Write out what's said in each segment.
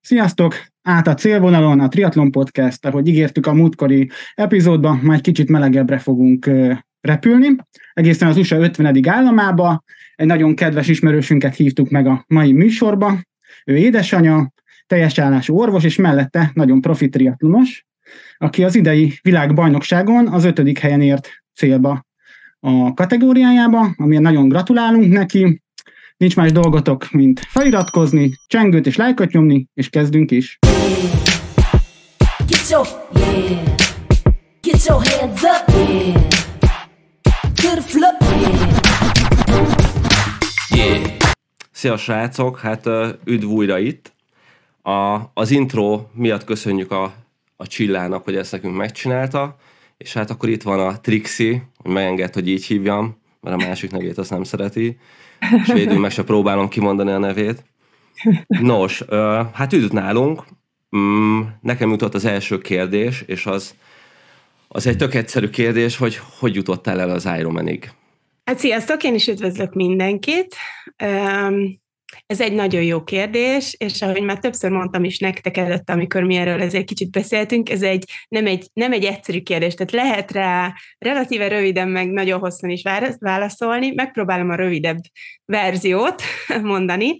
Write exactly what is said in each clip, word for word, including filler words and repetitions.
Sziasztok! Át a célvonalon a Triathlon Podcast, ahogy ígértük a múltkori epizódban, majd kicsit melegebbre fogunk repülni. Egészen az u es á ötvenedik államába. Egy nagyon kedves ismerősünket hívtuk meg a mai műsorba. Ő édesanyja, teljes állású orvos, és mellette nagyon profi triatlonos, aki az idei világbajnokságon az ötödik helyen ért célba a kategóriájába, amiért nagyon gratulálunk neki. Nincs más dolgotok, mint feliratkozni, csengőt és lájkot nyomni, és kezdünk is! Szia srácok, hát üdv újra itt! A, az intro miatt köszönjük a, a Csillának, hogy ezt nekünk megcsinálta, és hát akkor itt van a Trixi, hogy megenged, hogy így hívjam, mert a másik nevét azt nem szereti. Svédül meg se próbálom kimondani a nevét. Nos, hát üdv nálunk. Nekem jutott az első kérdés, és az, az egy tök egyszerű kérdés, hogy hogy jutottál el az Ironmanig? Hát sziasztok, én is üdvözlök mindenkit. Ez egy nagyon jó kérdés, és ahogy már többször mondtam is nektek előtt, amikor mi erről ezért kicsit beszéltünk, ez egy nem, egy nem egy egyszerű kérdés, tehát lehet rá relatíve röviden, meg nagyon hosszan is válaszolni, megpróbálom a rövidebb verziót mondani.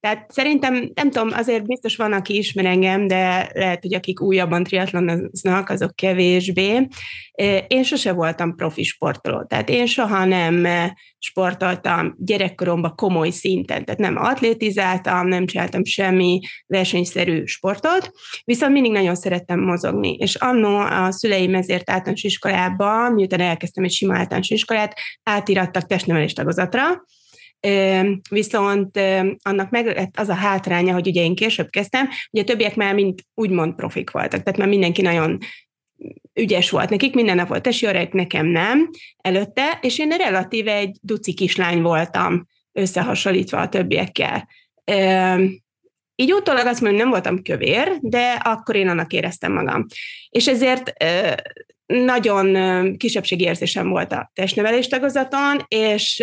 Tehát szerintem, nem tudom, azért biztos van, aki ismer engem, de lehet, hogy akik újabban triatlonoznak, azok kevésbé. Én sose voltam profi sportoló, tehát én soha nem sportoltam gyerekkoromban komoly szinten, tehát nem atlétizáltam, nem csináltam semmi versenyszerű sportot, viszont mindig nagyon szerettem mozogni, és annó a szüleim ezért általános iskolában, miután elkezdtem egy sima általános iskolát, átirattak testnevelés tagozatra, viszont annak meg lett az a hátránya, hogy ugye én később kezdtem, ugye a többiek már mind úgymond profik voltak, tehát már mindenki nagyon ügyes volt nekik, minden nap volt tesi órájuk, nekem nem előtte, és én relatíve egy duci kislány voltam összehasonlítva a többiekkel. Így utólag azt mondom, nem voltam kövér, de akkor én annak éreztem magam. És ezért nagyon kisebbségi érzésem volt a testnevelés tagozaton, és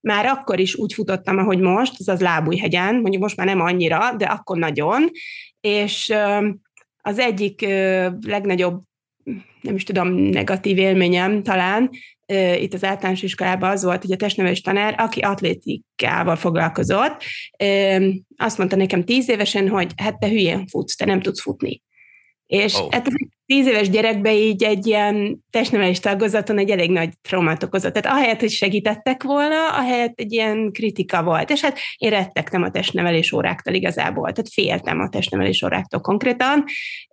már akkor is úgy futottam, ahogy most, azaz Lábújhegyen, mondjuk most már nem annyira, de akkor nagyon, és az egyik legnagyobb, nem is tudom, negatív élményem talán itt az általános iskolában az volt, hogy a testnevelés tanár, aki atlétikával foglalkozott, azt mondta nekem tíz évesen, hogy hát te hülyén futsz, te nem tudsz futni. És oh. hát az tíz éves gyerekbe így egy ilyen testnevelés tagozaton egy elég nagy traumát okozott. Tehát ahelyett, hogy segítettek volna, ahelyett egy ilyen kritika volt. És hát én rettegtem a testnevelés óráktól igazából, tehát féltem a testnevelés óráktól konkrétan.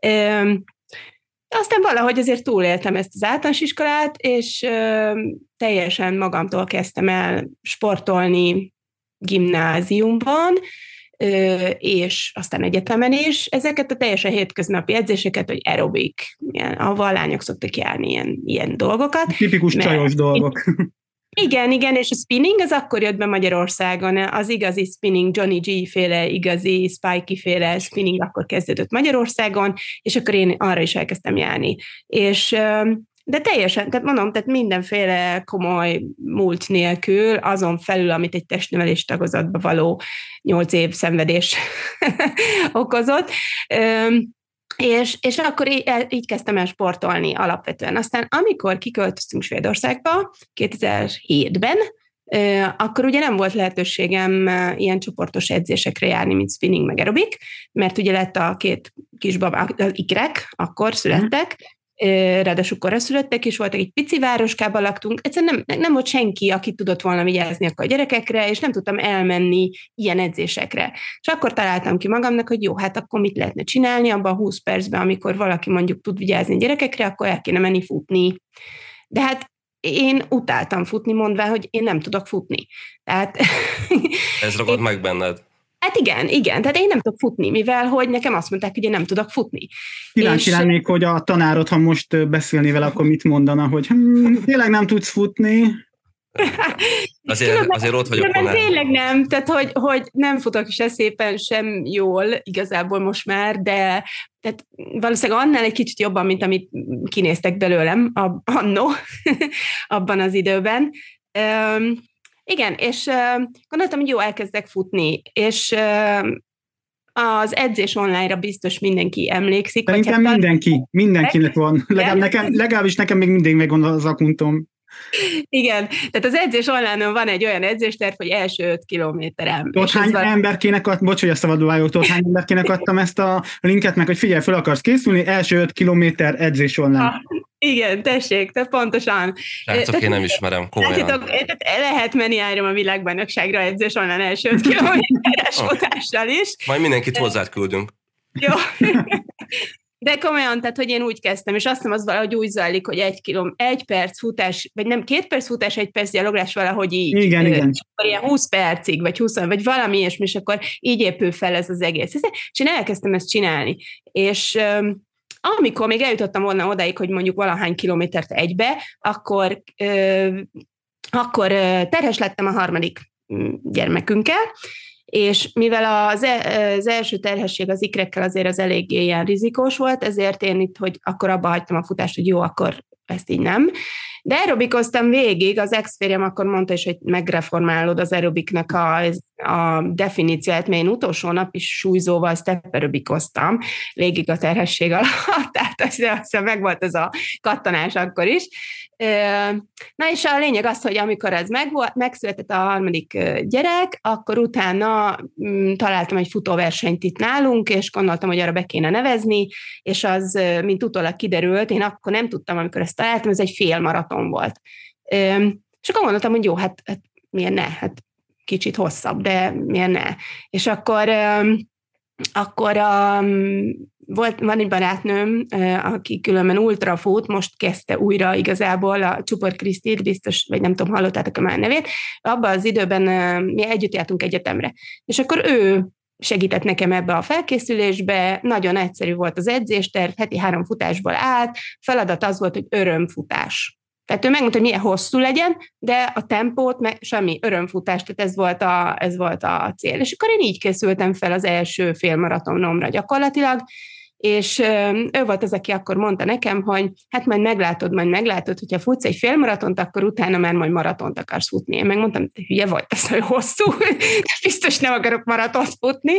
Üm, aztán valahogy azért túléltem ezt az általános iskolát, és üm, teljesen magamtól kezdtem el sportolni gimnáziumban, és aztán egyetemen is, ezeket a teljesen hétköznapi edzéseket, hogy aerobik, ilyen, ahol a lányok szoktak járni ilyen, ilyen dolgokat. Tipikus csajos dolgok. Igen, igen, és a spinning az akkor jött be Magyarországon, az igazi spinning, Johnny G-féle, igazi Spikey-féle spinning akkor kezdődött Magyarországon, és akkor én arra is elkezdtem járni. És... De teljesen, tehát mondom, tehát mindenféle komoly múlt nélkül, azon felül, amit egy testnevelés tagozatba való nyolc év szenvedés okozott, Üm, és, és akkor így, így kezdtem el sportolni alapvetően. Aztán amikor kiköltöztünk Svédországba kétezer-hétben, akkor ugye nem volt lehetőségem ilyen csoportos edzésekre járni, mint spinning meg aerobik, mert ugye lett a két kisbabák, az ikrek, akkor születtek, ráadásul korra szülöttek is voltak, egy pici városkában laktunk, egyszerűen nem, nem volt senki, aki tudott volna vigyázni akkor a gyerekekre, és nem tudtam elmenni ilyen edzésekre. És akkor találtam ki magamnak, hogy jó, hát akkor mit lehetne csinálni abban a húsz percben, amikor valaki mondjuk tud vigyázni a gyerekekre, akkor el kéne menni futni. De hát én utáltam futni, mondván, hogy én nem tudok futni. Tehát... Ez ragad meg benned. Hát igen, igen, tehát én nem tudok futni, mivel hogy nekem azt mondták, hogy én nem tudok futni. Kíváncsi lennék, hogy a tanárod, ha most beszélni vele, akkor mit mondana, hogy hm, tényleg nem tudsz futni? Azért, különben, azért ott vagyok. Nem, tényleg nem, tehát hogy, hogy nem futok se szépen, sem jól igazából most már, de tehát valószínűleg annál egy kicsit jobban, mint amit kinéztek belőlem ab, anno, abban az időben. Um, Igen, és uh, gondoltam, hogy jó, elkezdek futni, és uh, Az edzés online-ra biztos mindenki emlékszik. Szerintem hát mindenki, tar- mindenkinek van. Legalább nekem, legalábbis nekem még mindig megvan az akuntom. Igen, tehát az edzés online-on van egy olyan edzésterv, hogy első öt kilométerem. Ott hány emberkének adtam, bocs, hogy a szabadulvájó, ott hány emberkének adtam ezt a linket meg, hogy figyelj, fel akarsz készülni, első öt kilométer edzés online. Ha. Igen, tessék, tehát pontosan. Srácok, én nem ismerem, komolyan. Látjátok, lehet menni áram a világbajnokságra edzés online első öt kilométeres futással is. Majd mindenkit hozzád küldünk. Jó. De komolyan, tehát, hogy én úgy kezdtem, és azt hiszem, az valahogy úgy zajlik, hogy egy kilom, egy perc futás, vagy nem, két perc futás, egy perc gyaloglás, valahogy így. Igen, ö, igen. Ilyen húsz percig, vagy húsz, vagy valami ilyesmi, és akkor így épül fel ez az egész. És én elkezdtem ezt csinálni. És ö, amikor még eljutottam volna odáig, hogy mondjuk valahány kilométert egybe, akkor, ö, akkor terhes lettem a harmadik gyermekünkkel, és mivel az, e, az első terhesség az ikrekkel azért az eléggé ilyen rizikós volt, ezért én itt, hogy akkor abba hagytam a futást, hogy jó, akkor ezt így nem. De aerobikoztam végig, az ex-férjem akkor mondta is, hogy megreformálod az aerobiknak a, a definícióját, mert én utolsó nap is súlyzóval step aerobikoztam végig a terhesség alatt, tehát aztán megvolt ez a kattanás akkor is. Na és a lényeg az, hogy amikor ez megvolt, megszületett a harmadik gyerek, akkor utána találtam egy futóversenyt itt nálunk, és gondoltam, hogy arra be kéne nevezni, és az, mint utólag kiderült, én akkor nem tudtam, amikor ezt találtam, ez egy fél maraton volt. És akkor gondoltam, hogy jó, hát, hát miért ne? Hát kicsit hosszabb, de miért ne? És akkor, akkor a... Volt, van egy barátnőm, aki különben ultrafut, most kezdte újra igazából a Csupor Krisztit, biztos, vagy nem tudom, hallottátok-e már nevét, abban az időben mi együtt jártunk egyetemre. És akkor ő segített nekem ebbe a felkészülésbe, nagyon egyszerű volt az edzésterv, heti három futásból állt, feladat az volt, hogy örömfutás. Tehát ő megmondta, hogy milyen hosszú legyen, de a tempót, meg semmi örömfutás, tehát ez volt, a, ez volt a cél. És akkor én így készültem fel az első félmaratonomra gyakorlatilag, és ő volt az, aki akkor mondta nekem, hogy hát majd meglátod, majd meglátod, hogyha futsz egy félmaratont, akkor utána már majd maratont akarsz futni. Én megmondtam, te hülye vagy, ez olyan hosszú, de biztos nem akarok maratont futni.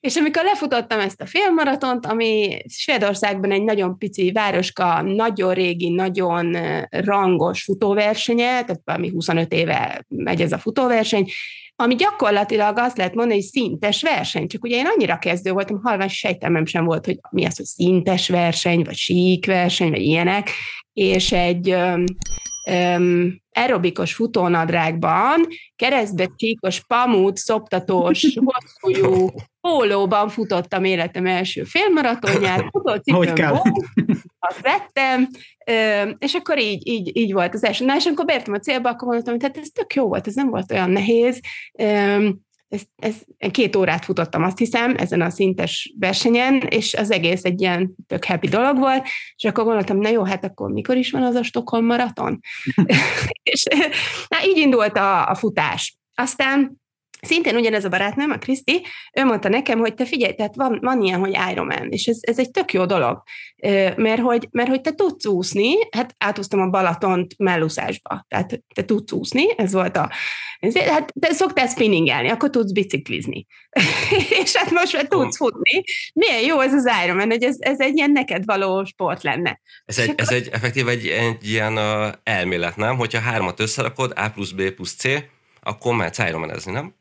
És amikor lefutottam ezt a félmaratont, ami Svédországban egy nagyon pici városka, nagyon régi, nagyon rangos futóversenye, tehát valami huszonöt éve megy ez a futóverseny, ami gyakorlatilag azt lehet mondani, hogy szintes verseny, csak ugye én annyira kezdő voltam, halvány sejtelmem sem volt, hogy mi az, hogy szintes verseny, vagy sík verseny, vagy ilyenek, és egy öm, öm, aerobikos futónadrágban, keresztbe csíkos, pamut, szoptatós, hosszújú pólóban futottam életem első félmaratonját, futócipőm volt, azt vettem, és akkor így, így, így volt az első. Na, és amikor beértem a célba, akkor mondtam, hogy hát ez tök jó volt, ez nem volt olyan nehéz. Ez, ez, két órát futottam, azt hiszem, ezen a szintes versenyen, és az egész egy ilyen tök happy dolog volt, és akkor gondoltam, na jó, hát akkor mikor is van az a Stockholm maraton? És, na, így indult a, a futás. Aztán szintén ugyanez a barátnőm, a Kriszti, ő mondta nekem, hogy te figyelj, tehát van, van ilyen, hogy Ironman, és ez, ez egy tök jó dolog, mert hogy, mert hogy te tudsz úszni, hát átúsztam a Balatont mellúszásba, tehát te tudsz úszni, ez volt a... Hát te szoktál spinningelni, akkor tudsz biciklizni. És hát most már tudsz futni. Milyen jó ez az Ironman, hogy ez, ez egy ilyen neked való sport lenne. Ez egy, akkor... ez egy effektív egy, egy ilyen uh, elmélet, nem? Hogyha hármat összerakod, A plusz B plusz C, akkor már Ironmanezni, nem?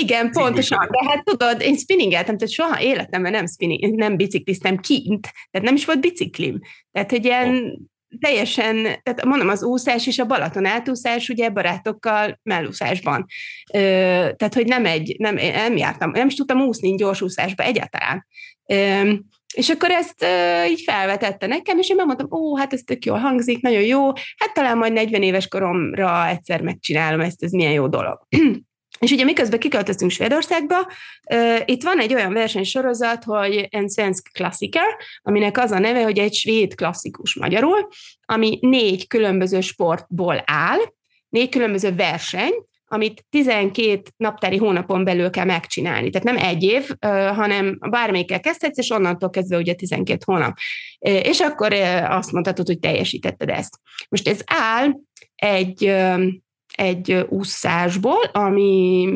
Igen, pontosan, de hát tudod, én spinningeltem, tehát soha életemben nem, spinning, nem bicikliztem kint, tehát nem is volt biciklim. Tehát, hogy ilyen teljesen, tehát mondom, az úszás és a Balaton átúszás, ugye barátokkal mellúszásban. Ö, tehát, hogy nem egy, nem, nem jártam, nem is tudtam úszni gyorsúszásba egyáltalán. Ö, és akkor ezt ö, így felvetette nekem, és én megmondtam, ó, hát ez tök jól hangzik, nagyon jó, hát talán majd negyven éves koromra egyszer megcsinálom ezt, ez milyen jó dolog. És ugye miközben kiköltöztünk Svédországba, uh, itt van egy olyan versenysorozat, hogy en svensk klassiker, aminek az a neve, hogy egy svéd klasszikus magyarul, ami négy különböző sportból áll, négy különböző verseny, amit tizenkét naptári hónapon belül kell megcsinálni. Tehát nem egy év, uh, hanem bármelyikkel kezdhetsz, és onnantól kezdve ugye tizenkét hónap. Uh, és akkor uh, azt mondhatod, hogy teljesítetted ezt. Most ez áll egy... Uh, egy úszásból, ami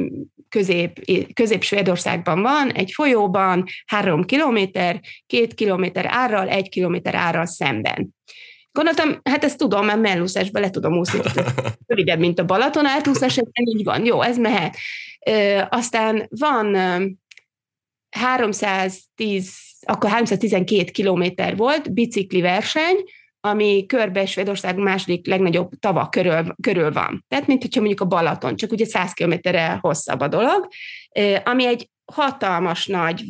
közép, Közép-Svédországban van, egy folyóban, három kilométer, két kilométer árral, egy kilométer árral szemben. Gondoltam, hát ezt tudom, mert mellúszásba le tudom úszni, rövidebb, mint a Balaton, átúszás, így van, jó, ez mehet. Ö, aztán van háromszáztíz, akkor háromszáztizenkettő kilométer volt bicikliverseny, ami körbe Svédország második legnagyobb tava körül, körül van. Tehát, mint hogyha mondjuk a Balaton, csak ugye száz kilométerre hosszabb a dolog, ami egy hatalmas nagy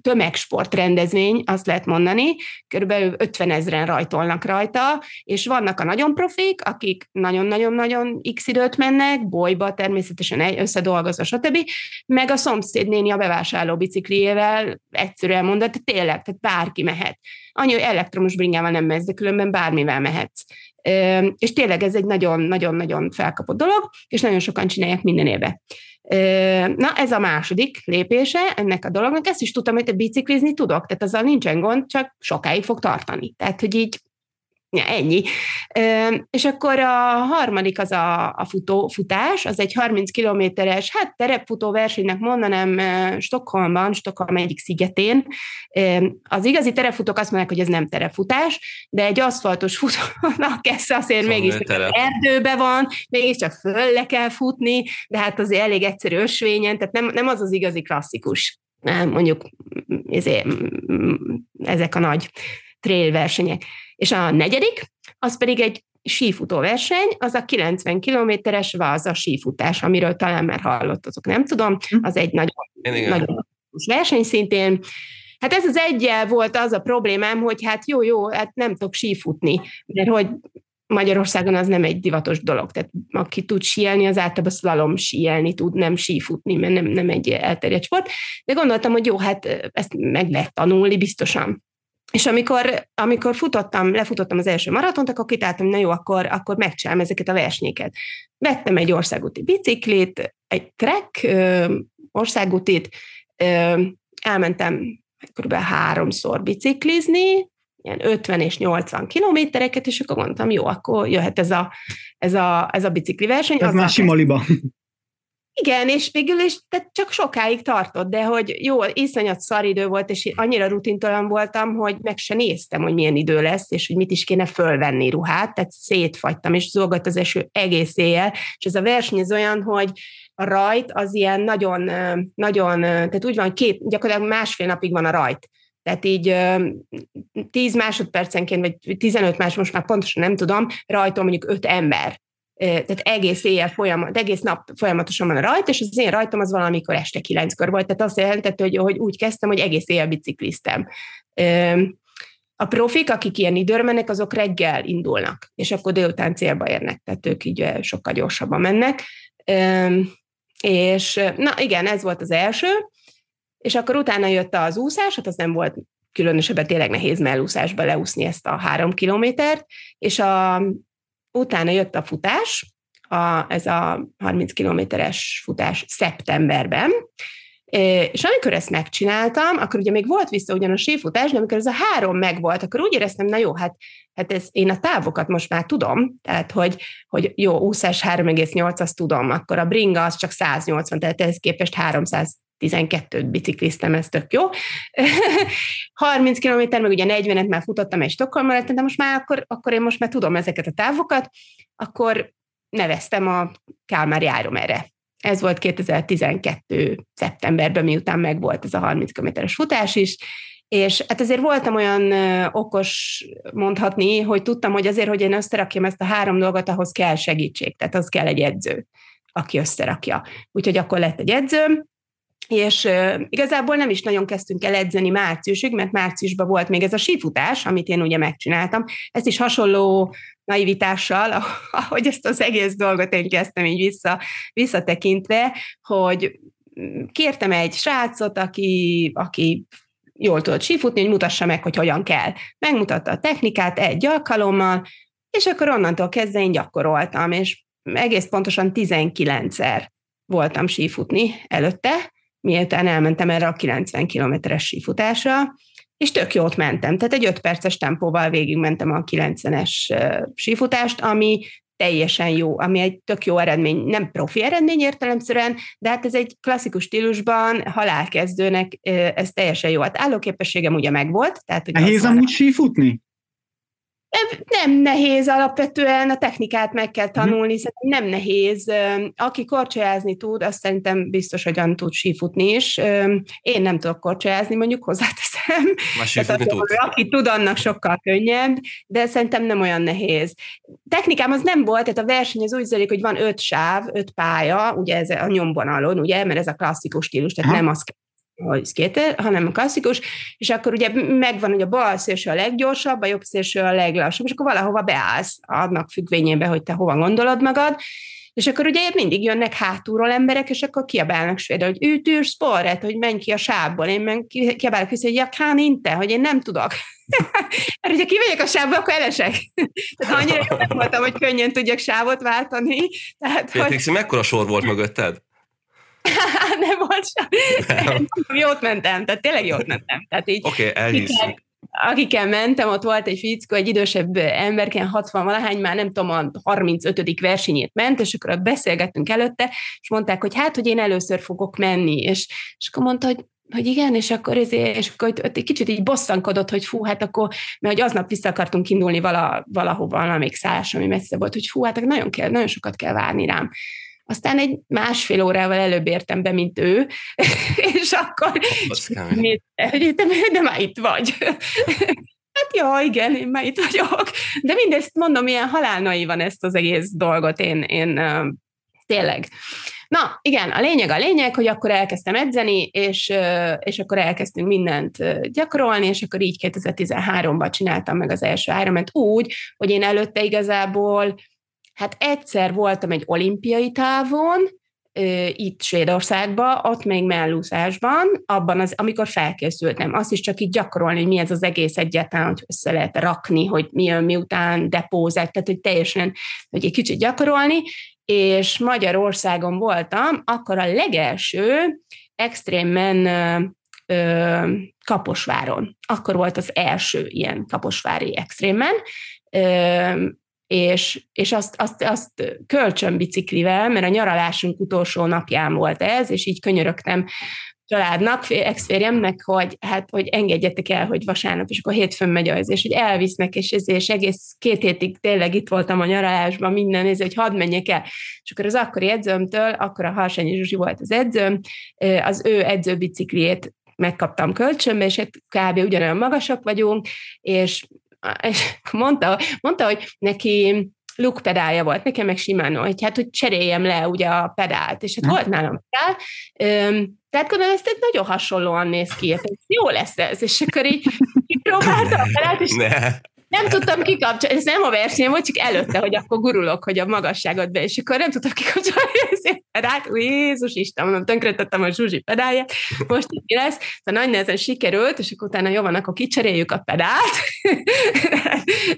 tömegsportrendezvény, azt lehet mondani, körülbelül ötvenezren rajtolnak rajta, és vannak a nagyon profik, akik nagyon-nagyon-nagyon x időt mennek, bolyba természetesen összedolgozva, stb. Meg a szomszéd néni a bevásárló bicikliével, egyszerűen mondott, tényleg, tehát bárki mehet. Annyi, hogy elektromos bringával nem mehetsz, de különben bármivel mehetsz. És tényleg ez egy nagyon-nagyon-nagyon felkapott dolog, és nagyon sokan csinálják minden évben. Na, ez a második lépése ennek a dolognak. Ezt is tudtam, hogy te biciklizni tudok, tehát azzal nincsen gond, csak sokáig fog tartani. Tehát, hogy így ja, ennyi. És akkor a harmadik az a, a futó, futás, az egy harminc kilométeres, hát terepfutó versenynek mondanám Stockholmban, Stockholm egyik szigetén. Az igazi terepfutók azt mondják, hogy ez nem terepfutás, de egy aszfaltos futónak ez azért szóval mégis erdőbe van, mégis csak föl le kell futni, de hát azért elég egyszerű ösvényen, tehát nem, nem az az igazi klasszikus, mondjuk ezért, ezek a nagy trail versenyek. És a negyedik, az pedig egy sífutó verseny, az a kilencven kilométeres Vasa sífutás, amiről talán már hallottatok, nem tudom, az egy nagyon, nagyon verseny szintén. Hát ez az egyel volt az a problémám, hogy hát jó, jó, hát nem tudok sífutni, mert hogy Magyarországon az nem egy divatos dolog, tehát aki tud síelni, az általában szlalom síelni tud, nem sífutni, mert nem, nem egy elterjedt sport, de gondoltam, hogy jó, hát ezt meg lehet tanulni biztosan. És amikor, amikor futottam, lefutottam az első maratont, akkor kitáltam, na jó, akkor, akkor megcsinálom ezeket a versenyeket. Vettem egy országúti biciklit, egy trek országútit, ö, elmentem kb. háromszor biciklizni, ilyen ötven és nyolcvan kilométereket, és akkor mondtam, jó, akkor jöhet ez a, ez a, ez a bicikli verseny. Ez már sima liba. Igen, és végül is tehát csak sokáig tartott, de hogy jó, iszonyat szar idő volt, és annyira rutintalan voltam, hogy meg se néztem, hogy milyen idő lesz, és hogy mit is kéne fölvenni ruhát, tehát szétfagytam, és zolgott az eső egész éjjel, és ez a verseny az olyan, hogy a rajt az ilyen nagyon, nagyon tehát úgy van, két, gyakorlatilag másfél napig van a rajt. Tehát így tíz másodpercenként, vagy tizenöt más, most már pontosan nem tudom, rajtol mondjuk öt ember. Tehát egész éjjel folyamat, egész nap folyamatosan van a rajt, és az én rajtom az valamikor este kilenckor volt, tehát azt jelentett, hogy, hogy úgy kezdtem, hogy egész éjjel bicikliztem. A profik, akik ilyen időre mennek, azok reggel indulnak, és akkor délután célba érnek, tehát ők így sokkal gyorsabban mennek. És na igen, ez volt az első, és akkor utána jött az úszás, hát az nem volt különösebben tényleg nehéz mellúszásba leúszni ezt a három kilométert, és a utána jött a futás, a, ez a harminc kilométeres futás szeptemberben, és amikor ezt megcsináltam, akkor ugye még volt vissza ugyan a sífutás, de amikor ez a három megvolt, akkor úgy éreztem, na jó, hát, hát ez, én a távokat most már tudom, tehát hogy, hogy jó, úszás három egész nyolc, azt tudom, akkor a bringa az csak száznyolcvan, tehát ehhez képest háromszáztizenkettőt bicikliztem, ez tök jó. harminc kilométer, meg ugye negyvenet már futottam egy Stockholm maraton, de most már akkor, akkor én most már tudom ezeket a távokat, akkor neveztem a Kalmári Ironmanre. Ez volt kétezer-tizenkettő. szeptemberben, miután megvolt ez a harminc kilométeres futás is, és hát azért voltam olyan okos mondhatni, hogy tudtam, hogy azért, hogy én összerakjam ezt a három dolgot, ahhoz kell segítség, tehát az kell egy edző, aki összerakja. Úgyhogy akkor lett egy edzőm, és uh, igazából nem is nagyon kezdtünk el edzeni márciusig, mert márciusban volt még ez a sífutás, amit én ugye megcsináltam. Ezt is hasonló naivitással, ahogy ezt az egész dolgot én kezdtem így vissza, visszatekintve, hogy kértem egy srácot, aki, aki jól tudott sífutni, hogy mutassa meg, hogy hogyan kell. Megmutatta a technikát egy alkalommal, és akkor onnantól kezdve én gyakoroltam, és egész pontosan tizenkilencszer voltam sífutni előtte, miután elmentem erre a kilencven kilométeres sífutásra, és tök jót mentem. Tehát egy öt perces tempóval végigmentem a kilencvenes sífutást, ami teljesen jó, ami egy tök jó eredmény, nem profi eredmény értelemszerűen, de hát ez egy klasszikus stílusban halálkezdőnek, ez teljesen jó. Hát állóképességem ugye megvolt. Nehéz amúgy sífutni? Nem nehéz alapvetően, a technikát meg kell tanulni, hiszen nem nehéz. Aki korcsolyázni tud, azt szerintem biztos, hogyan tud sífutni is. Én nem tudok korcsolyázni, mondjuk hozzáteszem. Tehát, tud. Aki tud, annak sokkal könnyebb, de szerintem nem olyan nehéz. Technikám az nem volt, tehát a verseny az úgy zajlik, hogy van öt sáv, öt pálya, ugye ez a nyomvonalon, ugye, mert ez a klasszikus stílus, tehát ha. nem az hogy skater, hanem a klasszikus, és akkor ugye megvan, hogy a bal szélső a leggyorsabb, a jobb szélső a leglassabb, és akkor valahova beállsz annak függvényében, hogy te hova gondolod magad, és akkor ugye mindig jönnek hátulról emberek, és akkor kiabálnak svédre, hogy ütős sporret, hogy menj ki a sávból, én meg kiabálok vissza, hogy jakán inte, hogy én nem tudok. Mert hogyha kimegyek a sávba, akkor elesek. Tehát annyira jól megvoltam, hogy könnyen tudjak sávot váltani. Értékszi, hogy... mekkora sor volt mögötted? Nem volt sem. Nem. Jót mentem, tehát tényleg jót mentem. Oké, okay, elhiszünk. Akikkel mentem, ott volt egy fickó, egy idősebb emberként, hatvan valahány, már nem tudom, a harmincötödik versenyét ment, és akkor beszélgettünk előtte, és mondták, hogy hát, hogy én először fogok menni, és, és akkor mondta, hogy hogy igen, és akkor ezért, és akkor egy kicsit így bosszankodott, hogy fú, hát akkor, mert hogy aznap vissza akartunk indulni vala, valahova, valamelyik szállás, ami messze volt, hogy fú, hát nagyon, kell, nagyon sokat kell várni rám. Aztán egy másfél órával előbb értem be, mint ő, és akkor, hogy de már itt vagy. Hát jó, igen, én már itt vagyok. De mindezt mondom, ilyen halálnai van ezt az egész dolgot, én, én tényleg. Na, igen, a lényeg a lényeg, hogy akkor elkezdtem edzeni, és, és akkor elkezdtünk mindent gyakorolni, és akkor így kétezer-tizenháromban csináltam meg az első Ironman-t úgy, hogy én előtte igazából hát egyszer voltam egy olimpiai távon, itt Svédországban, ott még mellúszásban, abban az, amikor felkészültem. Azt is csak így gyakorolni, hogy mi ez az egész egyáltalán, hogy össze lehet rakni, hogy mi jön miután, depózák, tehát hogy teljesen, hogy egy kicsit gyakorolni, és Magyarországon voltam, akkor a legelső extrémen Kaposváron. Akkor volt az első ilyen kaposvári extrémen, és, és azt, azt, azt kölcsönbiciklivel, mert a nyaralásunk utolsó napján volt ez, és így könyörögtem családnak, ex-férjemnek, hogy, hát, hogy engedjetek el, hogy vasárnap, és akkor hétfőn megy az, és hogy elvisznek, és ezért és egész két hétig tényleg itt voltam a nyaralásban, minden nézve, hogy hadd menjek el. És akkor az akkori edzőmtől, akkor a Harsányi Zsuzsi volt az edzőm, az ő edzőbicikliét megkaptam kölcsönbe, és kb. Ugyanolyan magasak vagyunk, és és mondta, mondta, hogy neki lukpedálja volt, nekem meg simán, hogy hát, hogy cseréljem le ugye a pedált, és hát volt nálam pedál, tehát gondolom, ezt nagyon hasonlóan néz ki, tehát jó lesz ez, és akkor így kipróbáltam a pedált, és ne. nem tudtam kikapcsolni, ez nem a verseny volt, csak előtte, hogy akkor gurulok, hogy a magasságot be, és akkor nem tudtam kikapcsolni, és hát, Jézus Isten, mondom, tönkretettem a Zsuzsi pedálját, most így lesz, tehát nagy nehezen sikerült, és akkor utána jó van, akkor kicseréljük a pedált,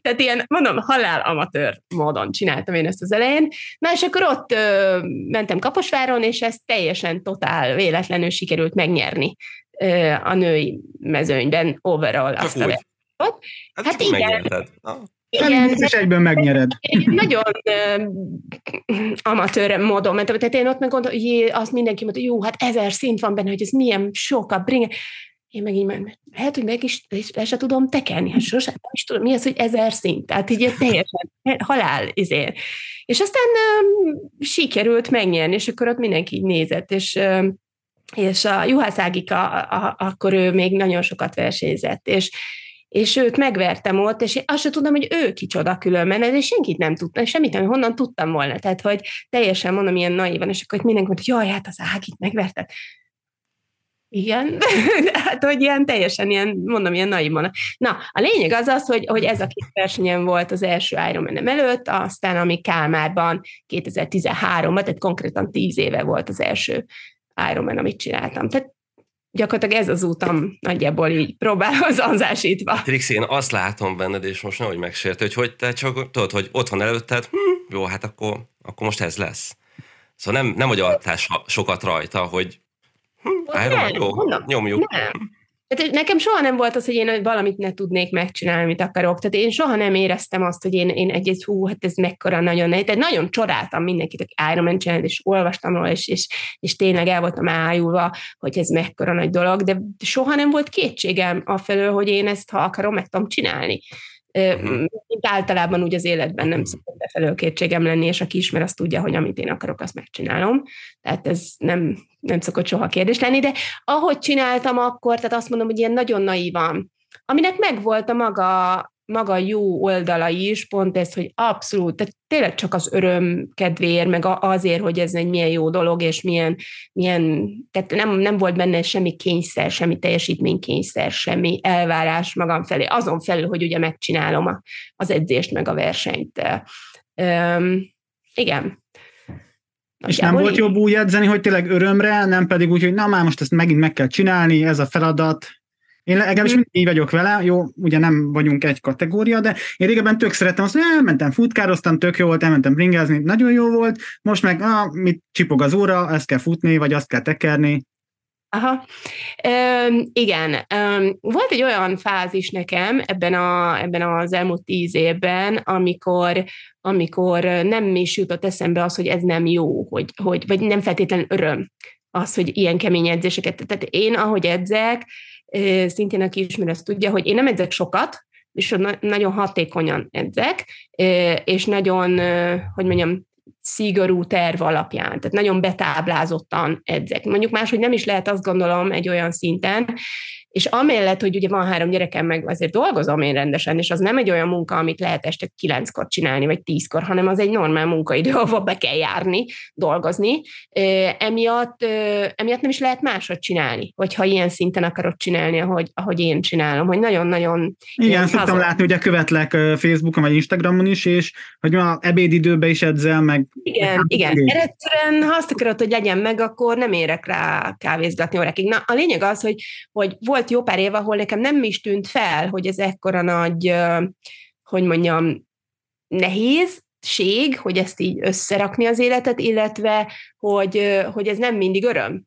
tehát ilyen, mondom, halál amatőr módon csináltam én ezt az elején, na és akkor ott ö, mentem Kaposváron, és ezt teljesen totál véletlenül sikerült megnyerni ö, a női mezőnyben, overall csak azt úgy. A Ott? Hát igen. igen és egyben megnyered. Nagyon uh, amatőr módon mentem. Tehát én ott meggondolom, hogy azt mindenki mondta, jó, hát ezer szint van benne, hogy ez milyen sokat bringe. Én meg így mentem, lehet, hogy meg is le se tudom tekerni, hát sosem nem is tudom, mi az, hogy ezer szint. Tehát így teljesen halál izért. És aztán um, sikerült megnyerni, és akkor ott mindenki így nézett, és... Um, és a Juhász Ágika, a, a, akkor ő még nagyon sokat versenyzett, és és őt megvertem ott, és azt sem tudtam, hogy ő kicsoda különben, és senkit nem tudtam, semmit nem, honnan tudtam volna, tehát, hogy teljesen mondom, ilyen naívan, és akkor mindenki mondta, hogy jaj, hát az Ágit megverted. Igen, hát, hogy ilyen teljesen ilyen, mondom, ilyen naívan. Na, a lényeg az az, hogy, hogy ez a két versenyen volt az első Ironman előtt, aztán ami Kálmárban kétezer-tizenháromban, tehát konkrétan tíz éve volt az első Ironman, amit csináltam. Tehát gyakorlatilag ez az útam nagyjából így próbálhozanzásítva. Trixi, én azt látom benned, és most nehogy megsértő, hogy, hogy te csak tudod, hogy ott van előtted, hm, jó, hát akkor, akkor most ez lesz. Szóval nem, nem agyaltál sokat rajta, hogy hm, Ironman, jó, nyomjuk. Nem. Tehát nekem soha nem volt az, hogy én valamit ne tudnék megcsinálni, amit akarok. Tehát én soha nem éreztem azt, hogy én, én egy-egy, hú, hát ez mekkora nagyon nehéz. Tehát nagyon csodáltam mindenkit, aki Iron Man csinált, és olvastam róla, és, és, és tényleg el voltam ájulva, hogy ez mekkora nagy dolog, de soha nem volt kétségem afelől, hogy én ezt, ha akarom, meg tudom csinálni. Általában úgy az életben nem szokott befelől kétségem lenni, és aki ismer, azt tudja, hogy amit én akarok, azt megcsinálom. Tehát ez nem, nem szokott soha kérdés lenni, de ahogy csináltam akkor, tehát azt mondom, hogy ilyen nagyon naívan, aminek megvolt a maga, maga jó oldala is, pont ez, hogy abszolút, tehát tényleg csak az öröm kedvéért, meg azért, hogy ez egy milyen jó dolog, és milyen, milyen tehát nem, nem volt benne semmi kényszer, semmi teljesítménykényszer, semmi elvárás magam felé, azon felül, hogy ugye megcsinálom a, az edzést, meg a versenyt. Üm, igen. És nem volt jobb úgy edzeni, hogy tényleg örömre, nem pedig úgy, hogy na már most ezt megint meg kell csinálni, ez a feladat. Én legalábbis mindig így vagyok vele, jó, ugye nem vagyunk egy kategória, de én régebben tök szerettem azt, hogy elmentem futkároztam, tök jó volt, elmentem bringázni, nagyon jó volt, most meg ah, mit csipog az óra, ezt kell futni, vagy azt kell tekerni. Aha, Üm, igen. Üm, volt egy olyan fázis nekem ebben, a, ebben az elmúlt tíz évben, amikor, amikor nem is jutott eszembe az, hogy ez nem jó, hogy, hogy, vagy nem feltétlenül öröm az, hogy ilyen kemény edzéseket. Tehát én, ahogy edzek, szintén aki ismer, azt tudja, hogy én nem edzek sokat, és nagyon hatékonyan edzek, és nagyon, hogy mondjam, szigorú terv alapján, tehát nagyon betáblázottan edzek. Mondjuk máshogy nem is lehet, azt gondolom, egy olyan szinten, és amellett, hogy ugye van három gyerekem, meg azért dolgozom én rendesen, és az nem egy olyan munka, amit lehet este kilenckor csinálni, vagy tízkor, hanem az egy normál munkaidő, ahol be kell járni, dolgozni. Emiatt, emiatt nem is lehet máshogy csinálni, hogyha ilyen szinten akarod csinálni, ahogy, ahogy én csinálom, hogy nagyon-nagyon... Igen, szoktam hazon... látni, ugye követlek Facebookon vagy Instagramon is, és hogy ma ebédidőben is edzel, meg... Igen, igen. Egyszerűen, ha azt akarod, hogy legyen meg, akkor nem érek rá kávézgatni órákig. Na, a lényeg az, hogy, hogy volt jó pár év, ahol nekem nem is tűnt fel, hogy ez ekkora nagy, hogy mondjam, nehézség, hogy ezt így összerakni az életet, illetve, hogy, hogy ez nem mindig öröm,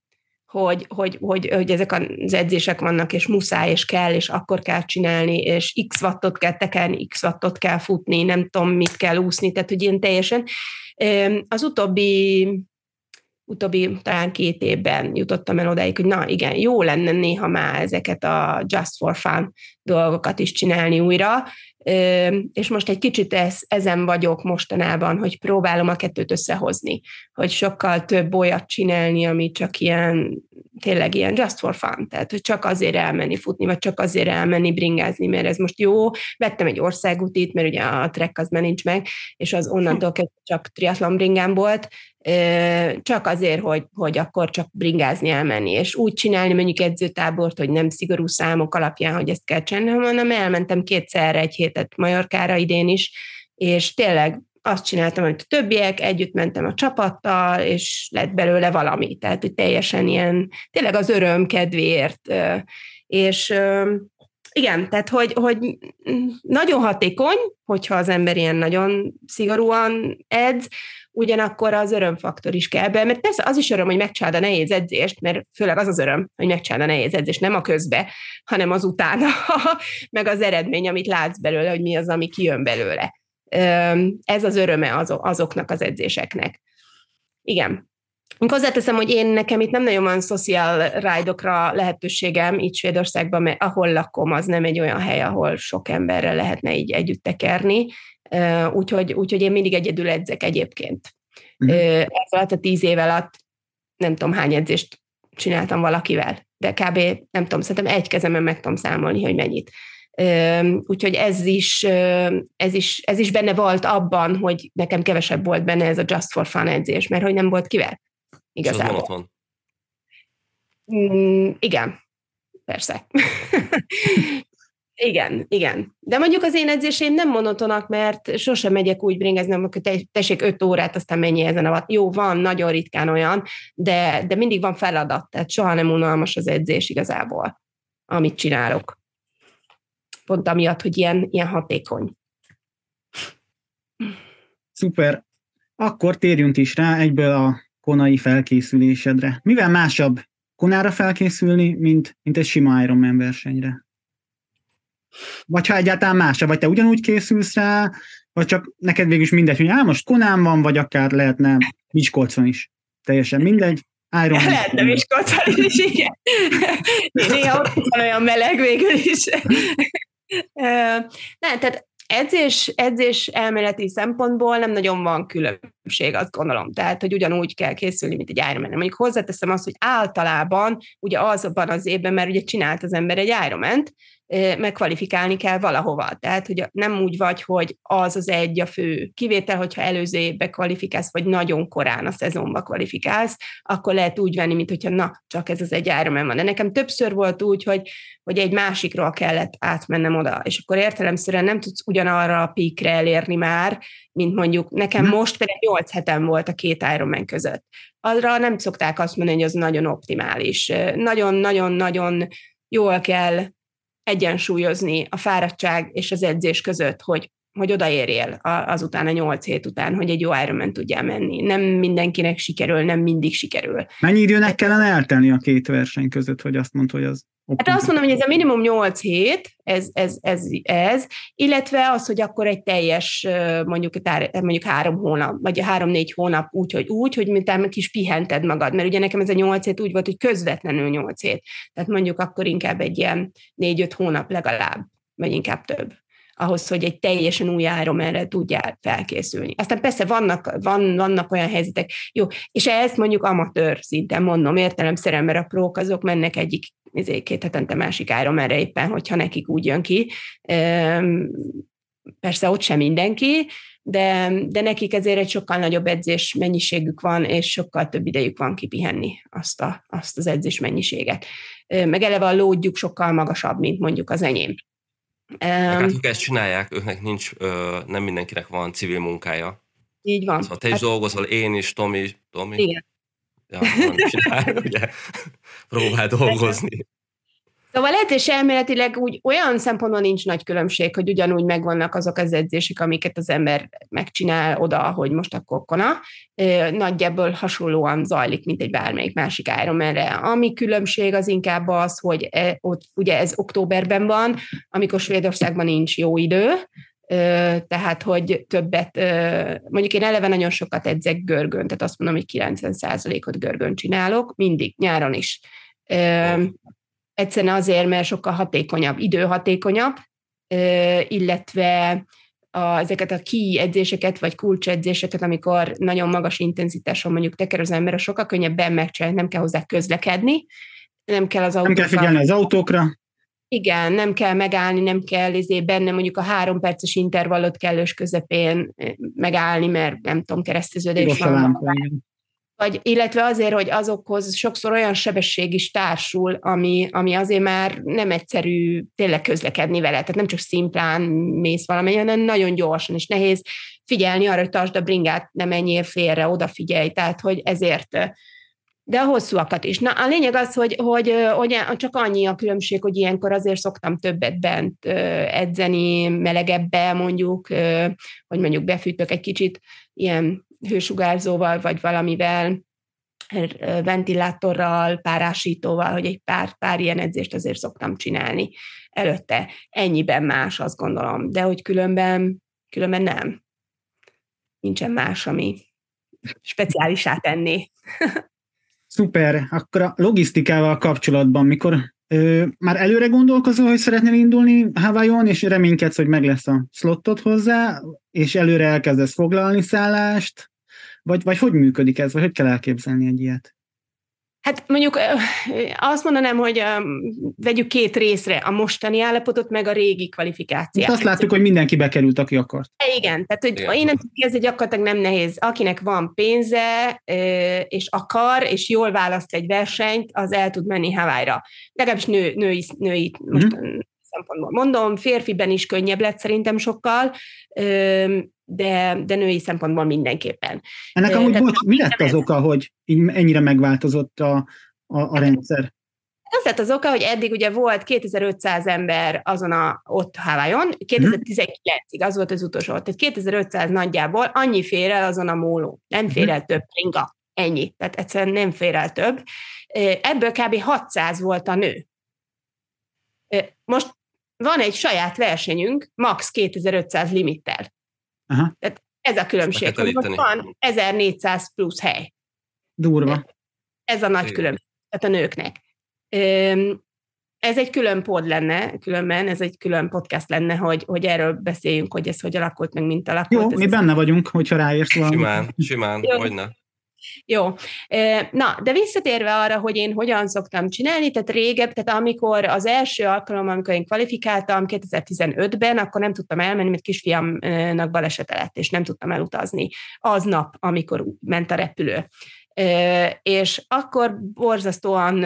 hogy, hogy, hogy, hogy ezek az edzések vannak, és muszáj, és kell, és akkor kell csinálni, és x wattot kell tekerni, x wattot kell futni, nem tudom, mit kell úszni, tehát hogy én teljesen. Az utóbbi utóbbi talán két évben jutottam el odáig, hogy na igen, jó lenne néha már ezeket a just for fun dolgokat is csinálni újra, és most egy kicsit ez, ezen vagyok mostanában, hogy próbálom a kettőt összehozni, hogy sokkal több olyat csinálni, ami csak ilyen, tényleg ilyen just for fun, tehát hogy csak azért elmenni futni, vagy csak azért elmenni bringázni, mert ez most jó, vettem egy országútit, mert ugye a trek az már nincs meg, és az onnantól kezdve csak triatlon bringám volt, csak azért, hogy, hogy akkor csak bringázni elmenni, és úgy csinálni mondjuk edzőtábort, hogy nem szigorú számok alapján, hogy ezt kell csinálni, hanem elmentem kétszerre egy hétet Majorkára idén is, és tényleg azt csináltam, amit a többiek, együtt mentem a csapattal, és lett belőle valami, tehát hogy teljesen ilyen, tényleg az öröm kedvéért, és igen, tehát hogy, hogy nagyon hatékony, hogyha az ember ilyen nagyon szigorúan edz, ugyanakkor az örömfaktor is kell be, mert persze az is öröm, hogy megcsinálod a nehéz edzést, mert főleg az az öröm, hogy megcsinálod a nehéz edzést, nem a közbe, hanem az utána, meg az eredmény, amit látsz belőle, hogy mi az, ami kijön belőle. Ez az öröme azoknak az edzéseknek. Igen. Hozzáteszem, hogy én nekem itt nem nagyon van social ride-okra lehetőségem, itt Svédországban, mert ahol lakom, az nem egy olyan hely, ahol sok emberrel lehetne így együtt tekerni, Uh, úgyhogy, úgyhogy én mindig egyedül edzek egyébként. Uh-huh. Uh, ez alatt a tíz év alatt nem tudom hány edzést csináltam valakivel, de kb. nem tudom, szerintem egy kezemen meg tudom számolni, hogy mennyit. Uh, úgyhogy ez is, uh, ez, is, ez is benne volt abban, hogy nekem kevesebb volt benne ez a just for fun edzés, mert hogy nem volt kivel. Igazából. És mm, igen, persze. Igen, igen. De mondjuk az én edzéseim nem monotonak, mert sosem megyek úgy bringezni, amikor tessék öt órát, aztán mennyi ezen a vat. Jó, van, nagyon ritkán olyan, de, de mindig van feladat, tehát soha nem unalmas az edzés igazából, amit csinálok. Pont amiatt, hogy ilyen, ilyen hatékony. Szuper. Akkor térjünk is rá egyből a konai felkészülésedre. Mivel másabb Konára felkészülni, mint, mint egy sima Ironman versenyre? Vagy ha egyáltalán másra, vagy te ugyanúgy készülsz rá, vagy csak neked végül is mindegy, hogy á, most Konán van, vagy akár lehetne Miskolcon is. Teljesen mindegy. Ironman. Lehetne Miskolcon is, igen. Néha ott van olyan meleg végül is. Nem, tehát Edzés, edzés elméleti szempontból nem nagyon van különbség, azt gondolom. Tehát, hogy ugyanúgy kell készülni, mint egy Ironman. Mondjuk hozzáteszem azt, hogy általában ugye azban az évben, mert ugye csinált az ember egy Ironman-t, meg kvalifikálni kell valahova. Tehát, hogy nem úgy vagy, hogy az az egy a fő kivétel, hogyha előző évbe kvalifikálsz, vagy nagyon korán a szezonba kvalifikálsz, akkor lehet úgy venni, mint hogyha na, csak ez az egy Ironman van. De nekem többször volt úgy, hogy, hogy egy másikról kellett átmennem oda, és akkor értelemszerűen nem tudsz ugyanarra a peakre elérni már, mint mondjuk nekem most például nyolc hetem volt a két Ironman között. Arra nem szokták azt mondani, hogy az nagyon optimális. Nagyon-nagyon-nagyon jól kell egyensúlyozni a fáradtság és az edzés között, hogy, hogy odaérjél azután a nyolc hét után, hogy egy jó Ironman tudjál menni. Nem mindenkinek sikerül, nem mindig sikerül. Mennyi időnek kellene eltelni a két verseny között, hogy azt mondta, hogy az optimális? Hát azt mondom, hogy ez a minimum nyolc hét, ez, ez, ez, ez, illetve az, hogy akkor egy teljes, mondjuk, mondjuk három hónap, vagy három-négy hónap úgy, hogy úgy, hogy mintán kis pihented magad, mert ugye nekem ez a nyolc hét úgy volt, hogy közvetlenül nyolc hét. Tehát mondjuk akkor inkább egy ilyen négy-öt hónap legalább, vagy inkább több, ahhoz, hogy egy teljesen új Ironmanre tudjál felkészülni. Aztán persze vannak, van, vannak olyan helyzetek, jó, és ezt mondjuk amatőr szinten mondom, értelemszerűen, mert a prók azok mennek egyik, két hetente másik Ironmanre éppen, hogyha nekik úgy jön ki. Persze ott sem mindenki, de, de nekik ezért egy sokkal nagyobb edzés mennyiségük van, és sokkal több idejük van kipihenni azt, a, azt az edzés mennyiséget. Meg eleve a lódjuk sokkal magasabb, mint mondjuk az enyém. Hát, akik ezt csinálják, őknek nincs, nem mindenkinek van civil munkája. Így van. Szóval te is hát... dolgozol, én is, Tomi is. Tomi? Igen. Ja, van, csinál, ugye? Próbál dolgozni. Szóval edzés elméletileg úgy olyan szempontból nincs nagy különbség, hogy ugyanúgy megvannak azok az edzések, amiket az ember megcsinál oda, hogy most akkor Kona. Nagyjából hasonlóan zajlik, mint egy bármelyik másik Ironmanre. Ami különbség az inkább az, hogy e, ott, ugye ez októberben van, amikor Svédországban nincs jó idő, tehát, hogy többet, mondjuk én eleve nagyon sokat edzek görgön, tehát azt mondom, hogy kilencven százalékot görgön csinálok, mindig, nyáron is. Egyszerűen azért, mert sokkal hatékonyabb, időhatékonyabb, illetve a, ezeket a key edzéseket, vagy kulcsedzéseket, amikor nagyon magas intenzitáson mondjuk teker az ember, sokkal könnyebben megcsinálni, nem kell hozzá közlekedni, nem kell az autókra. Nem kell figyelni az autókra. Igen, nem kell megállni, nem kell izé, benne mondjuk a három perces intervallot kellős közepén megállni, mert nem tudom, kereszteződés van. Vagy, illetve azért, hogy azokhoz sokszor olyan sebesség is társul, ami, ami azért már nem egyszerű tényleg közlekedni vele, tehát nem csak szimplán mész valamilyen, hanem nagyon gyorsan, és nehéz figyelni arra, hogy tartsd a bringát, ne menjél félre, odafigyelj, tehát hogy ezért... De a hosszúakat is. Na, a lényeg az, hogy, hogy, hogy csak annyi a különbség, hogy ilyenkor azért szoktam többet bent edzeni, melegebben mondjuk, hogy mondjuk befűtök egy kicsit ilyen hősugárzóval, vagy valamivel, ventilátorral, párásítóval, hogy egy pár, pár ilyen edzést azért szoktam csinálni előtte. Ennyiben más, azt gondolom. De hogy különben, különben nem. Nincsen más, ami speciálisá tenni. Szuper, akkor a logisztikával kapcsolatban, mikor ö, már előre gondolkozol, hogy szeretnél indulni Hawaiion, és reménykedsz, hogy meg lesz a szlottod hozzá, és előre elkezdesz foglalni szállást, vagy, vagy hogy működik ez, vagy hogy kell elképzelni egy ilyet? Hát mondjuk azt mondanám, hogy vegyük két részre a mostani állapotot, meg a régi kvalifikációt. Most azt láttuk, hogy mindenki bekerült, aki akart. Igen, tehát hogy igen. Én nem tudom, ez gyakorlatilag nem nehéz. Akinek van pénze, és akar, és jól választ egy versenyt, az el tud menni Hawaii-ra. Legalábbis nő, női, női most mm. szempontból mondom, férfiben is könnyebb lett szerintem sokkal, de, de női szempontból mindenképpen. Ennek amúgy tehát, bocs, mi lett az oka, hogy ennyire megváltozott a, a, a rendszer? Az lett az oka, hogy eddig ugye volt kétezer-ötszáz ember azon a, ott Hawaiion, kétezer-tizenkilencig, az volt az utolsó, tehát kétezer-ötszáz nagyjából, annyi fér el azon a móló, nem fér el több ringa. ennyi. Tehát egyszerűen nem fér el több. Ebből kb. hatszáz volt a nő. Most van egy saját versenyünk, max. kétezer-ötszáz limittel. Aha. Tehát ez a különbség. Most van ezernégyszáz plusz hely. Durva. Ez a nagy igen. különbség. Tehát a nőknek. Ez egy külön pod lenne, különben ez egy külön podcast lenne, hogy, hogy erről beszéljünk, hogy ez hogy alakult, meg mint alakult. Jó, ez mi ez benne az... vagyunk, hogyha ráérsz valami. Simán, simán, hogyne. Jó. Na, de visszatérve arra, hogy én hogyan szoktam csinálni, tehát régebb, tehát amikor az első alkalom, amikor én kvalifikáltam kétezer-tizenötben, akkor nem tudtam elmenni, mert kisfiamnak balesete lett, és nem tudtam elutazni aznap, amikor ment a repülő. És akkor borzasztóan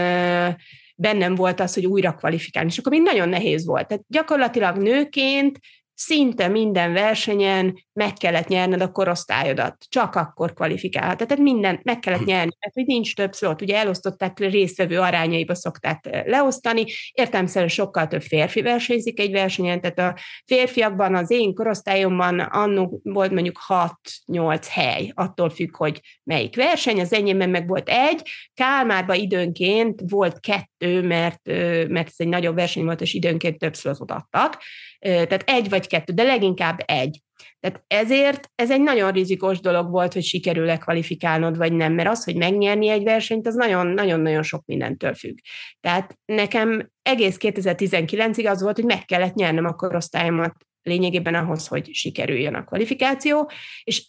bennem volt az, hogy újra kvalifikálni, és akkor még nagyon nehéz volt. Tehát gyakorlatilag nőként szinte minden versenyen meg kellett nyerned a korosztályodat, csak akkor kvalifikálhat. Tehát mindent meg kellett nyerni, mert hogy nincs több szót. Ugye elosztották résztvevő arányaiba szokták leosztani, értelemszerűen sokkal több férfi versenyzik egy versenyen, tehát a férfiakban, az én korosztályomban annó volt mondjuk hat-nyolc hely, attól függ, hogy melyik verseny, az enyémben meg volt egy, Kálmárban időnként volt kettő, mert, mert ez egy nagyobb verseny volt, és időnként több szót adtak. Tehát egy vagy kettő, de leginkább egy. Tehát ezért ez egy nagyon rizikós dolog volt, hogy sikerül-e kvalifikálnod, vagy nem, mert az, hogy megnyerni egy versenyt, az nagyon-nagyon sok mindentől függ. Tehát nekem egész kétezer-tizenkilencig az volt, hogy meg kellett nyernem a korosztályomat lényegében ahhoz, hogy sikerüljön a kvalifikáció, és,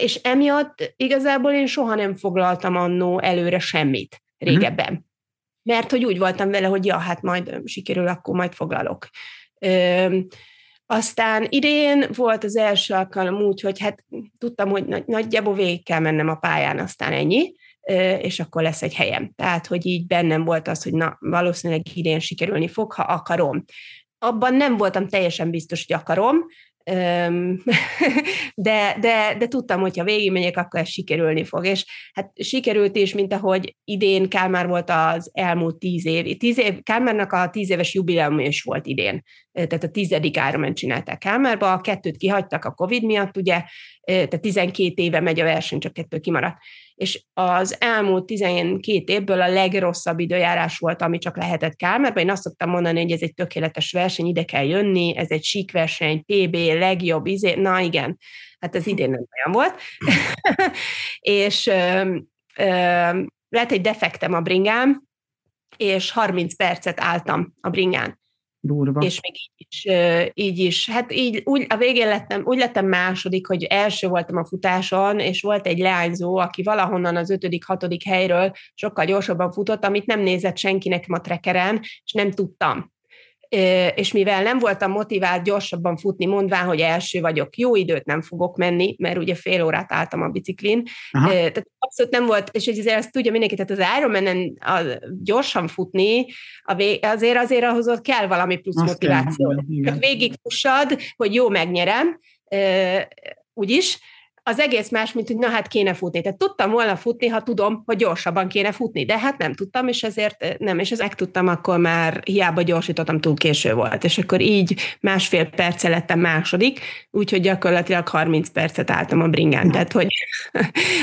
és emiatt igazából én soha nem foglaltam annó előre semmit régebben. Mert hogy úgy voltam vele, hogy ja, hát majd sikerül, akkor majd foglalok. Ö, aztán idén volt az első alkalom úgy, hogy hát tudtam, hogy nagy, nagyjából végig kell mennem a pályán, aztán ennyi, ö, és akkor lesz egy helyem. Tehát, hogy így bennem volt az, hogy na, valószínűleg idén sikerülni fog, ha akarom. Abban nem voltam teljesen biztos, hogy akarom, ö, de, de, de tudtam, hogy ha végigmegyek, akkor ez sikerülni fog. És hát sikerült is, mint ahogy idén Kálmár volt az elmúlt tíz év. tíz év Kálmárnak a tíz éves jubileum is volt idén. Tehát a tizedik Ironman csinálták Kálmárba, a kettőt kihagytak a Covid miatt, ugye, tehát tizenkét éve megy a verseny, csak kettő kimaradt. És az elmúlt tizenkét évből a legrosszabb időjárás volt, ami csak lehetett Kálmárban. Én azt szoktam mondani, hogy ez egy tökéletes verseny, ide kell jönni, ez egy sík verseny, pé bé, legjobb, izé, na igen, hát ez idén nem olyan volt. És ö, ö, lett egy defektem a bringám, és harminc percet álltam a bringán. Durva. És még így is, így is. Hát így úgy, a végén lettem, úgy lettem második, hogy első voltam a futáson, és volt egy leányzó, aki valahonnan az ötödik, hatodik helyről sokkal gyorsabban futott, amit nem nézett senki nekem a trackeren, és nem tudtam. És mivel nem voltam motivált gyorsabban futni, mondván, hogy első vagyok, jó időt nem fogok menni, mert ugye fél órát álltam a biciklin. Aha. Tehát abszolút nem volt, és azért azt tudja mindenki, tehát az Ironmanen gyorsan futni, azért azért ahhoz ott kell valami plusz azt motiváció. Tehát végigfussad, hogy jó, megnyerem, úgyis. Az egész más, mint hogy na hát kéne futni. Tehát tudtam volna futni, ha tudom, hogy gyorsabban kéne futni, de hát nem tudtam, és ezért nem, és ezt megtudtam, akkor már hiába gyorsítottam, túl késő volt, és akkor így másfél perccel lettem második, úgyhogy gyakorlatilag harminc percet álltam a bringán, tehát hogy,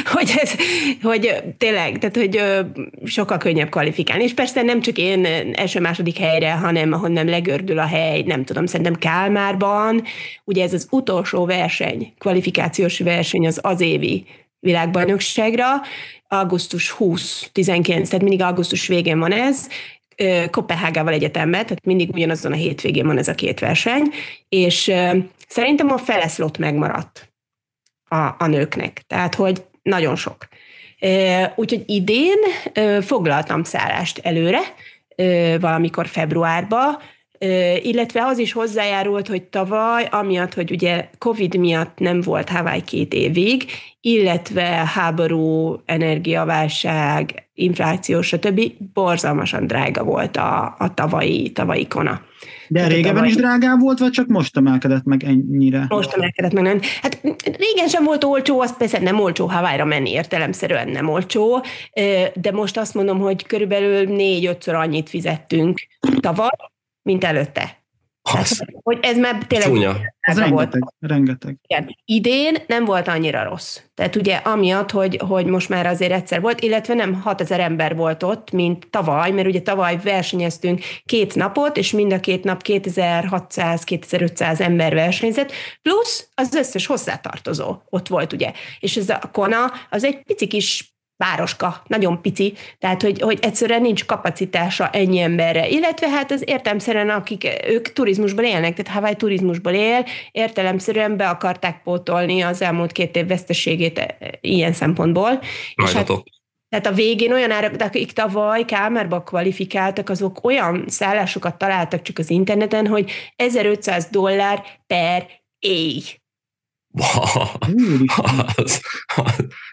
hogy, ez, hogy tényleg, tehát hogy sokkal könnyebb kvalifikálni, és persze nem csak én első-második helyre, hanem ahonnan legördül a hely, nem tudom, szerintem Kálmárban, ugye ez az utolsó verseny, kvalifikációs verseny, az az évi világbajnokságra, augusztus huszadika, tehát mindig augusztus végén van ez, Koppenhágával egyetemben, tehát mindig ugyanazon a hétvégén van ez a két verseny, és szerintem a feleszlott megmaradt a, a nőknek, tehát hogy nagyon sok. Úgyhogy idén foglaltam szállást előre, valamikor februárban, illetve az is hozzájárult, hogy tavaly, amiatt, hogy ugye Covid miatt nem volt Hawaii két évig, illetve háború, energiaválság, infláció, stb. Borzalmasan drága volt a, a tavalyi, tavalyi kona. De hát régebben tavalyi... is drágább volt, vagy csak most emelkedett meg ennyire? Most emelkedett meg nem. Hát régen sem volt olcsó, azt persze nem olcsó Hawaii-ra menni, értelemszerűen nem olcsó, de most azt mondom, hogy körülbelül négy-ötször annyit fizettünk tavaly, mint előtte. Hasz. Hogy ez már tényleg rengeteg, rengeteg. Igen. Idén nem volt annyira rossz. Tehát ugye amiatt, hogy, hogy most már azért egyszer volt, illetve nem hatezer ember volt ott, mint tavaly, mert ugye tavaly versenyeztünk két napot, és mind a két nap kétezer-hatszáz kétezer-ötszáz ember versenyzett, plusz az összes hozzátartozó ott volt, ugye. És ez a Kona, az egy pici kis városka, nagyon pici, tehát hogy, hogy egyszerűen nincs kapacitása ennyi emberre, illetve hát az értelemszerűen, akik ők turizmusból élnek, tehát Hawaii turizmusból él, értelemszerűen be akarták pótolni az elmúlt két év veszteségét ilyen szempontból. És hát, tehát a végén olyan árak, akik tavaly Kámárba kvalifikáltak, azok olyan szállásokat találtak csak az interneten, hogy ezerötszáz dollár per éj.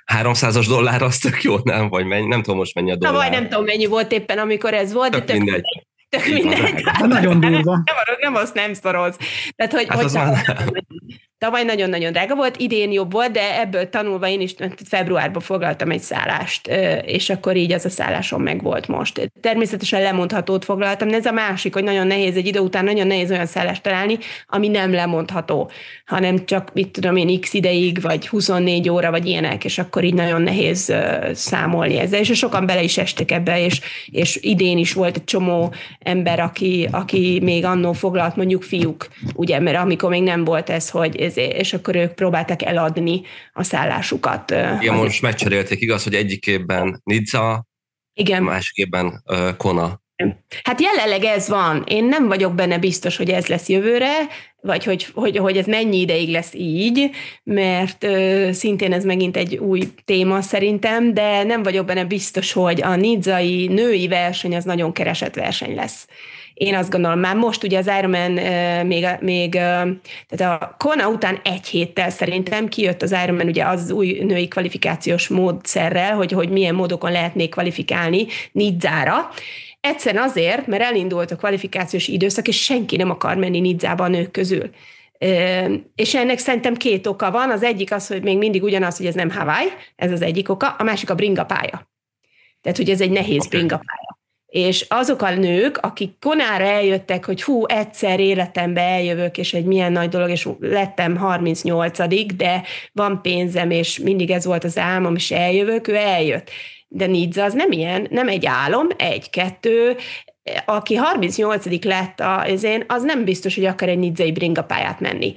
háromszázas dollár az tök jó, nem? Vagy mennyi? Nem tudom most mennyi a dollár. Na, vagy nem tudom mennyi volt éppen, amikor ez volt, tök de tök mindegy. mindegy. Tök mindegy. Hát, nagyon durva. Nem, nem azt nem szorolsz. Tehát, hogy, hát hogy tavaly, tavaly nagyon-nagyon drága volt, idén jobb volt, de ebből tanulva én is februárban foglaltam egy szállást, és akkor így az a szállásom meg volt most. Természetesen lemondhatót foglaltam, de ez a másik, hogy nagyon nehéz egy idő után, nagyon nehéz olyan szállást találni, ami nem lemondható, hanem csak, mit tudom én, x ideig, vagy huszonnégy óra, vagy ilyenek, és akkor így nagyon nehéz számolni ezzel, és sokan bele is estek ebbe, és, és idén is volt egy csomó ember, aki, aki még annó foglalt, mondjuk fiúk, ugye, mert amikor még nem volt ez, hogy ez, és akkor ők próbálták eladni a szállásukat. Igen, most megcserélték, igaz, hogy egyik évben Nizza, igen, másik évben uh, Kona. Hát jelenleg ez van. Én nem vagyok benne biztos, hogy ez lesz jövőre, vagy hogy, hogy, hogy ez mennyi ideig lesz így, mert ö, szintén ez megint egy új téma szerintem, de nem vagyok benne biztos, hogy a nizzai női verseny az nagyon keresett verseny lesz. Én azt gondolom, már most ugye az Ironman ö, még, még ö, tehát a Kona után egy héttel szerintem kijött az Ironman ugye az új női kvalifikációs módszerrel, hogy, hogy milyen módokon lehetnék kvalifikálni Nizzára. Egyszerűen azért, mert elindult a kvalifikációs időszak, és senki nem akar menni Nizzába a nők közül. És ennek szerintem két oka van. Az egyik az, hogy még mindig ugyanaz, hogy ez nem Hawaii, ez az egyik oka. A másik a bringapálya. Tehát, hogy ez egy nehéz okay. bringapálya. És azok a nők, akik Konára eljöttek, hogy hú, egyszer életembe eljövök, és egy milyen nagy dolog, és lettem harmincnyolcadik, de van pénzem, és mindig ez volt az álmom, és eljövök, ő eljött. De Nizza az nem ilyen, nem egy álom, egy-kettő, aki harmincnyolcadik lett az én, az nem biztos, hogy akar egy nizzai bringapályát menni.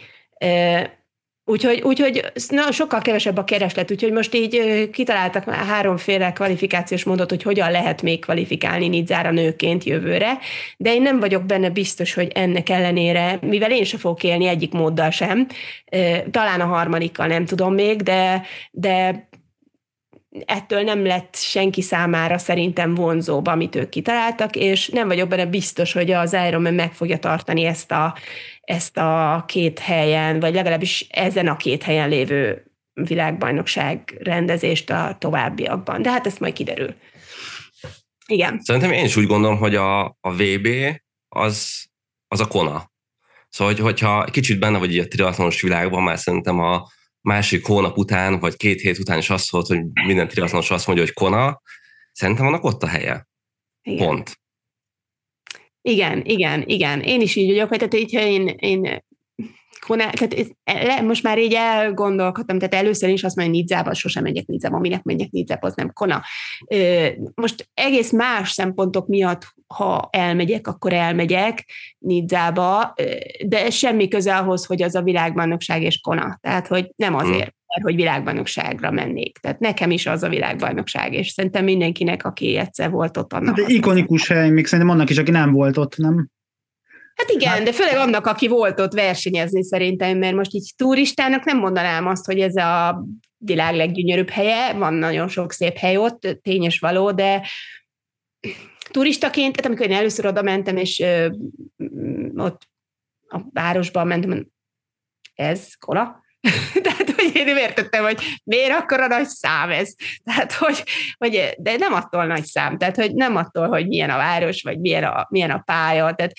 Úgyhogy, úgyhogy na, sokkal kevesebb a kereslet, úgyhogy most így kitaláltak már háromféle kvalifikációs módot, hogy hogyan lehet még kvalifikálni Nizzára nőként jövőre, de én nem vagyok benne biztos, hogy ennek ellenére, mivel én sem fogok élni egyik móddal sem, talán a harmadikkal nem tudom még, de, de ettől nem lett senki számára szerintem vonzóbb, amit ők kitaláltak, és nem vagyok benne biztos, hogy az Ironman meg fogja tartani ezt a, ezt a két helyen, vagy legalábbis ezen a két helyen lévő világbajnokság rendezést a továbbiakban. De hát ezt majd kiderül. Igen. Szerintem én is úgy gondolom, hogy a, a vé bé az, az a Kona. Szóval, hogy, hogyha kicsit benne vagy így a triatlonos világban, már szerintem a másik hónap után, vagy két hét után is azt volt, hogy minden triatlonos azt mondja, hogy Kona, szerintem vannak ott a helye. Igen. Pont. Igen, igen, igen. Én is így vagyok, tehát így, ha én, én Kona, tehát most már így elgondolkodtam, tehát először is azt mondom, hogy Nizzába, sosem megyek Nizzába, minek menjek Nizzába, az nem Kona. Most egész más szempontok miatt, ha elmegyek, akkor elmegyek Nizzába, de semmi köze ahhoz, hogy az a világbajnokság és Kona. Tehát, hogy nem azért, mert hogy világbajnokságra mennék. Tehát nekem is az a világbajnokság, és szerintem mindenkinek, aki egyszer volt ott, annak. De ikonikus hely, még szerintem annak is, aki nem volt ott, nem? Hát igen, de főleg annak, aki volt ott versenyezni szerintem, mert most így turistának nem mondanám azt, hogy ez a világ leggyönyörűbb helye, van nagyon sok szép hely ott, tényes való, de turistaként, tehát amikor én először oda mentem, és ö, ott a városban mentem, ez Kona? Tehát, hogy én értettem, hogy miért akkora nagy szám ez. Tehát, hogy, hogy, de nem attól nagy szám, tehát, hogy nem attól, hogy milyen a város, vagy milyen a, milyen a pálya. Tehát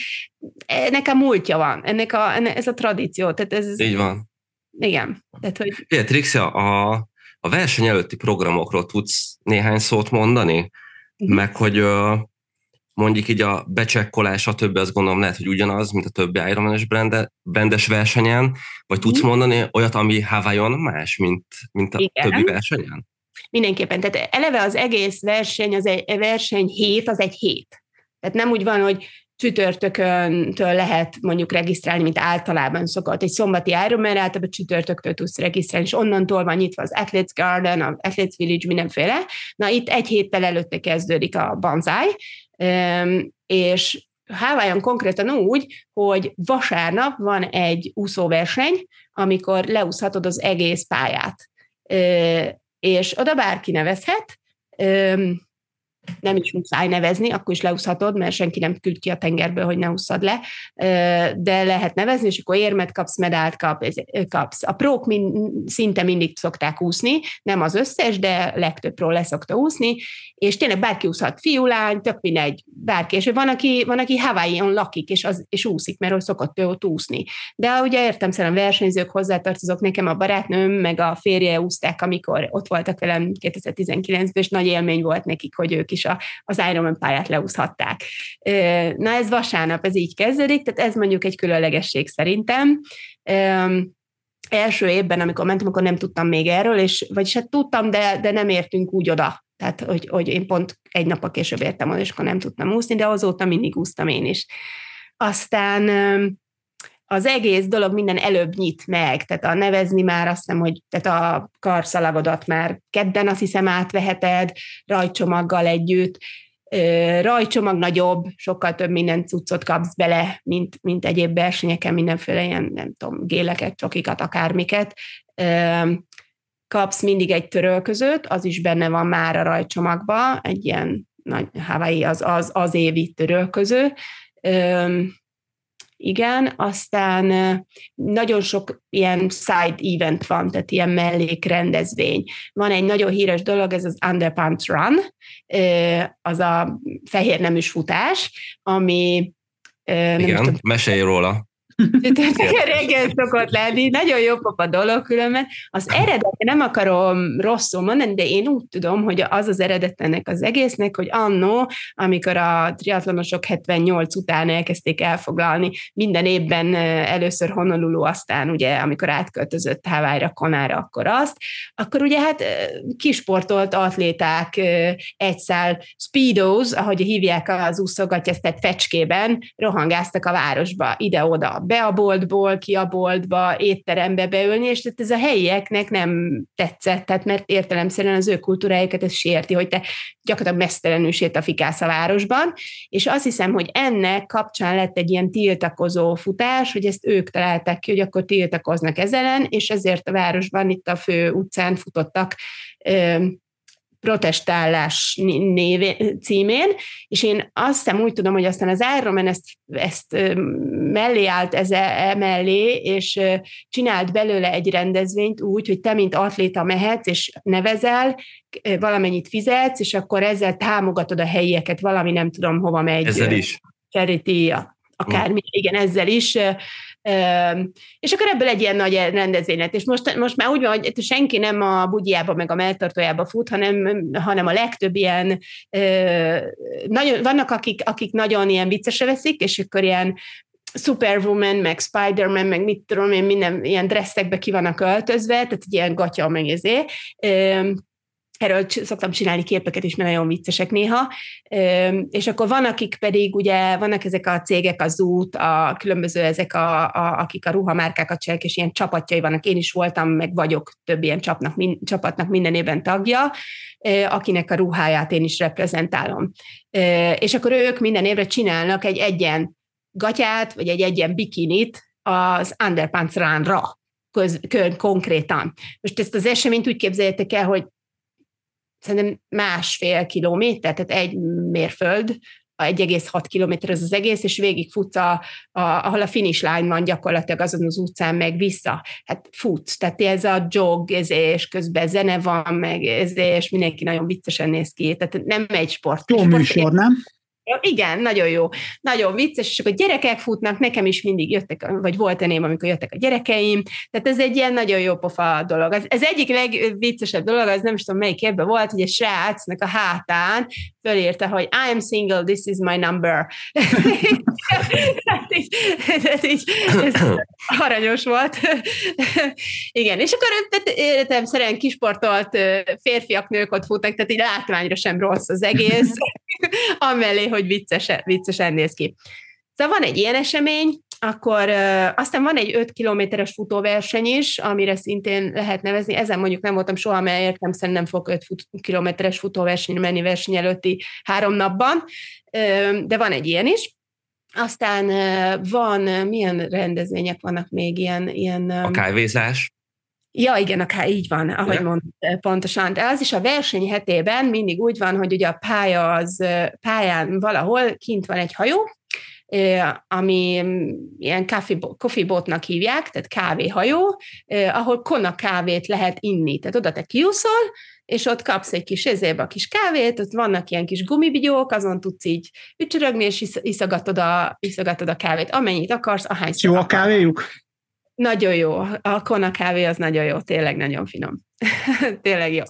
ennek a múltja van, ennek a, enne, ez a tradíció. Tehát ez, így van. Igen. Tehát, hogy... Ugye, Trixia, a, a verseny előtti programokról tudsz néhány szót mondani? Mm-hmm. Meg, hogy mondjuk így a becsekkolás, a többi, azt gondolom lehet, hogy ugyanaz, mint a többi Ironman-es brandes versenyen, vagy tudsz mondani olyat, ami Hawaiion más, mint, mint a igen. többi versenyen? Mindenképpen. Tehát eleve az egész verseny, az egy verseny hét, az egy hét. Tehát nem úgy van, hogy csütörtököntől lehet mondjuk regisztrálni, mint általában szokott. Egy szombati Ironman általában csütörtöktől tudsz regisztrálni, és onnantól van nyitva az Athletes Garden, az Athletes Village, mindenféle. Na itt egy héttel előtte kezdődik a banzai, és Hawaiion konkrétan úgy, hogy vasárnap van egy úszóverseny, amikor leúszhatod az egész pályát. És oda bárki nevezhet, nem is muszáj nevezni, akkor is leúszhatod, mert senki nem küld ki a tengerből, hogy ne ússzad le, de lehet nevezni, és akkor érmet kapsz, medált kapsz. A prók szinte mindig szokták úszni, nem az összes, de legtöbb pró le szokta úszni, és tényleg bárki úszhat, fiú, lány, tök mindegy, bárki, és van, aki, van, aki Hawaiion lakik, és, az, és úszik, mert ő szokott ő ott úszni. De ugye értem szerint versenyzők, hozzátartozók, nekem a barátnőm, meg a férje úszták, amikor ott voltak velem kétezer-tizenkilencben, és nagy élmény volt nekik, hogy ők is a, az Ironman pályát leúszhatták. Na ez vasárnap, ez így kezdődik, tehát ez mondjuk egy különlegesség szerintem. Első évben, amikor mentem, akkor nem tudtam még erről, és, vagyis hát tudtam, de, de nem értünk úgy oda. Tehát, hogy, hogy én pont egy nappal később értem, és akkor nem tudtam úszni, de azóta mindig úsztam én is. Aztán az egész dolog minden előbb nyit meg, tehát a nevezni már azt hiszem, hogy tehát a karszalagodat már kedden azt hiszem átveheted, rajcsomaggal együtt, rajcsomag nagyobb, sokkal több minden cuccot kapsz bele, mint, mint egyéb versenyeken, mindenféle ilyen, nem tudom, géleket, csokikat, akármiket. Kapsz mindig egy törölközőt, az is benne van már a rajcsomagban, egy ilyen nagy Hawaii az, az, az évi törölköző. Üm, igen, aztán nagyon sok ilyen side event van, tehát ilyen mellékrendezvény. Van egy nagyon híres dolog, ez az Underpants Run, az a fehér neműs futás, ami... Igen, nem tudom, mesélj róla. Reggel szokott lenni, nagyon jó papa dolog különben. Az eredet, nem akarom rosszul mondani, de én úgy tudom, hogy az az eredet ennek az egésznek, hogy annó, amikor a triatlonosok hetvennyolc után elkezdték elfoglalni, minden évben először Honolulu, aztán ugye, amikor átköltözött Hawaii-ra, Konára, akkor azt, akkor ugye hát kisportolt atléták, egyszál speedos, ahogy hívják az úszogatját, tehát fecskében, rohangáztak a városba, ide-oda, be a boltból, ki a boltba, étterembe beülni, és tehát ez a helyieknek nem tetszett, tehát mert értelemszerűen az ő kultúrájukat ez sérti, hogy te gyakorlatilag mesztelenül sétafikálsz a városban, és azt hiszem, hogy ennek kapcsán lett egy ilyen tiltakozó futás, hogy ezt ők találták ki, hogy akkor tiltakoznak ezzel, és ezért a városban itt a fő utcán futottak protestálás név, címén, és én azt hiszem úgy tudom, hogy aztán az Ironman ezt, ezt mellé állt eze, mellé, és csinált belőle egy rendezvényt úgy, hogy te, mint atléta mehetsz, és nevezel, valamennyit fizetsz, és akkor ezzel támogatod a helyieket, valami nem tudom hova megy. Ezzel is. Charity, akármi, igen, ezzel is. És akkor ebből egy ilyen nagy rendezvény lett, és most, most már úgy van, hogy senki nem a bugyjába meg a melltartójába fut, hanem, hanem a legtöbb ilyen, nagyon, vannak akik, akik nagyon ilyen viccesre veszik, és akkor ilyen Superwoman, meg Spiderman, meg mit tudom én, minden ilyen dresszekbe ki vannak öltözve, tehát ilyen gatya meg ezé. Erről szoktam csinálni képeket is, mert nagyon viccesek néha, és akkor van, akik pedig ugye, vannak ezek a cégek, az út, a különböző ezek, a, a, akik a ruhamárkákat csinálják, és ilyen csapatjai vannak, én is voltam, meg vagyok több ilyen csapnak, min, csapatnak minden évben tagja, akinek a ruháját én is reprezentálom. És akkor ők minden évre csinálnak egy egyen gatyát, vagy egy egyen bikinit az Underpants Run-ra köz, köz, konkrétan. Most ezt az eseményt úgy képzeljétek el, hogy szerintem másfél kilométer, tehát egy mérföld, egy egész hat kilométer az az egész, és végig futsz, a, a, ahol a finish line van gyakorlatilag azon az utcán, meg vissza. Hát futsz, tehát ez a jog, ez, és közben zene van, meg ez, és mindenki nagyon viccesen néz ki, tehát nem egy sport. Jó műsor, nem? Igen, nagyon jó. Nagyon vicces, és akkor gyerekek futnak, nekem is mindig jöttek, vagy volt eném, amikor jöttek a gyerekeim, tehát ez egy ilyen nagyon jó pofa dolog. Ez, ez egyik legviccesebb dolog, az nem is tudom melyik évben volt, hogy a srácnak a hátán fölírta, hogy I am single, this is my number. ez, ez, ez, ez, ez aranyos volt. Igen, és akkor életem szerint kisportolt férfiak, nők ott futnak, tehát így látványra sem rossz az egész, amellé, hogy viccesen, viccesen néz ki. Szóval van egy ilyen esemény, akkor uh, aztán van egy öt kilométeres futóverseny is, amire szintén lehet nevezni. Ezen mondjuk nem voltam soha, mert értem szerint nem fog öt kilométeres futóversenyre menni verseny előtti három napban, uh, de van egy ilyen is. Aztán uh, van, uh, milyen rendezvények vannak még ilyen... ilyen um, a kávézás. Ja, igen, akár így van, ahogy yeah. mondtad pontosan. De az is a verseny hetében mindig úgy van, hogy ugye a pálya az, pályán valahol kint van egy hajó, ami ilyen coffee boatnak hívják, tehát kávéhajó, ahol kona kávét lehet inni. Tehát oda te kiúszol, és ott kapsz egy kis ezébe a kis kávét, ott vannak ilyen kis gumibigyók, azon tudsz így ücsörögni, és isz- iszogatod, a, iszogatod a kávét, amennyit akarsz, ahányszor. Jó a kávéjuk? Nagyon jó. A kona kávé az nagyon jó, tényleg nagyon finom. tényleg jó.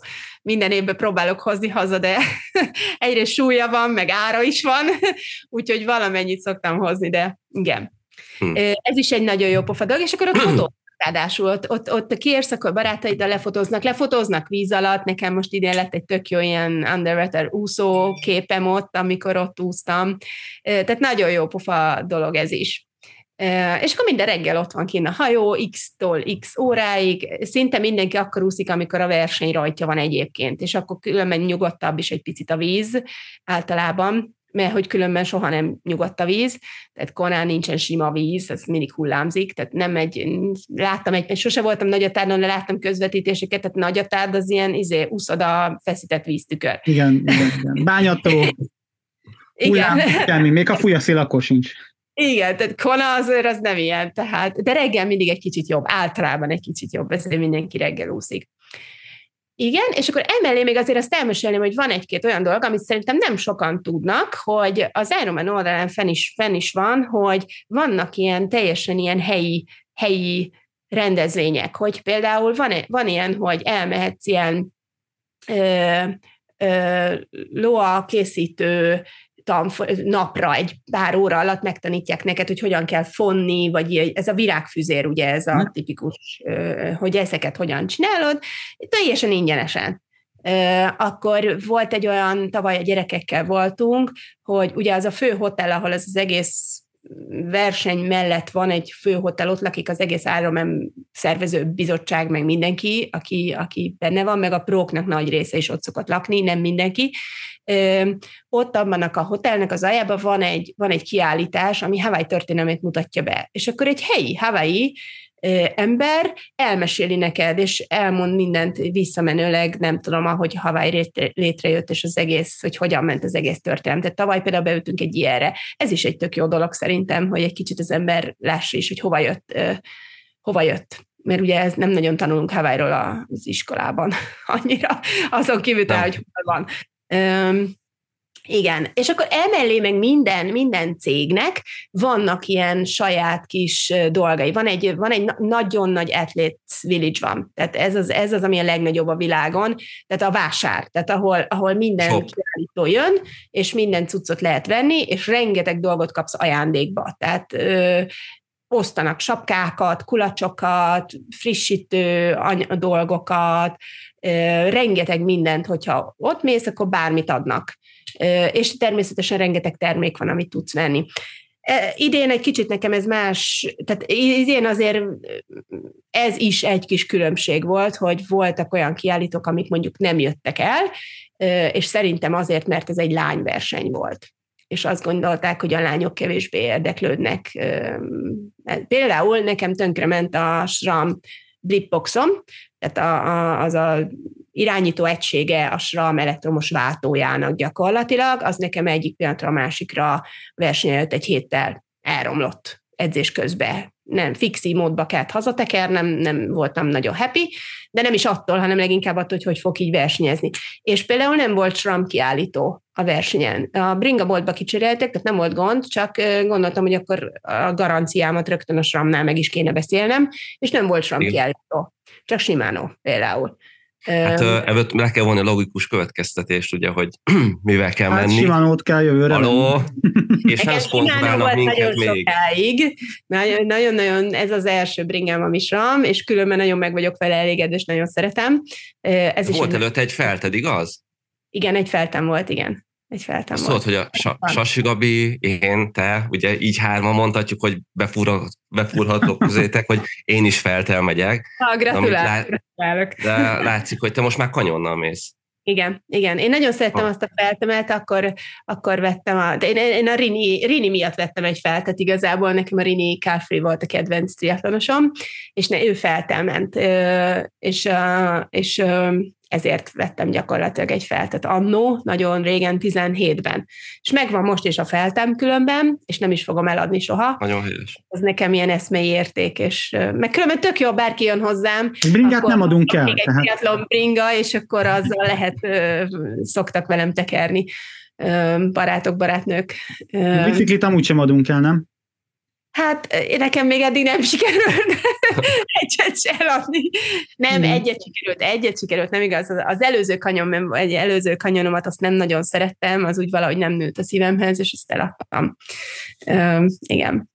Minden évben próbálok hozni haza, de egyre súlya van, meg ára is van, úgyhogy valamennyit szoktam hozni, de igen. Hmm. Ez is egy nagyon jó pofa dolog, és akkor a fotó. Ráadásul ott, ott, ott kérsz, akkor barátaiddal lefotóznak, lefotóznak víz alatt, nekem most idén lett egy tök jó ilyen underwater úszó képem ott, amikor ott úsztam. Tehát nagyon jó pofa dolog ez is. És akkor minden reggel ott van kint a hajó, x-tól x óráig, szinte mindenki akkor úszik, amikor a verseny rajtja van egyébként, és akkor különben nyugodtabb is egy picit a víz általában, mert hogy különben soha nem nyugodt a víz, tehát Konán nincsen sima víz, ez mindig hullámzik, tehát nem egy, láttam egy, sose voltam Nagyatárdon, de láttam közvetítéseket, tehát Nagyatárd az ilyen, izé, úszod a feszített víztükör. Igen, igen, igen. Bányató, hullám, igen. Semmi, még a fújaszél akkor sincs. Igen, tehát Kona azért az nem ilyen, tehát, de reggel mindig egy kicsit jobb, általában egy kicsit jobb, ezért mindenki reggel úszik. Igen, és akkor emellé még azért azt elmesélném, hogy van egy-két olyan dolog, amit szerintem nem sokan tudnak, hogy az Ironman oldalán fenn is, fenn is van, hogy vannak ilyen teljesen ilyen helyi, helyi rendezvények, hogy például van, van ilyen, hogy elmehetsz ilyen ö, ö, loa készítő, napra, egy pár óra alatt megtanítják neked, hogy hogyan kell fonni, vagy ez a virágfüzér, ugye ez a tipikus, hogy ezeket hogyan csinálod, teljesen ingyenesen. Akkor volt egy olyan, tavaly a gyerekekkel voltunk, hogy ugye az a főhotel, ahol ez az egész verseny mellett van egy főhotel, ott lakik az egész Ironman szervező bizottság, meg mindenki, aki, aki benne van, meg a próknak nagy része is ott szokott lakni, nem mindenki. Ö, ott abban a hotelnek az aljában van egy, van egy kiállítás, ami Hawaii történelmét mutatja be. És akkor egy helyi Hawaii ö, ember elmeséli neked, és elmond mindent visszamenőleg, nem tudom, ahogy Hawaii létrejött, és az egész, hogy hogyan ment az egész történelem. Tehát tavaly például beütünk egy ilyenre. Ez is egy tök jó dolog szerintem, hogy egy kicsit az ember lássa is, hogy hova jött, ö, hova jött. Mert ugye ez nem nagyon tanulunk Hawaii-ról az iskolában annyira, azon kívül, de. Hogy hol van. Um, igen, és akkor emellé meg minden, minden cégnek vannak ilyen saját kis dolgai. Van egy, van egy nagyon nagy athlete village van, tehát ez az, ez az, ami a legnagyobb a világon, tehát a vásár, tehát ahol, ahol minden kiállító jön, és minden cuccot lehet venni, és rengeteg dolgot kapsz ajándékba, tehát ö, osztanak sapkákat, kulacsokat, frissítő any- dolgokat, rengeteg mindent, hogyha ott mész, akkor bármit adnak. És természetesen rengeteg termék van, amit tudsz venni. Idén egy kicsit nekem ez más, tehát idén azért ez is egy kis különbség volt, hogy voltak olyan kiállítók, amik mondjuk nem jöttek el, és szerintem azért, mert ez egy lányverseny volt. És azt gondolták, hogy a lányok kevésbé érdeklődnek. Például nekem tönkrement a es er á em blipboxom, tehát a, a, az a irányító egysége a es er á em elektromos váltójának gyakorlatilag, az nekem egyik pillanatra a másikra verseny előtt egy héttel elromlott. edzés közben nem fixi módba kellett hazatekernem, nem voltam nagyon happy, de nem is attól, hanem leginkább attól, hogy hogy fog így versenyezni. És például nem volt SRAM kiállító a versenyen. A bringaboltba kicseréltek, tehát nem volt gond, csak gondoltam, hogy akkor a garanciámat rögtön a SRAM-nál meg is kéne beszélnem, és nem volt SRAM kiállító, csak Shimano például. Hát előtt le kell vonni a logikus következtetést, ugye, hogy mivel kell hát menni. Hát Simanót kell jövőre. Való, és nem szponzorálnak minket nagyon még. Nagyon, nagyon, nagyon, ez az első bringám, ami SRAM, és különben nagyon meg vagyok vele elégedve, és nagyon szeretem. Ez volt előtt egy felted, igaz? Igen, egy feltem volt, igen. Egy feltem volt. Szóval, hogy a Sa- Sasi Gabi, én, te, ugye így hárman mondhatjuk, hogy befúr, befúrhatok közétek, hogy én is feltel megyek. Ha, gratulálok, gratulálok. De látszik, hogy te most már kanyonnal mész. Igen, igen. Én nagyon szerettem ha. azt a feltemet, akkor, akkor vettem a... De én, én a Rini, Rini miatt vettem egy feltet igazából, nekem a Rini Calfrey volt a kedvenc triatlonosom, és ne, ő feltelment. És... és ezért vettem gyakorlatilag egy feltet annó, nagyon régen, tizenhétben. És megvan most is a feltem különben, és nem is fogom eladni soha. Nagyon helyes. Ez nekem ilyen eszmei érték, és meg különben tök jó, bárki jön hozzám. Bringát nem adunk el. Még egy tehát... triatlon bringa, és akkor azzal lehet, szoktak velem tekerni barátok, barátnők. Biciklit amúgy sem adunk el, nem? Hát nekem még eddig nem sikerült egyet se eladni. Nem, mm. egyet sikerült, egyet sikerült, nem igaz. Az előző kanyon, egy előző kanyonomat azt nem nagyon szerettem, az úgy valahogy nem nőtt a szívemhez, és azt eladtam. Üm, igen.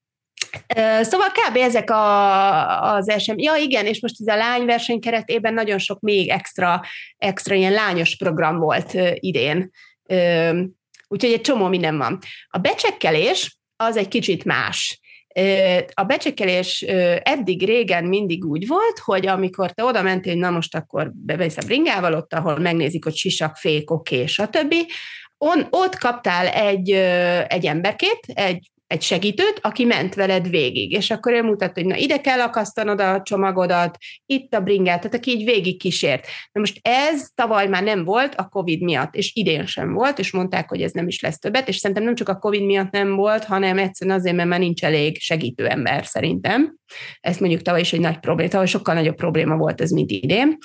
Szóval kb. Ezek a, az esem. Ja, igen, és most ez a lányverseny keretében nagyon sok még extra, extra ilyen lányos program volt idén. Üm, úgyhogy egy csomó minden van. A becsekkelés az egy kicsit más. A becsekkelés eddig régen mindig úgy volt, hogy amikor te oda mentél, hogy na most akkor bevész a bringával ott, ahol megnézik, hogy sisak, fék, oké, stb. On, ott kaptál egy, egy emberkét, egy, egy segítőt, aki ment veled végig, és akkor ő mutatta, hogy na ide kell akasztanod a csomagodat, itt a bringát, tehát aki így végig kísért. Na most ez tavaly már nem volt a Covid miatt, és idén sem volt, és mondták, hogy ez nem is lesz többet, és szerintem nem csak a Covid miatt nem volt, hanem egyszerűen azért, mert már nincs elég segítő ember szerintem. Ez mondjuk tavaly is egy nagy probléma, tavaly sokkal nagyobb probléma volt ez, mint idén.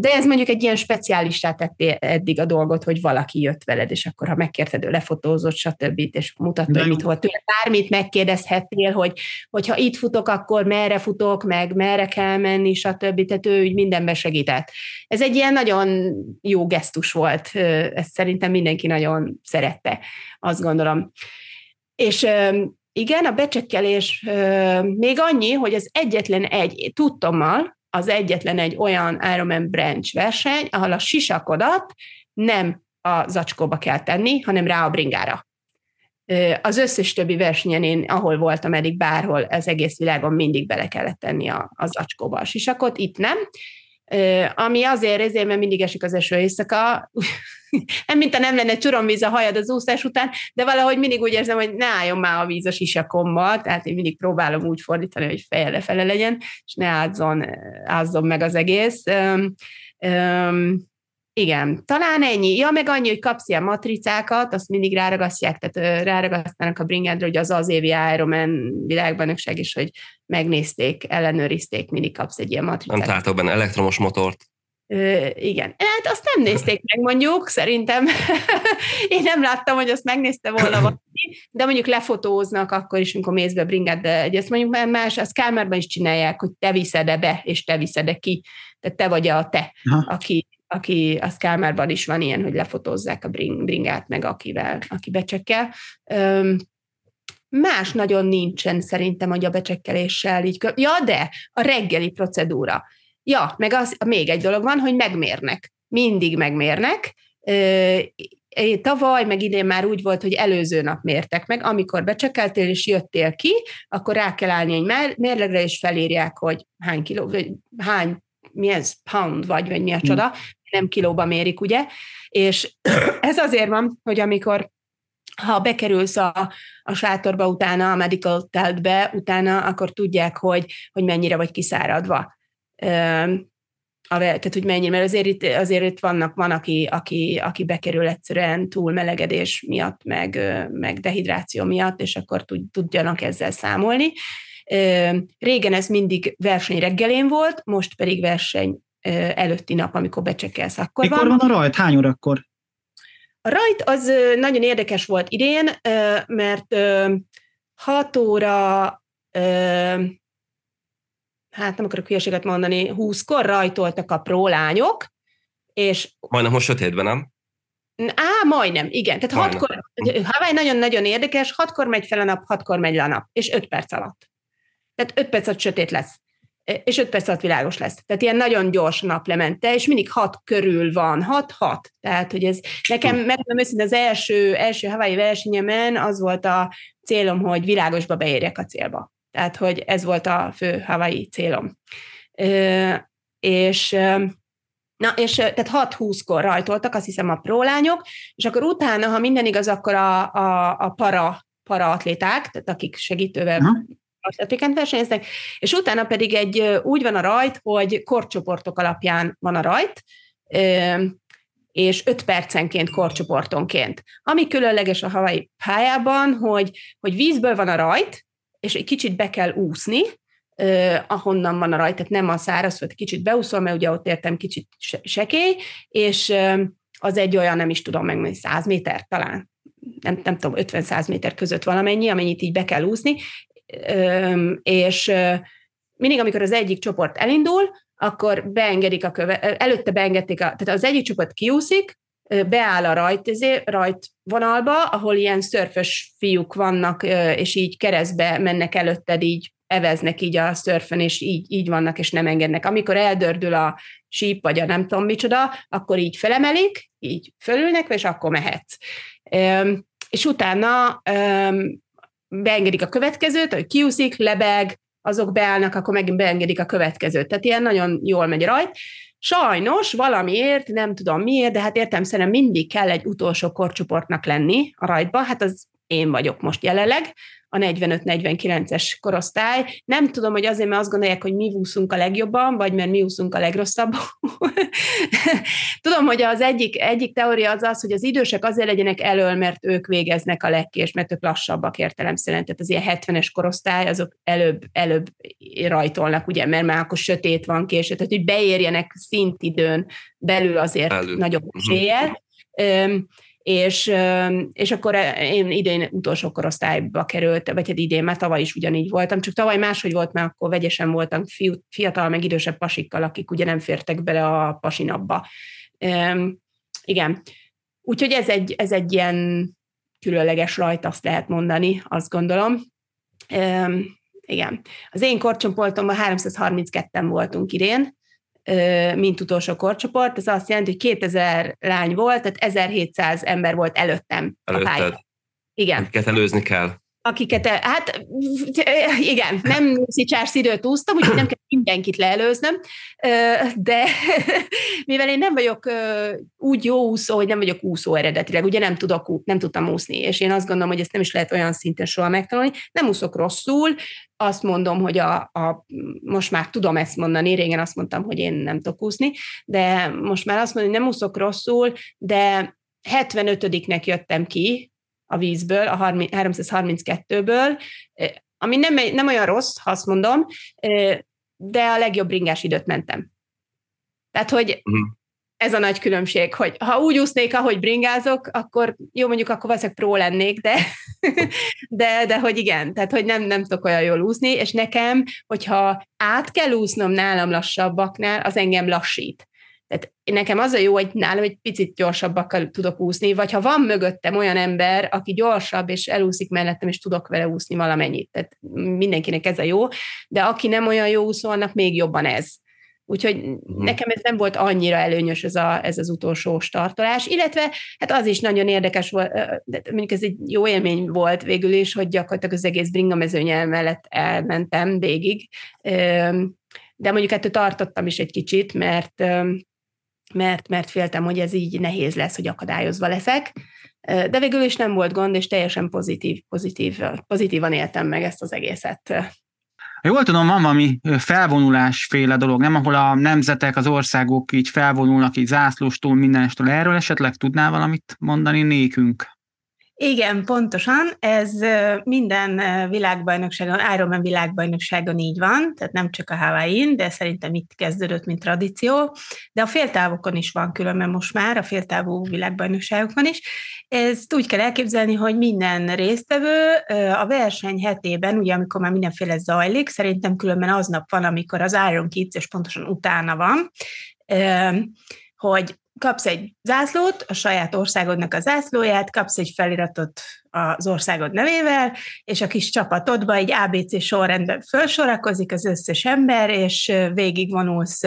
De ez mondjuk egy ilyen speciálistá tette eddig a dolgot, hogy valaki jött veled, és akkor ha megkérted, ő lefotózott, stb. És mutatta, hogy mit volt tőle. Bármit megkérdezhettél, hogy, hogyha itt futok, akkor merre futok, meg merre kell menni, stb. Tehát ő úgy mindenben segített. Ez egy ilyen nagyon jó gesztus volt, ezt szerintem mindenki nagyon szerette, azt gondolom. És... igen, a becsekkelés euh, még annyi, hogy az egyetlen egy, tudtommal, az egyetlen egy olyan Ironman Branch verseny, ahol a sisakodat nem a zacskóba kell tenni, hanem rá a bringára. Az összes többi versenyen én, ahol voltam eddig, bárhol az egész világon mindig bele kellett tenni a, a zacskóba a sisakot, itt nem. Ami azért, ezért, mert mindig esik az eső éjszaka, nem mintha nem lenne csuromvíz a hajad az úszás után, de valahogy mindig úgy érzem, hogy ne álljon már a víz a sisakommal, tehát én mindig próbálom úgy fordítani, hogy feje lefele legyen, és ne ázzon, ázzon meg az egész. Üm, üm, igen, talán ennyi. Ja, meg annyi, hogy kapsz ilyen matricákat, azt mindig ráragasztják, tehát ráragasztanak a bringádra, hogy az az évi Ironman világbajnokság is, hogy megnézték, ellenőrizték, mindig kapsz egy ilyen matricát. Nem találtak benne elektromos motort. Ö, igen, hát azt nem nézték meg mondjuk, szerintem én nem láttam, hogy azt megnézte volna valaki, de mondjuk lefotóznak akkor is, amikor mész be bringát, de ezt mondjuk más, az Kálmárban is csinálják, hogy te viszed be, és te viszed ki, tehát te vagy a te, ha. aki aki az Kálmárban is van ilyen, hogy lefotózzák a bring, bringát, meg akivel, aki becsekkel. Üm, más nagyon nincsen szerintem, hogy a becsekkeléssel így... Kö... Ja, de a reggeli procedúra. Ja, meg az, még egy dolog van, hogy megmérnek. Mindig megmérnek. Ü, tavaly, meg idén már úgy volt, hogy előző nap mértek meg. Amikor becsekkeltél és jöttél ki, akkor rá kell állni egy mérlegre, és felírják, hogy hány kiló, vagy hány, mi ez, pound vagy, vagy mi a csoda, nem kilóba mérik, ugye? És ez azért van, hogy amikor, ha bekerülsz a, a sátorba utána, a medical teltbe utána, akkor tudják, hogy, hogy mennyire vagy kiszáradva. A, tehát, hogy mennyire, mert azért itt, azért itt vannak, van, aki, aki, aki bekerül egyszerűen túlmelegedés miatt, meg, meg dehidráció miatt, és akkor tudjanak ezzel számolni. Régen ez mindig verseny reggelén volt, most pedig verseny előtti nap, amikor becsekkelsz. Akkor Mikor van, van a rajt? Hány órakor? A rajt az nagyon érdekes volt idén, mert hat óra... hát nem akarok hülyeséget mondani, húszkor rajtoltak a prólányok, és... Majdnem most sötétben, nem? Á, majdnem, igen. Tehát majdnem. hatkor, Hawaii nagyon-nagyon érdekes, hatkor megy fel a nap, hatkor megy le a nap, és öt perc alatt. Tehát öt perc alatt sötét lesz, és öt perc alatt világos lesz. Tehát ilyen nagyon gyors nap lemente, és mindig hat körül van, hat-hat. Tehát, hogy ez nekem, megmondom őszintén, az első, első Hawaii versenyemen az volt a célom, hogy világosba beérjek a célba. Tehát, hogy ez volt a fő Hawaii célom. Ö, és, na, és tehát hat-húszkor rajtoltak, azt hiszem, a prólányok, és akkor utána, ha minden igaz, akkor a, a, a para, para atléták, tehát akik segítővel atlétiként versenyeznek, és utána pedig egy, úgy van a rajt, hogy korcsoportok alapján van a rajt, ö, és öt percenként, korcsoportonként. Ami különleges a Hawaii pályában, hogy, hogy vízből van a rajt, és egy kicsit be kell úszni, eh, ahonnan van a rajt, tehát nem a szárazföld, kicsit beúszol, mert ugye ott értem kicsit sekély, és eh, az egy olyan, nem is tudom megmondani, száz méter talán, nem, nem tudom, ötven-száz méter között valamennyi, amennyit így be kell úszni, eh, és eh, mindig, amikor az egyik csoport elindul, akkor beengedik a köve, előtte beengedték, a, tehát az egyik csoport kiúszik, beáll a rajt, rajt vonalba, ahol ilyen szörfös fiúk vannak, és így keresztbe mennek előtted, így eveznek így a szörfön, és így, így vannak, és nem engednek. Amikor eldördül a síp, vagy a nem tudom micsoda, akkor így felemelik, így fölülnek, és akkor mehetsz. És utána beengedik a következőt, hogy kiúszik, lebeg, azok beállnak, akkor megint beengedik a következőt. Tehát ilyen nagyon jól megy rajt. Sajnos valamiért, nem tudom miért, de hát értem szerintem mindig kell egy utolsó korcsoportnak lenni a rajtba, hát az én vagyok most jelenleg, a negyvenöt-negyvenkilences korosztály. Nem tudom, hogy azért, mert azt gondolják, hogy mi úszunk a legjobban, vagy mert mi úszunk a legrosszabbul. Tudom, hogy az egyik, egyik teória az az, hogy az idősek azért legyenek elől, mert ők végeznek a legkés, mert ők lassabbak értelemszerűen. Tehát az ilyen hetvenes korosztály, azok előbb, előbb rajtolnak, ugye, mert már akkor sötét van késő. Tehát, hogy beérjenek szintidőn belül azért elő. Nagyobb eséllyel. És, és akkor én idén utolsó korosztályba kerültem, vagy hát idén, már tavaly is ugyanígy voltam, csak tavaly máshogy volt, mert akkor vegyesen voltam fiatal, meg idősebb pasikkal, akik ugye nem fértek bele a pasinapba. Üm, igen. Úgyhogy ez egy, ez egy ilyen különleges rajt, azt lehet mondani, azt gondolom. Üm, igen. Az én korcsoportomban háromszázharmincketten voltunk idén, mint utolsó korcsoport, ez azt jelenti, hogy kétezer lány volt, tehát ezerhétszáz ember volt előttem. Előtted. A pályán. Igen. Akiket előzni kell. Akiket, el, hát igen, nem szicsárs időt úsztam, úgyhogy nem kell mindenkit leelőznöm, de mivel én nem vagyok úgy jó úszó, hogy nem vagyok úszó eredetileg, ugye nem tudok, nem tudtam úszni, és én azt gondolom, hogy ezt nem is lehet olyan szinten soha megtanulni, nem úszok rosszul, azt mondom, hogy a, a, most már tudom ezt mondani, régen azt mondtam, hogy én nem tudok úszni, de most már azt mondom, hogy nem úszok rosszul, de hetvenötödiknek jöttem ki a vízből, a háromszázharminckettőből, ami nem, nem olyan rossz, ha azt mondom, de a legjobb bringás időt mentem. Tehát, hogy ez a nagy különbség, hogy ha úgy úsznék, ahogy bringázok, akkor jó, mondjuk akkor valószínűleg pró lennék, de, de, de hogy igen, tehát hogy nem, nem tudok olyan jól úszni, és nekem, hogyha át kell úsznom nálam lassabbaknál, az engem lassít. Tehát nekem az a jó, hogy nálam egy picit gyorsabbakkal tudok úszni, vagy ha van mögöttem olyan ember, aki gyorsabb, és elúszik mellettem, és tudok vele úszni valamennyit. Tehát mindenkinek ez a jó, de aki nem olyan jó úszó, annak még jobban ez. Úgyhogy nekem ez nem volt annyira előnyös ez, a, ez az utolsó startolás, illetve hát az is nagyon érdekes volt, mondjuk ez egy jó élmény volt végül is, hogy gyakorlatilag az egész bringamezőnyel mellett elmentem végig, de mondjuk ettől tartottam is egy kicsit, mert, mert, mert féltem, hogy ez így nehéz lesz, hogy akadályozva leszek, de végül is nem volt gond, és teljesen pozitív, pozitív, pozitívan éltem meg ezt az egészet. Jól tudom, van valami felvonulásféle dolog, nem? Ahol a nemzetek, az országok így felvonulnak, így zászlóstól, mindenestől. Erről esetleg tudnál valamit mondani nékünk? Igen, pontosan. Ez minden világbajnokságon, Ironman világbajnokságon így van, tehát nem csak a Hawaii-n, de szerintem itt kezdődött, mint tradíció. De a féltávokon is van különben most már, a féltávú világbajnokságokon is. Ezt úgy kell elképzelni, hogy minden résztvevő a verseny hetében, ugye amikor már mindenféle zajlik, szerintem különben aznap van, amikor az Iron Kids, és pontosan utána van, hogy kapsz egy zászlót, a saját országodnak a zászlóját, kapsz egy feliratot az országod nevével, és a kis csapatodba egy á bé cé sorrendben felsorakozik az összes ember, és végigvonulsz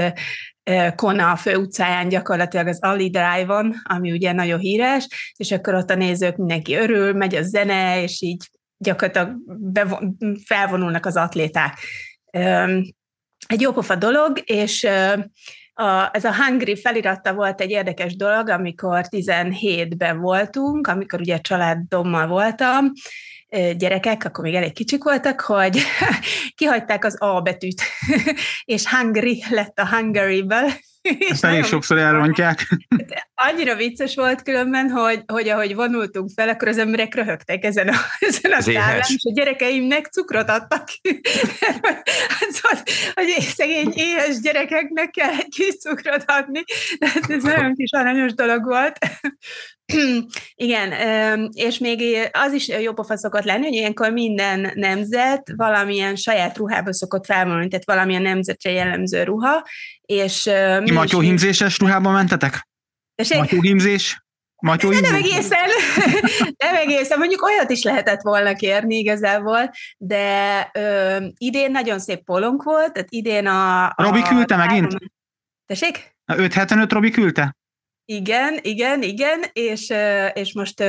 Kona fő utcáján, gyakorlatilag az Ali Drive-on, ami ugye nagyon híres, és akkor ott a nézők, mindenki örül, megy a zene, és így gyakorlatilag bevon- felvonulnak az atléták. Egy jópofa dolog, és A, ez a Hungry feliratta volt egy érdekes dolog, amikor tizenhétben voltunk, amikor ugye családommal voltam, gyerekek, akkor még elég kicsik voltak, hogy kihagyták az A betűt, és Hungry lett a Hungary-ből. Ezt elég sokszor elrontják. Annyira vicces volt különben, hogy, hogy ahogy vonultunk fel, akkor az emberek röhögtek ezen a, ezen a táblán, és a gyerekeimnek cukrot adtak. Szóval, hogy szegény éhes gyerekeknek kell egy kis cukrot adni, tehát ez nagyon kis aranyos dolog volt. Igen, és még az is jó pofa szokott lenni, hogy ilyenkor minden nemzet valamilyen saját ruhába szokott felvonulni, tehát valamilyen nemzetre jellemző ruha, és... Matyóhímzéses ruhában mentetek? Matyóhímzés? De nem egészen, nem egészen, mondjuk olyat is lehetett volna kérni igazából, de ö, idén nagyon szép polónk volt, tehát idén a... Robi a, küldte a, megint? Tessék? A öt hetvenöt Robi küldte? Igen, igen, igen, és, és most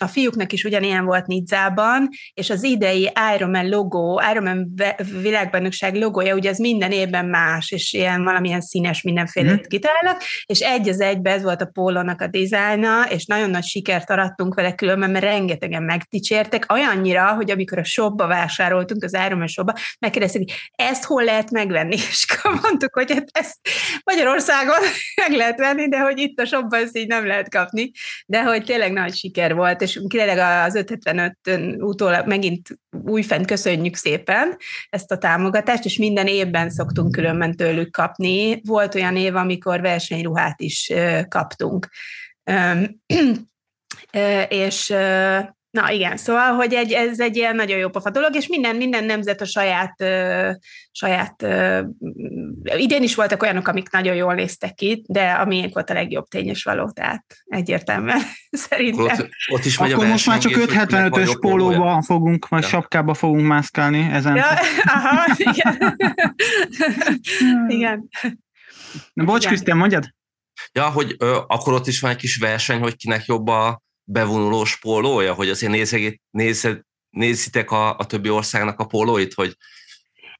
a fiúknak is ugyanilyen volt Nizzában, és az idei Ironman logó, Ironman világbajnokság logója, ugye ez minden évben más, és ilyen valamilyen színes mindenfélét mm. kitálnak, és egy az egybe ez volt a pólónak a dizájna, és nagyon nagy sikert arattunk vele különben, mert rengetegen megdicsértek, olyannyira, hogy amikor a shopba vásároltunk, az Ironman shopba, megkérdeztek, hogy ezt hol lehet megvenni, és mondtuk, hogy hát ezt Magyarországon meg lehet venni, de hogy itt a abban ezt így nem lehet kapni, de hogy tényleg nagy siker volt, és tényleg az öt hetvenötön utólag megint újfent köszönjük szépen ezt a támogatást, és minden évben szoktunk különben tőlük kapni. Volt olyan év, amikor versenyruhát is kaptunk. És na igen, szóval, hogy egy, ez egy ilyen nagyon jó pofa dolog, és minden, minden nemzet a saját, ö, saját ö, idén is voltak olyanok, amik nagyon jól néztek ki, de amilyen volt a legjobb tényes való, tehát egyértelműen szerintem. Ott, ott is megy a versengés. Akkor most már csak öt hetvenötös pólóba fogunk, vagy ja. sapkába fogunk mászkálni ezen. Ja, aha, igen. igen. Na, bocs, Krisztián, mondjad? Ja, hogy ö, akkor ott is van egy kis verseny, hogy kinek jobb a bevonulós pólója, hogy azért nézzétek, nézzétek, nézzétek a, a többi országnak a pólóit, hogy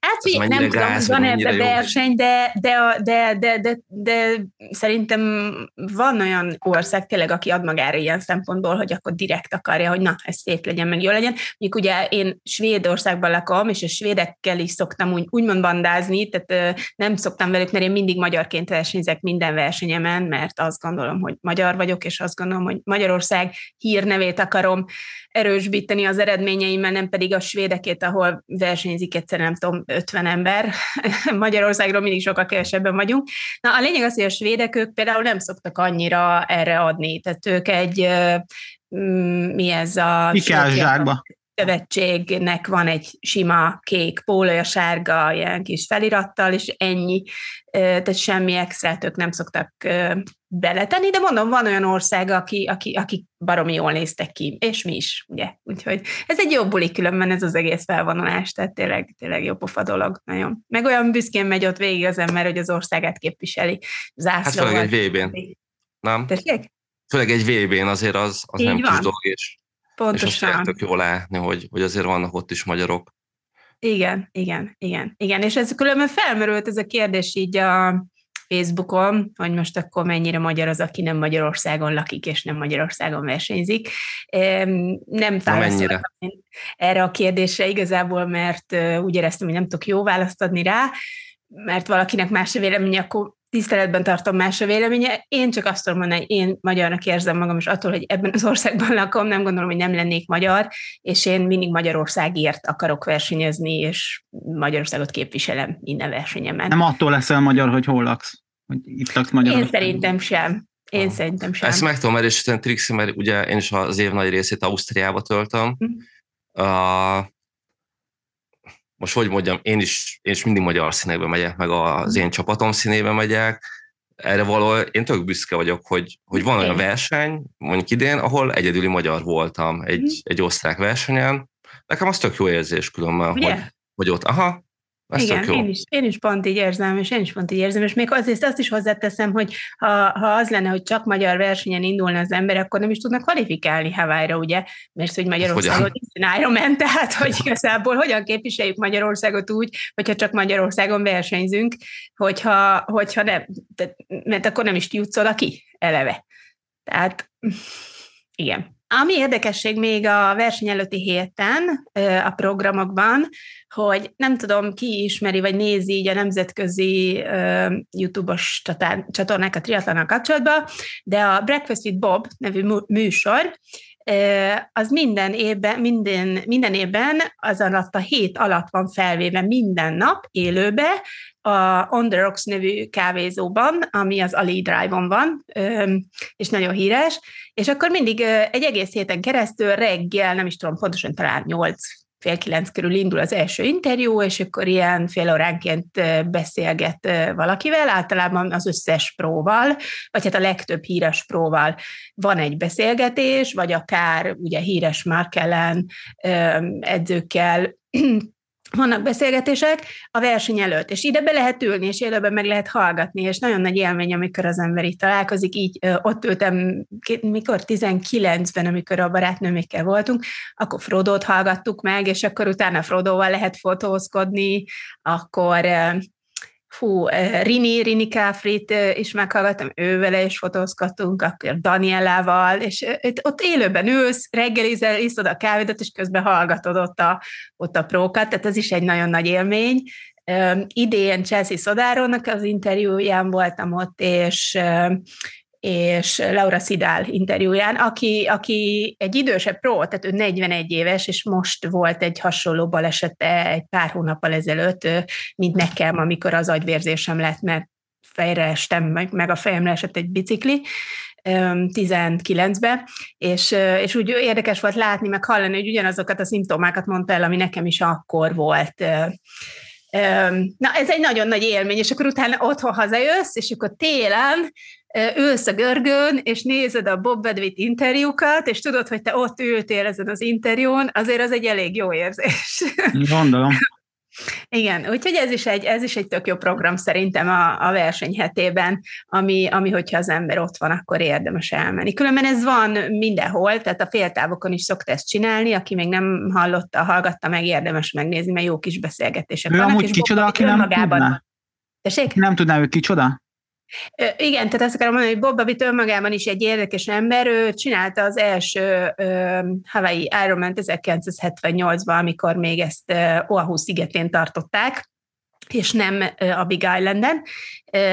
hát nem tudom, hogy van ebben verseny, de, de, de, de, de, de szerintem van olyan ország tényleg, aki ad magára ilyen szempontból, hogy akkor direkt akarja, hogy na, ez szép legyen, meg jó legyen. Mondjuk ugye én Svédországban lakom, és a svédekkel is szoktam úgy, úgymond bandázni, tehát nem szoktam velük, mert én mindig magyarként versenyzek minden versenyemen, mert azt gondolom, hogy magyar vagyok, és azt gondolom, hogy Magyarország hírnevét akarom erősbíteni az eredményeimmel, nem pedig a svédekét, ahol versenyzik egyszer, nem tudom, ötven ember. Magyarországról mindig sokkal kevesebben vagyunk. Na, a lényeg az, hogy a svédek, ők például nem szoktak annyira erre adni. Tehát ők egy, mi ez a... Ikea-zsákba. Szövetségnek van egy sima kék pólója, sárga, ilyen kis felirattal, és ennyi. Tehát semmi extrát ők nem szoktak beletenni, de mondom, van olyan ország, aki, aki, aki baromi jól néztek ki, és mi is, ugye. Úgyhogy ez egy jobb buli különben, ez az egész felvonulás, tehát tényleg, tényleg jó pofa dolog, nagyon. Meg olyan büszkén megy ott végig az ember, hogy az országát képviseli. Zászlóval. Hát főleg egy vé bén, nem? Tessék? Főleg egy vé bén azért az, az nem van. Kis dolog, és Pontosan. És most jól látni, hogy, hogy azért vannak ott is magyarok. Igen, igen, igen, igen. És ez különben felmerült ez a kérdés így a, Facebookon, hogy most akkor mennyire magyar az, aki nem Magyarországon lakik, és nem Magyarországon versenyzik. Nem válaszoltam erre a kérdésre igazából, mert úgy éreztem, hogy nem tudok jó választ adni rá, mert valakinek más a véleménye, akkor tiszteletben tartom más a véleménye. Én csak azt tudom mondani, hogy én magyarnak érzem magam, és attól, hogy ebben az országban lakom, nem gondolom, hogy nem lennék magyar, és én mindig Magyarországért akarok versenyezni, és Magyarországot képviselem innen versenyemen. Nem attól leszel magyar, hogy hol laksz? Hogy itt laksz Magyarországon? Én szerintem sem. Én ah. szerintem sem. Ezt meg tudom erősíteni trixi, mert ugye én is az év nagy részét Ausztriába töltöm. Hm. Uh, most hogy mondjam, én is, én is mindig magyar színekbe megyek, meg az én csapatom színébe megyek. Erre való, én tök büszke vagyok, hogy, hogy van olyan verseny, mondjuk idén, ahol egyedüli magyar voltam egy, mm. egy osztrák versenyen. Nekem az tök jó érzés különben, hogy, hogy ott, aha, ez igen, tök jó. Én is, én is pont így érzem, és én is pont így érzem, és még azért azt is hozzáteszem, hogy ha, ha az lenne, hogy csak magyar versenyen indulna az ember, akkor nem is tudnak kvalifikálni Hawaii-ra, ugye? Mert hogy Magyarországon nincsen Ironman, tehát hogy igazából hogyan képviseljük Magyarországot úgy, hogyha csak Magyarországon versenyzünk, hogyha, hogyha nem, tehát, mert akkor nem is jutsz oda ki eleve. Tehát igen. Ami érdekesség még a verseny előtti héten a programokban, hogy nem tudom, ki ismeri, vagy nézi így a nemzetközi uh, YouTube-os csatornák a triatlonnal kapcsolatban, de a Breakfast with Bob nevű műsor, uh, az minden évben, minden, minden évben az alatt a hét alatt van felvéve minden nap élőbe, a On the Rocks nevű kávézóban, ami az Ali Drive-on van, és nagyon híres, és akkor mindig egy egész héten keresztül reggel, nem is tudom, pontosan talán nyolc, fél kilenc körül indul az első interjú, és akkor ilyen fél óránként beszélget valakivel, általában az összes próval, vagy hát a legtöbb híres próval van egy beszélgetés, vagy akár ugye híres Mark Allen edzőkkel, vannak beszélgetések a verseny előtt, és ide be lehet ülni, és élőben meg lehet hallgatni, és nagyon nagy élmény, amikor az ember itt találkozik, így ott ültem, mikor tizenkilencben, amikor a barátnőmikkel voltunk, akkor Frodót hallgattuk meg, és akkor utána Frodóval lehet fotózkodni, akkor hú, Rini, Rini Káfrit is meghallgattam, ővele is fotózkodtunk, akkor Danielával, és ott élőben ülsz, reggelizel, iszod a kávédat, és közben hallgatod ott a, ott a prókat, tehát ez is egy nagyon nagy élmény. Idén Chelsea Sodáronnak az interjúján voltam ott, és és Laura Szidál interjúján, aki, aki egy idősebb pró, tehát ő negyvenegy éves, és most volt egy hasonló balesete egy pár hónappal ezelőtt, mint nekem, amikor az agyvérzésem lett, mert fejre estem, meg, meg a fejemre esett egy bicikli tizenkilencbe, és, és úgy érdekes volt látni, meg hallani, hogy ugyanazokat a szimptomákat mondta el, ami nekem is akkor volt. Na, ez egy nagyon nagy élmény, és akkor utána otthon hazajössz, és akkor télen ülsz a görgőn, és nézed a Bob Bedwitt interjúkat, és tudod, hogy te ott ültél ezen az interjún, azért az egy elég jó érzés. Gondolom. Igen, úgyhogy ez is egy, ez is egy tök jó program szerintem a, a versenyhetében, ami, ami, hogyha az ember ott van, akkor érdemes elmenni. Különben ez van mindenhol, tehát a féltávokon is szokta ezt csinálni, aki még nem hallotta, hallgatta meg, érdemes megnézni, mert jó kis beszélgetések vannak. Ő amúgy kicsoda, aki nem tudná? Nem tudná, ő kicsoda? Igen, tehát azt akarom mondani, hogy Bob Babbitt önmagában is egy érdekes ember, ő csinálta az első Hawaii Ironman ezerkilencszázhetvennyolcban, amikor még ezt Oahu szigetén tartották, és nem a Big Islanden,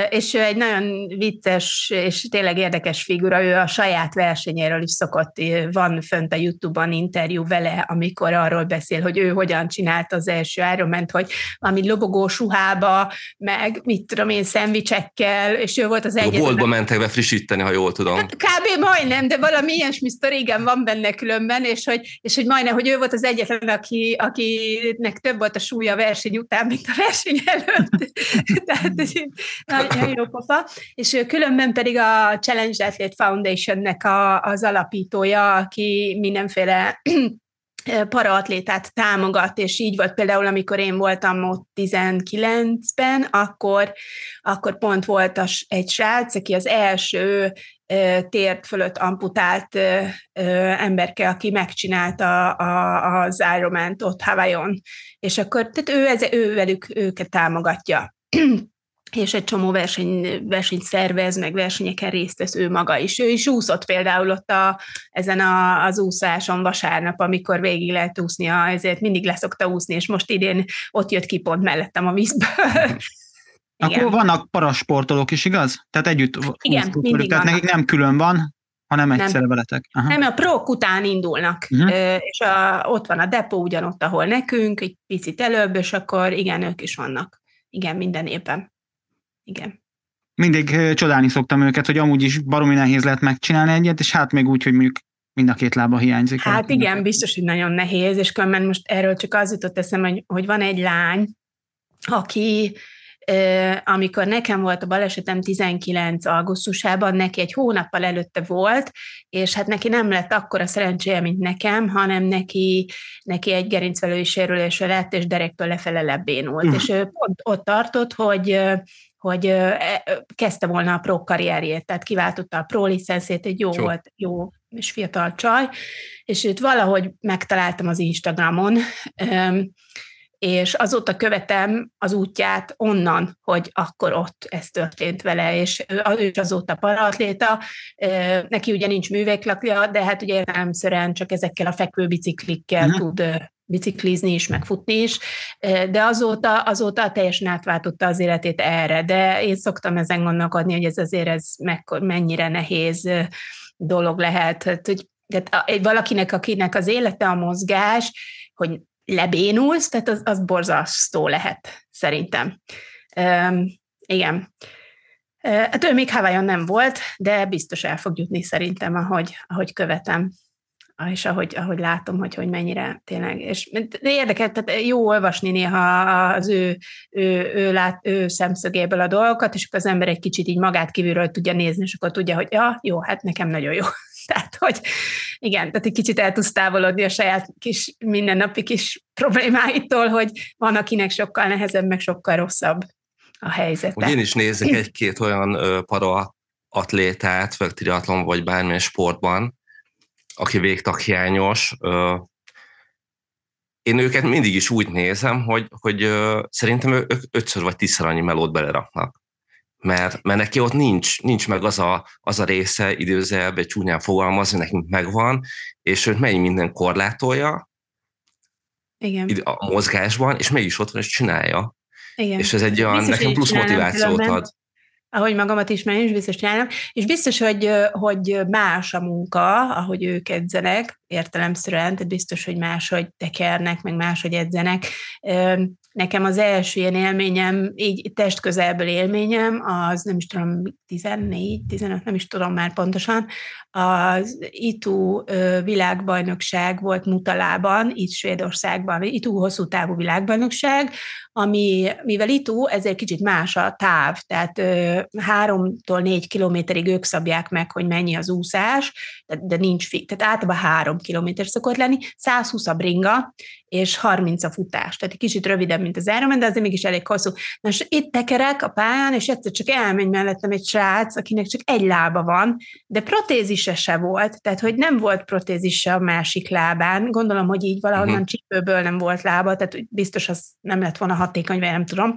és ő egy nagyon vicces és tényleg érdekes figura, ő a saját versenyéről is szokott, van fönt a YouTube-on interjú vele, amikor arról beszél, hogy ő hogyan csinálta az első Ironman-t, hogy ami lobogós ruhába, meg mit tudom én, szendvicsekkel, és ő volt az egyetlen. A boltba mentek be frissíteni, ha jól tudom. Kb. Majdnem, de valami ilyesmi sztori, igen, van benne különben, és hogy, és hogy majdnem, hogy ő volt az egyetlen, aki, akinek több volt a súlya verseny után, mint a verseny előtt. Tehát nagyon jó pofa, és különben pedig a Challenge Athlete Foundation-nek a, az alapítója, aki mindenféle paraatlétát támogat, és így volt például, amikor én voltam ott tizenkilencben, akkor, akkor pont volt az, egy srác, aki az első tért fölött amputált emberke, aki megcsinálta az Ironman-t ott Hawaiion, és akkor tehát ő, ez, ő velük őket támogatja. és egy csomó verseny, versenyt szervez, meg versenyeken részt vesz ő maga is. Ő is úszott például ott a, ezen a, az úszáson vasárnap, amikor végig lehet úsznia, ezért mindig leszokta úszni, és most idén ott jött ki pont mellettem a vízből. Akkor vannak parasportolók is, igaz? Tehát együtt igen, mindig tehát nekik nem külön van, hanem egyszerre veletek. Aha. Nem, a prók után indulnak, uh-huh. és a, ott van a depó ugyanott, ahol nekünk, egy picit előbb, és akkor igen, ők is vannak. Igen, minden évben. Igen. Mindig csodálni szoktam őket, hogy amúgy is baromi nehéz lehet megcsinálni egyet, és hát még úgy, hogy mondjuk mind a két lába hiányzik. Hát igen, mindenki. Biztos, hogy nagyon nehéz, és különben most erről csak az jutott eszem, hogy, hogy van egy lány, aki amikor nekem volt a balesetem tizenkilenc augusztusában, neki egy hónappal előtte volt, és hát neki nem lett akkora szerencséje, mint nekem, hanem neki, neki egy gerincvelői sérülése lett, és derektől lefele lebbénult. Uh. És ő pont ott tartott, hogy, hogy kezdte volna a pro karrierjét, tehát kiváltotta a pro licenszét, egy jó Csó. volt, jó és fiatal csaj, és őt valahogy megtaláltam az Instagramon, és azóta követem az útját onnan, hogy akkor ott ez történt vele, és ő azóta paraatléta, neki ugye nincs művéklakja, de hát ugye értelemszerűen csak ezekkel a fekvőbiciklikkel uh-huh. tud biciklizni is, meg futni is, de azóta, azóta teljesen átváltotta az életét erre, de én szoktam ezen gondolkodni, hogy ez azért ez mekkor, mennyire nehéz dolog lehet, hát, hogy tehát valakinek, akinek az élete a mozgás, hogy lebénulsz, tehát az, az borzasztó lehet, szerintem. Üm, igen. Üm, hát ő még Hawaiion nem volt, de biztos el fog jutni szerintem, ahogy, ahogy követem, és ahogy, ahogy látom, hogy, hogy mennyire tényleg. És érdekes, tehát jó olvasni néha az ő, ő, ő, lát, ő szemszögéből a dolgokat, és akkor az ember egy kicsit így magát kívülről tudja nézni, és akkor tudja, hogy ja, jó, hát nekem nagyon jó. Tehát, hogy igen, tehát egy kicsit el tudsz távolodni a saját kis mindennapi kis problémáitól, hogy van, akinek sokkal nehezebb, meg sokkal rosszabb a helyzete. Úgy én is nézek egy-két olyan para atlétát, vagy triatlon, vagy bármilyen sportban, aki végtaghiányos. Én őket mindig is úgy nézem, hogy, hogy szerintem ők ötször vagy tízszer annyi melót beleraknak. Mert, mert neki ott nincs, nincs meg az a, az a része, időzelbe csúnyán fogalmazni, nekünk megvan, és őt mennyi minden korlátolja igen. a mozgásban, és mégis ott van, és csinálja. Igen. És ez egy olyan, nekem plusz motivációt különben. Ad. Ahogy magamat ismerem, is biztos csinálom, és biztos, hogy, hogy más a munka, ahogy ők edzenek, értelemszerűen, tehát biztos, hogy máshogy tekernek, meg máshogy edzenek. Nekem az első ilyen élményem, így testközelből élményem, az nem is tudom, tizennégy, tizenöt, nem is tudom már pontosan, az í té ú világbajnokság volt Mutalában, itt Svédországban, í té ú hosszú távú világbajnokság, ami, mivel í té ú, ezért kicsit más a táv, tehát háromtól négy kilométerig ők szabják meg, hogy mennyi az úszás, de, de nincs fix, tehát általában három kilométer szokott lenni, száz húsz a bringa, és harminc a futás, tehát egy kicsit rövidebb, mint az Ironman, de azért mégis elég hosszú. Na, és itt tekerek a pályán, és egyszer csak elmegy mellettem egy srác, akinek csak egy lába van, de protézise se volt, tehát hogy nem volt protézise a másik lábán, gondolom, hogy így valahonnan uh-huh. csípőből nem volt lába, tehát biztos az nem lett volna hatékony, vagy nem tudom,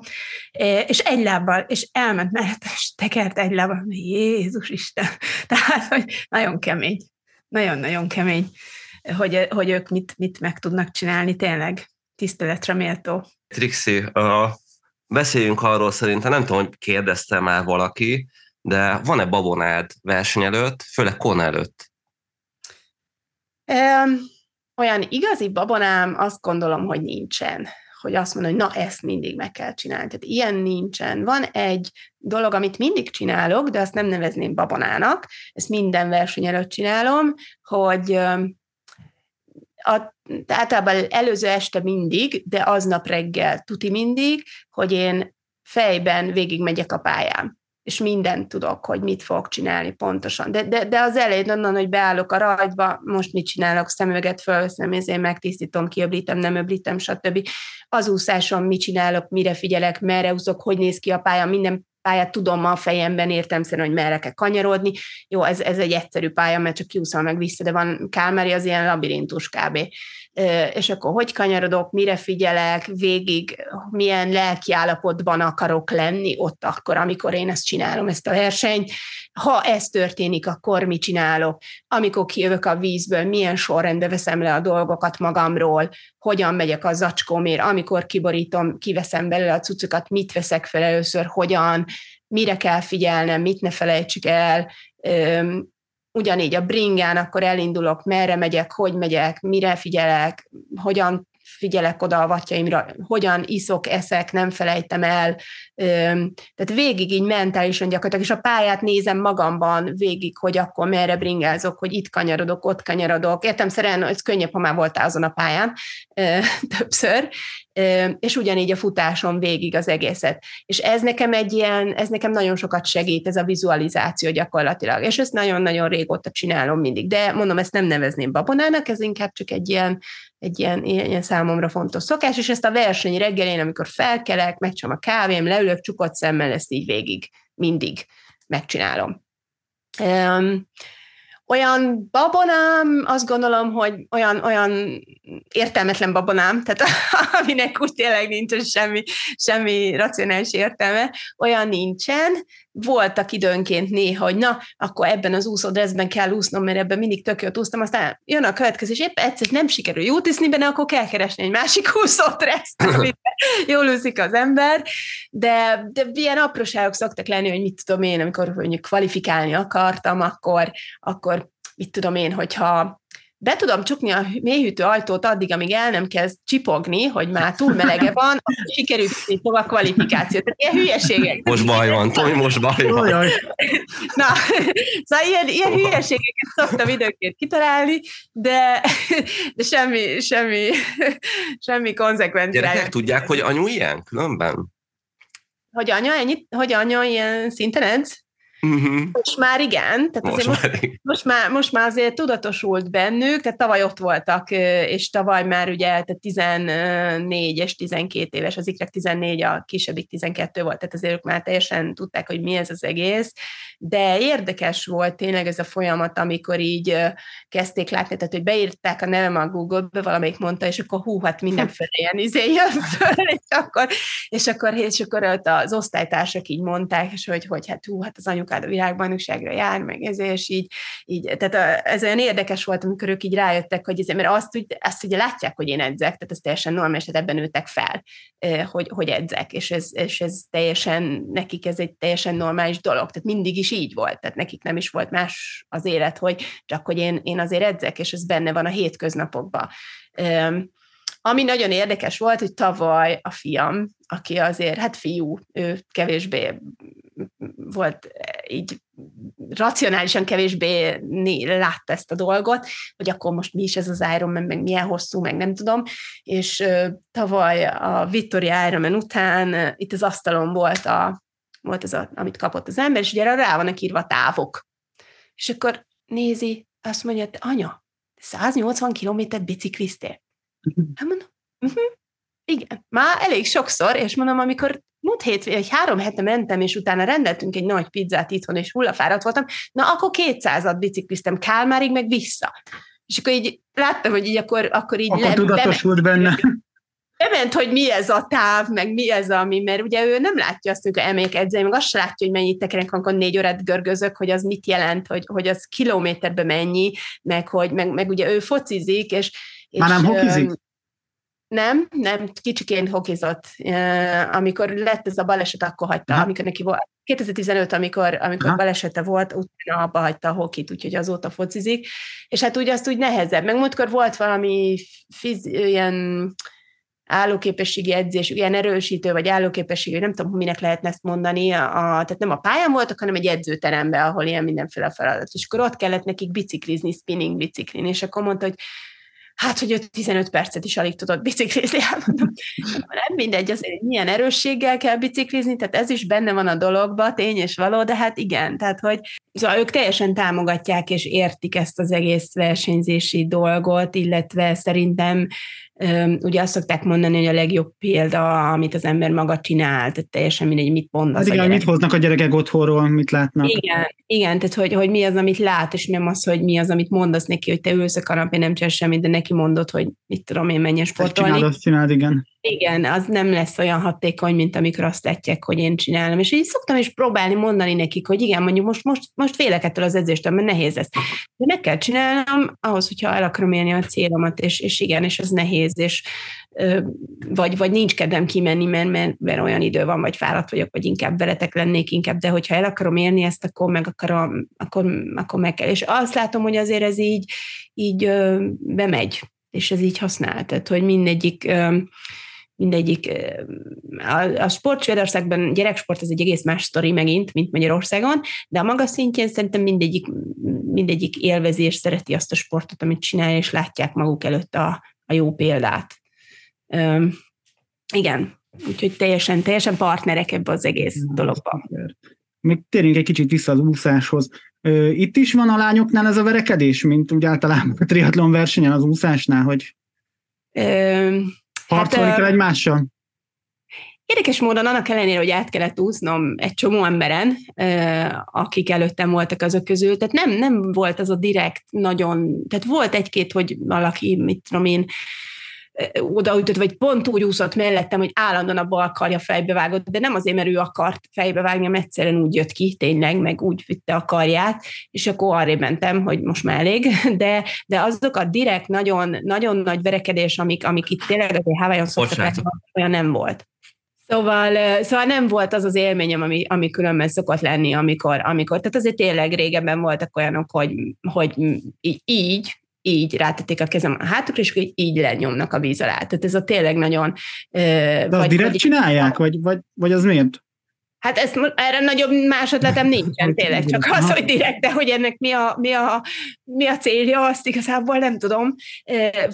és egy lábbal, és elment mellettem, és tekert egy lábbal, Jézus Isten, tehát hogy nagyon kemény, nagyon-nagyon kemény. Hogy, hogy ők mit, mit meg tudnak csinálni, tényleg tiszteletre méltó. Trixi, uh, beszéljünk arról szerintem, nem tudom, hogy kérdezte már valaki, de van-e babonád verseny előtt, főleg kon előtt? Um, olyan igazi babonám, azt gondolom, hogy nincsen. Hogy azt mondom, hogy na, ezt mindig meg kell csinálni. Tehát ilyen nincsen. Van egy dolog, amit mindig csinálok, de azt nem nevezném babonának. Ezt minden verseny előtt csinálom, hogy... A, általában előző este mindig, de aznap reggel tuti mindig, hogy én fejben végigmegyek a pályán, és mindent tudok, hogy mit fogok csinálni pontosan. De, de, de az elején onnan, hogy beállok a rajtba, most mit csinálok, szemüveget fölveszem, ezért megtisztítom, kiöblítem, nem öblítem, stb. Az úszáson mit csinálok, mire figyelek, merre úszok, hogy néz ki a pálya, minden pályát tudom a fejemben, értelemszerűen, hogy merre kell kanyarodni. Jó, ez, ez egy egyszerű pálya, mert csak kiúszol meg vissza, de van Kálmári, az ilyen labirintus kb. És akkor hogy kanyarodok, mire figyelek, végig milyen lelkiállapotban akarok lenni ott akkor, amikor én ezt csinálom, ezt a versenyt. Ha ez történik, akkor mit csinálok? Amikor kijövök a vízből, milyen sorrendbe veszem le a dolgokat magamról, hogyan megyek a zacskómért, amikor kiborítom, kiveszem belőle a cuccokat, mit veszek fel először, hogyan, mire kell figyelnem, mit ne felejtsük el. Ugyanígy a bringán, akkor elindulok, merre megyek, hogy megyek, mire figyelek, hogyan figyelek oda a vatjaimra, hogyan iszok, eszek, nem felejtem el. Tehát végig így mentálisan gyakorlatilag, és a pályát nézem magamban végig, hogy akkor merre bringázok, hogy itt kanyarodok, ott kanyarodok. Értelemszerűen ez könnyebb, ha már voltál azon a pályán többször, és ugyanígy a futáson végig az egészet. És ez nekem egy ilyen, ez nekem nagyon sokat segít, ez a vizualizáció gyakorlatilag, és ezt nagyon-nagyon régóta csinálom mindig. De mondom, ezt nem nevezném babonának, ez inkább csak egy ilyen, egy ilyen, ilyen számomra fontos szokás, és ezt a verseny reggelén, amikor felkelek, megcsinálom a kávém, leülök csukott szemmel, ezt így végig mindig megcsinálom. Um, Olyan babonám, azt gondolom, hogy olyan, olyan értelmetlen babonám, tehát aminek úgy tényleg nincs semmi, semmi racionális értelme, olyan nincsen. Voltak időnként néha, hogy na, akkor ebben az úszódreszben kell úsznom, mert ebben mindig tök jót úsztam, aztán jön a következő, és éppen egyszer nem sikerül jót úszni benne, akkor kell keresni egy másik úszódreszt, amit jól úszik az ember, de, de ilyen apróságok szoktak lenni, hogy mit tudom én, amikor mondjuk kvalifikálni akartam, akkor, akkor mit tudom én, hogyha be tudom csukni a mélyhűtő ajtót addig, amíg el nem kezd csipogni, hogy már túl melege van, akkor sikerül tovább a kvalifikációt. Tehát ilyen hülyeségek. Most baj van, Tomi, most baj van. Na, szóval ilyen, ilyen hülyeségeket szoktam időként kitalálni, de, de semmi, semmi, semmi konzekvenciája. Gyerekek tudják, hogy anyu ilyen különben? Hogy anya, ennyit, hogy anya ilyen szinten edz? Uh-huh. Most már igen, tehát most, azért már... Most, most, már, most már azért tudatosult bennük, tehát tavaly ott voltak, és tavaly már ugye tehát tizennégy és tizenkét éves, az ikrek tizennégy, a kisebbik tizenkettő volt, tehát azért ők már teljesen tudták, hogy mi ez az egész, de érdekes volt tényleg ez a folyamat, amikor így kezdték látni, tehát hogy beírták a nevem a Google-be, valamelyik mondta, és akkor hú, hát mindenféle ilyen izé jön föl, és akkor, és akkor, és akkor az osztálytársak így mondták, és hogy, hogy hát hú, hát az anyuka a világbajnokságra jár, meg ez, és így, így, tehát ez olyan érdekes volt, amikor ők így rájöttek, hogy ez, mert azt, úgy, azt ugye látják, hogy én edzek, tehát ez teljesen normális, tehát ebben nőttek fel, hogy, hogy edzek, és ez, és ez teljesen, nekik ez egy teljesen normális dolog, tehát mindig is így volt, tehát nekik nem is volt más az élet, hogy csak, hogy én, én azért edzek, és ez benne van a hétköznapokban. Ami nagyon érdekes volt, hogy tavaly a fiam, aki azért, hát fiú, ő kevésbé volt így, racionálisan kevésbé látta ezt a dolgot, hogy akkor most mi is ez az Ironman, meg milyen hosszú, meg nem tudom, és tavaly a Victoria Ironman után itt az asztalon volt, a, volt az, a, amit kapott az ember, és ugye rá vannak írva a távok. És akkor nézi, azt mondja, anya, száznyolcvan kilométert bicikliztél. Hát mondom, uh-huh, igen, már elég sokszor, és mondom, amikor múlt hétvégén, egy három hete mentem, és utána rendeltünk egy nagy pizzát itthon, és hullafáradt voltam, na akkor kétszázat bicikliztem Kálmárig, meg vissza. És akkor így láttam, hogy így akkor, akkor így... Akkor le, tudatosult benne. Bement, hogy mi ez a táv, meg mi ez, ami, mert ugye ő nem látja azt, hogy elmegyek edzeni, meg azt se látja, hogy mennyit tekerek, amikor négy órát görgözök, hogy az mit jelent, hogy, hogy az kilométerbe mennyi, meg, hogy, meg, meg ugye ő focizik, és már nem hokizik? Nem, nem, kicsiként hokizott. Amikor lett ez a baleset, akkor hagyta, amikor neki volt. kétezer-tizenöt, amikor, amikor balesete volt, utána abba hagyta a hokit, úgyhogy azóta focizik. És hát úgy azt úgy nehezebb. Meg múltkor volt valami fiz, ilyen állóképességi edzés, ilyen erősítő, vagy állóképességi, nem tudom, minek lehetne ezt mondani, a, tehát nem a pályán voltak, hanem egy edzőteremben, ahol ilyen mindenféle feladat. És akkor ott kellett nekik biciklizni, spinning biciklin, és akkor mondta, hogy hát, hogy ő tizenöt percet is alig tudott biciklizni, elmondom. Nem mindegy, azért milyen erősséggel kell biciklizni, tehát ez is benne van a dologban, tény és való, de hát igen, tehát hogy szóval ők teljesen támogatják és értik ezt az egész versenyzési dolgot, illetve szerintem Ugye azt szokták mondani, hogy a legjobb példa, amit az ember maga csinál, tehát teljesen mindegy, mit mondasz. Hát igen, mit hoznak a gyerekek otthonról, mit látnak. Igen, igen, tehát hogy, hogy mi az, amit lát, és nem az, hogy mi az, amit mondasz neki, hogy te ülsz a kanapén, nem csinál semmit, de neki mondod, hogy mit tudom én, menjen sportolni. Csináld, azt csináld, igen. Igen, az nem lesz olyan hatékony, mint amikor azt látják, hogy én csinálom. És így szoktam is próbálni mondani nekik, hogy igen, mondjuk most, most, most félek ettől az edzéstől, mert nehéz lesz. De meg kell csinálnom ahhoz, hogyha el akarom élni a célomat, és, és igen, és az nehéz, és vagy, vagy nincs kedvem kimenni, mert, mert, mert olyan idő van, vagy fáradt vagyok, vagy inkább veletek lennék inkább, de hogyha el akarom élni ezt, akkor meg akarom, akkor, akkor meg kell. És azt látom, hogy azért ez így, így bemegy, és ez így használ. Tehát, hogy mindegyik... mindegyik, a, a sport Svédországban, gyereksport az egy egész más sztori megint, mint Magyarországon, de a maga szintjén szerintem mindegyik, mindegyik élvezi és szereti azt a sportot, amit csinálja, és látják maguk előtt a, a jó példát. Üm, igen, úgyhogy teljesen, teljesen partnerek ebbe az egész dologban. Még térjünk egy kicsit vissza az úszáshoz. Itt is van a lányoknál ez a verekedés, mint úgy általában a triatlon versenyen az úszásnál, hogy... Üm, Harcolni hát, kell egymással? Érdekes módon annak ellenére, hogy át kellett úsznom egy csomó emberen, akik előttem voltak azok közül, tehát nem, nem volt az a direkt nagyon, tehát volt egy-két, hogy valaki, mit tudom én, odaütött, vagy pont úgy úszott mellettem, hogy állandóan a bal karja fejbevágott, de nem azért, mert ő akart fejbevágni, mert egyszerűen úgy jött ki, tényleg, meg úgy vitte a karját, és akkor arra mentem, hogy most már elég, de, de azok a direkt nagyon, nagyon nagy verekedés, amik, amik itt tényleg azért Hawaiion szoktak, olyan nem volt. Szóval, szóval nem volt az az élményem, ami, ami különben szokott lenni, amikor, amikor, tehát azért tényleg régebben voltak olyanok, hogy, hogy így, így rátették a kezem a hátukra, és így, így lenyomnak a víz alá. Tehát ez a tényleg nagyon... De vagy, direkt vagy, csinálják? Vagy, vagy, vagy az miért? Hát ezt, erre nagyobb másodletem nincsen tényleg, csak az, hogy direkt, de hogy ennek mi a, mi a, mi a célja, azt igazából nem tudom.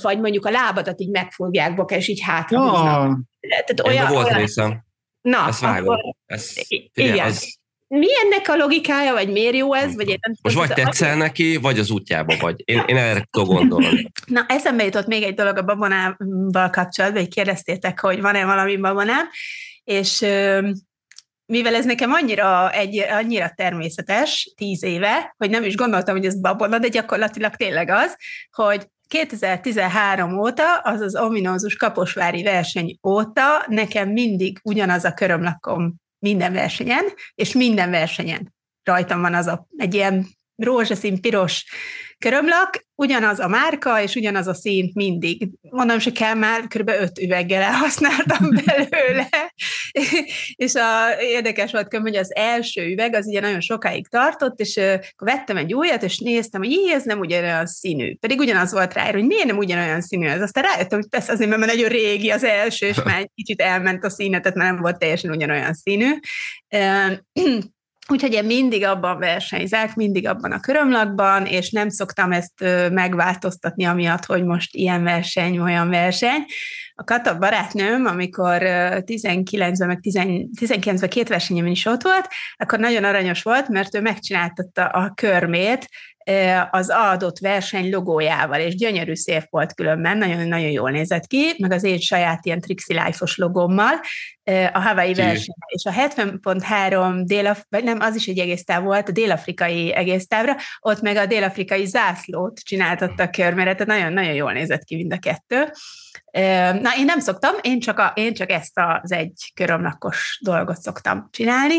Vagy mondjuk a lábadat így megfogják boka, és így hátrahúznak. Ebben volt olyan... részem. Na, ezt vágom. Igen. Az... Mi ennek a logikája, vagy miért jó ez? Vagy én nem most tudom, vagy tetszel a... neki, vagy az útjába vagy. Én, én erre tudom gondolni. Na, eszembe jutott még egy dolog a babonával kapcsolatban, hogy kérdeztétek, hogy van-e valami babonám, és mivel ez nekem annyira, egy, annyira természetes, tíz éve, hogy nem is gondoltam, hogy ez babona, de gyakorlatilag tényleg az, hogy kétezer-tizenhárom óta, az az ominózus kaposvári verseny óta nekem mindig ugyanaz a körömlakom minden versenyen, és minden versenyen rajtam van az a, egy ilyen rózsaszín, piros körömlak, ugyanaz a márka, és ugyanaz a szín mindig. Mondom, se kell már, kb. öt üveggel elhasználtam belőle, és a, érdekes volt, hogy az első üveg, az ugye nagyon sokáig tartott, és akkor vettem egy újat, és néztem, hogy jé, ez nem ugyanolyan színű. Pedig ugyanaz volt rá, hogy miért nem ugyanolyan színű ez. Aztán rájöttem, hogy persze azért, mert nagyon régi az első, és már egy kicsit elment a színe, tehát már nem volt teljesen ugyanolyan színű. Úgyhogy én mindig abban versenyzek, mindig abban a körömlakban, és nem szoktam ezt megváltoztatni amiatt, hogy most ilyen verseny, olyan verseny. A Kata barátnőm, amikor tizenkilencben, meg tizenkilencben két versenyemen is ott volt, akkor nagyon aranyos volt, mert ő megcsináltatta a körmét az adott verseny logójával, és gyönyörű szép volt különben, nagyon-nagyon jól nézett ki, meg az én saját ilyen Trixie Life-os logommal, a Hawaii verseny, és a hetven pont három dél, vagy nem, az is egy egésztáv volt, a dél-afrikai egésztávra, ott meg a dél-afrikai zászlót csináltatta a körméretet, nagyon-nagyon jól nézett ki mind a kettő. Na, én nem szoktam, én csak, a, én csak ezt az egy körömlakos dolgot szoktam csinálni.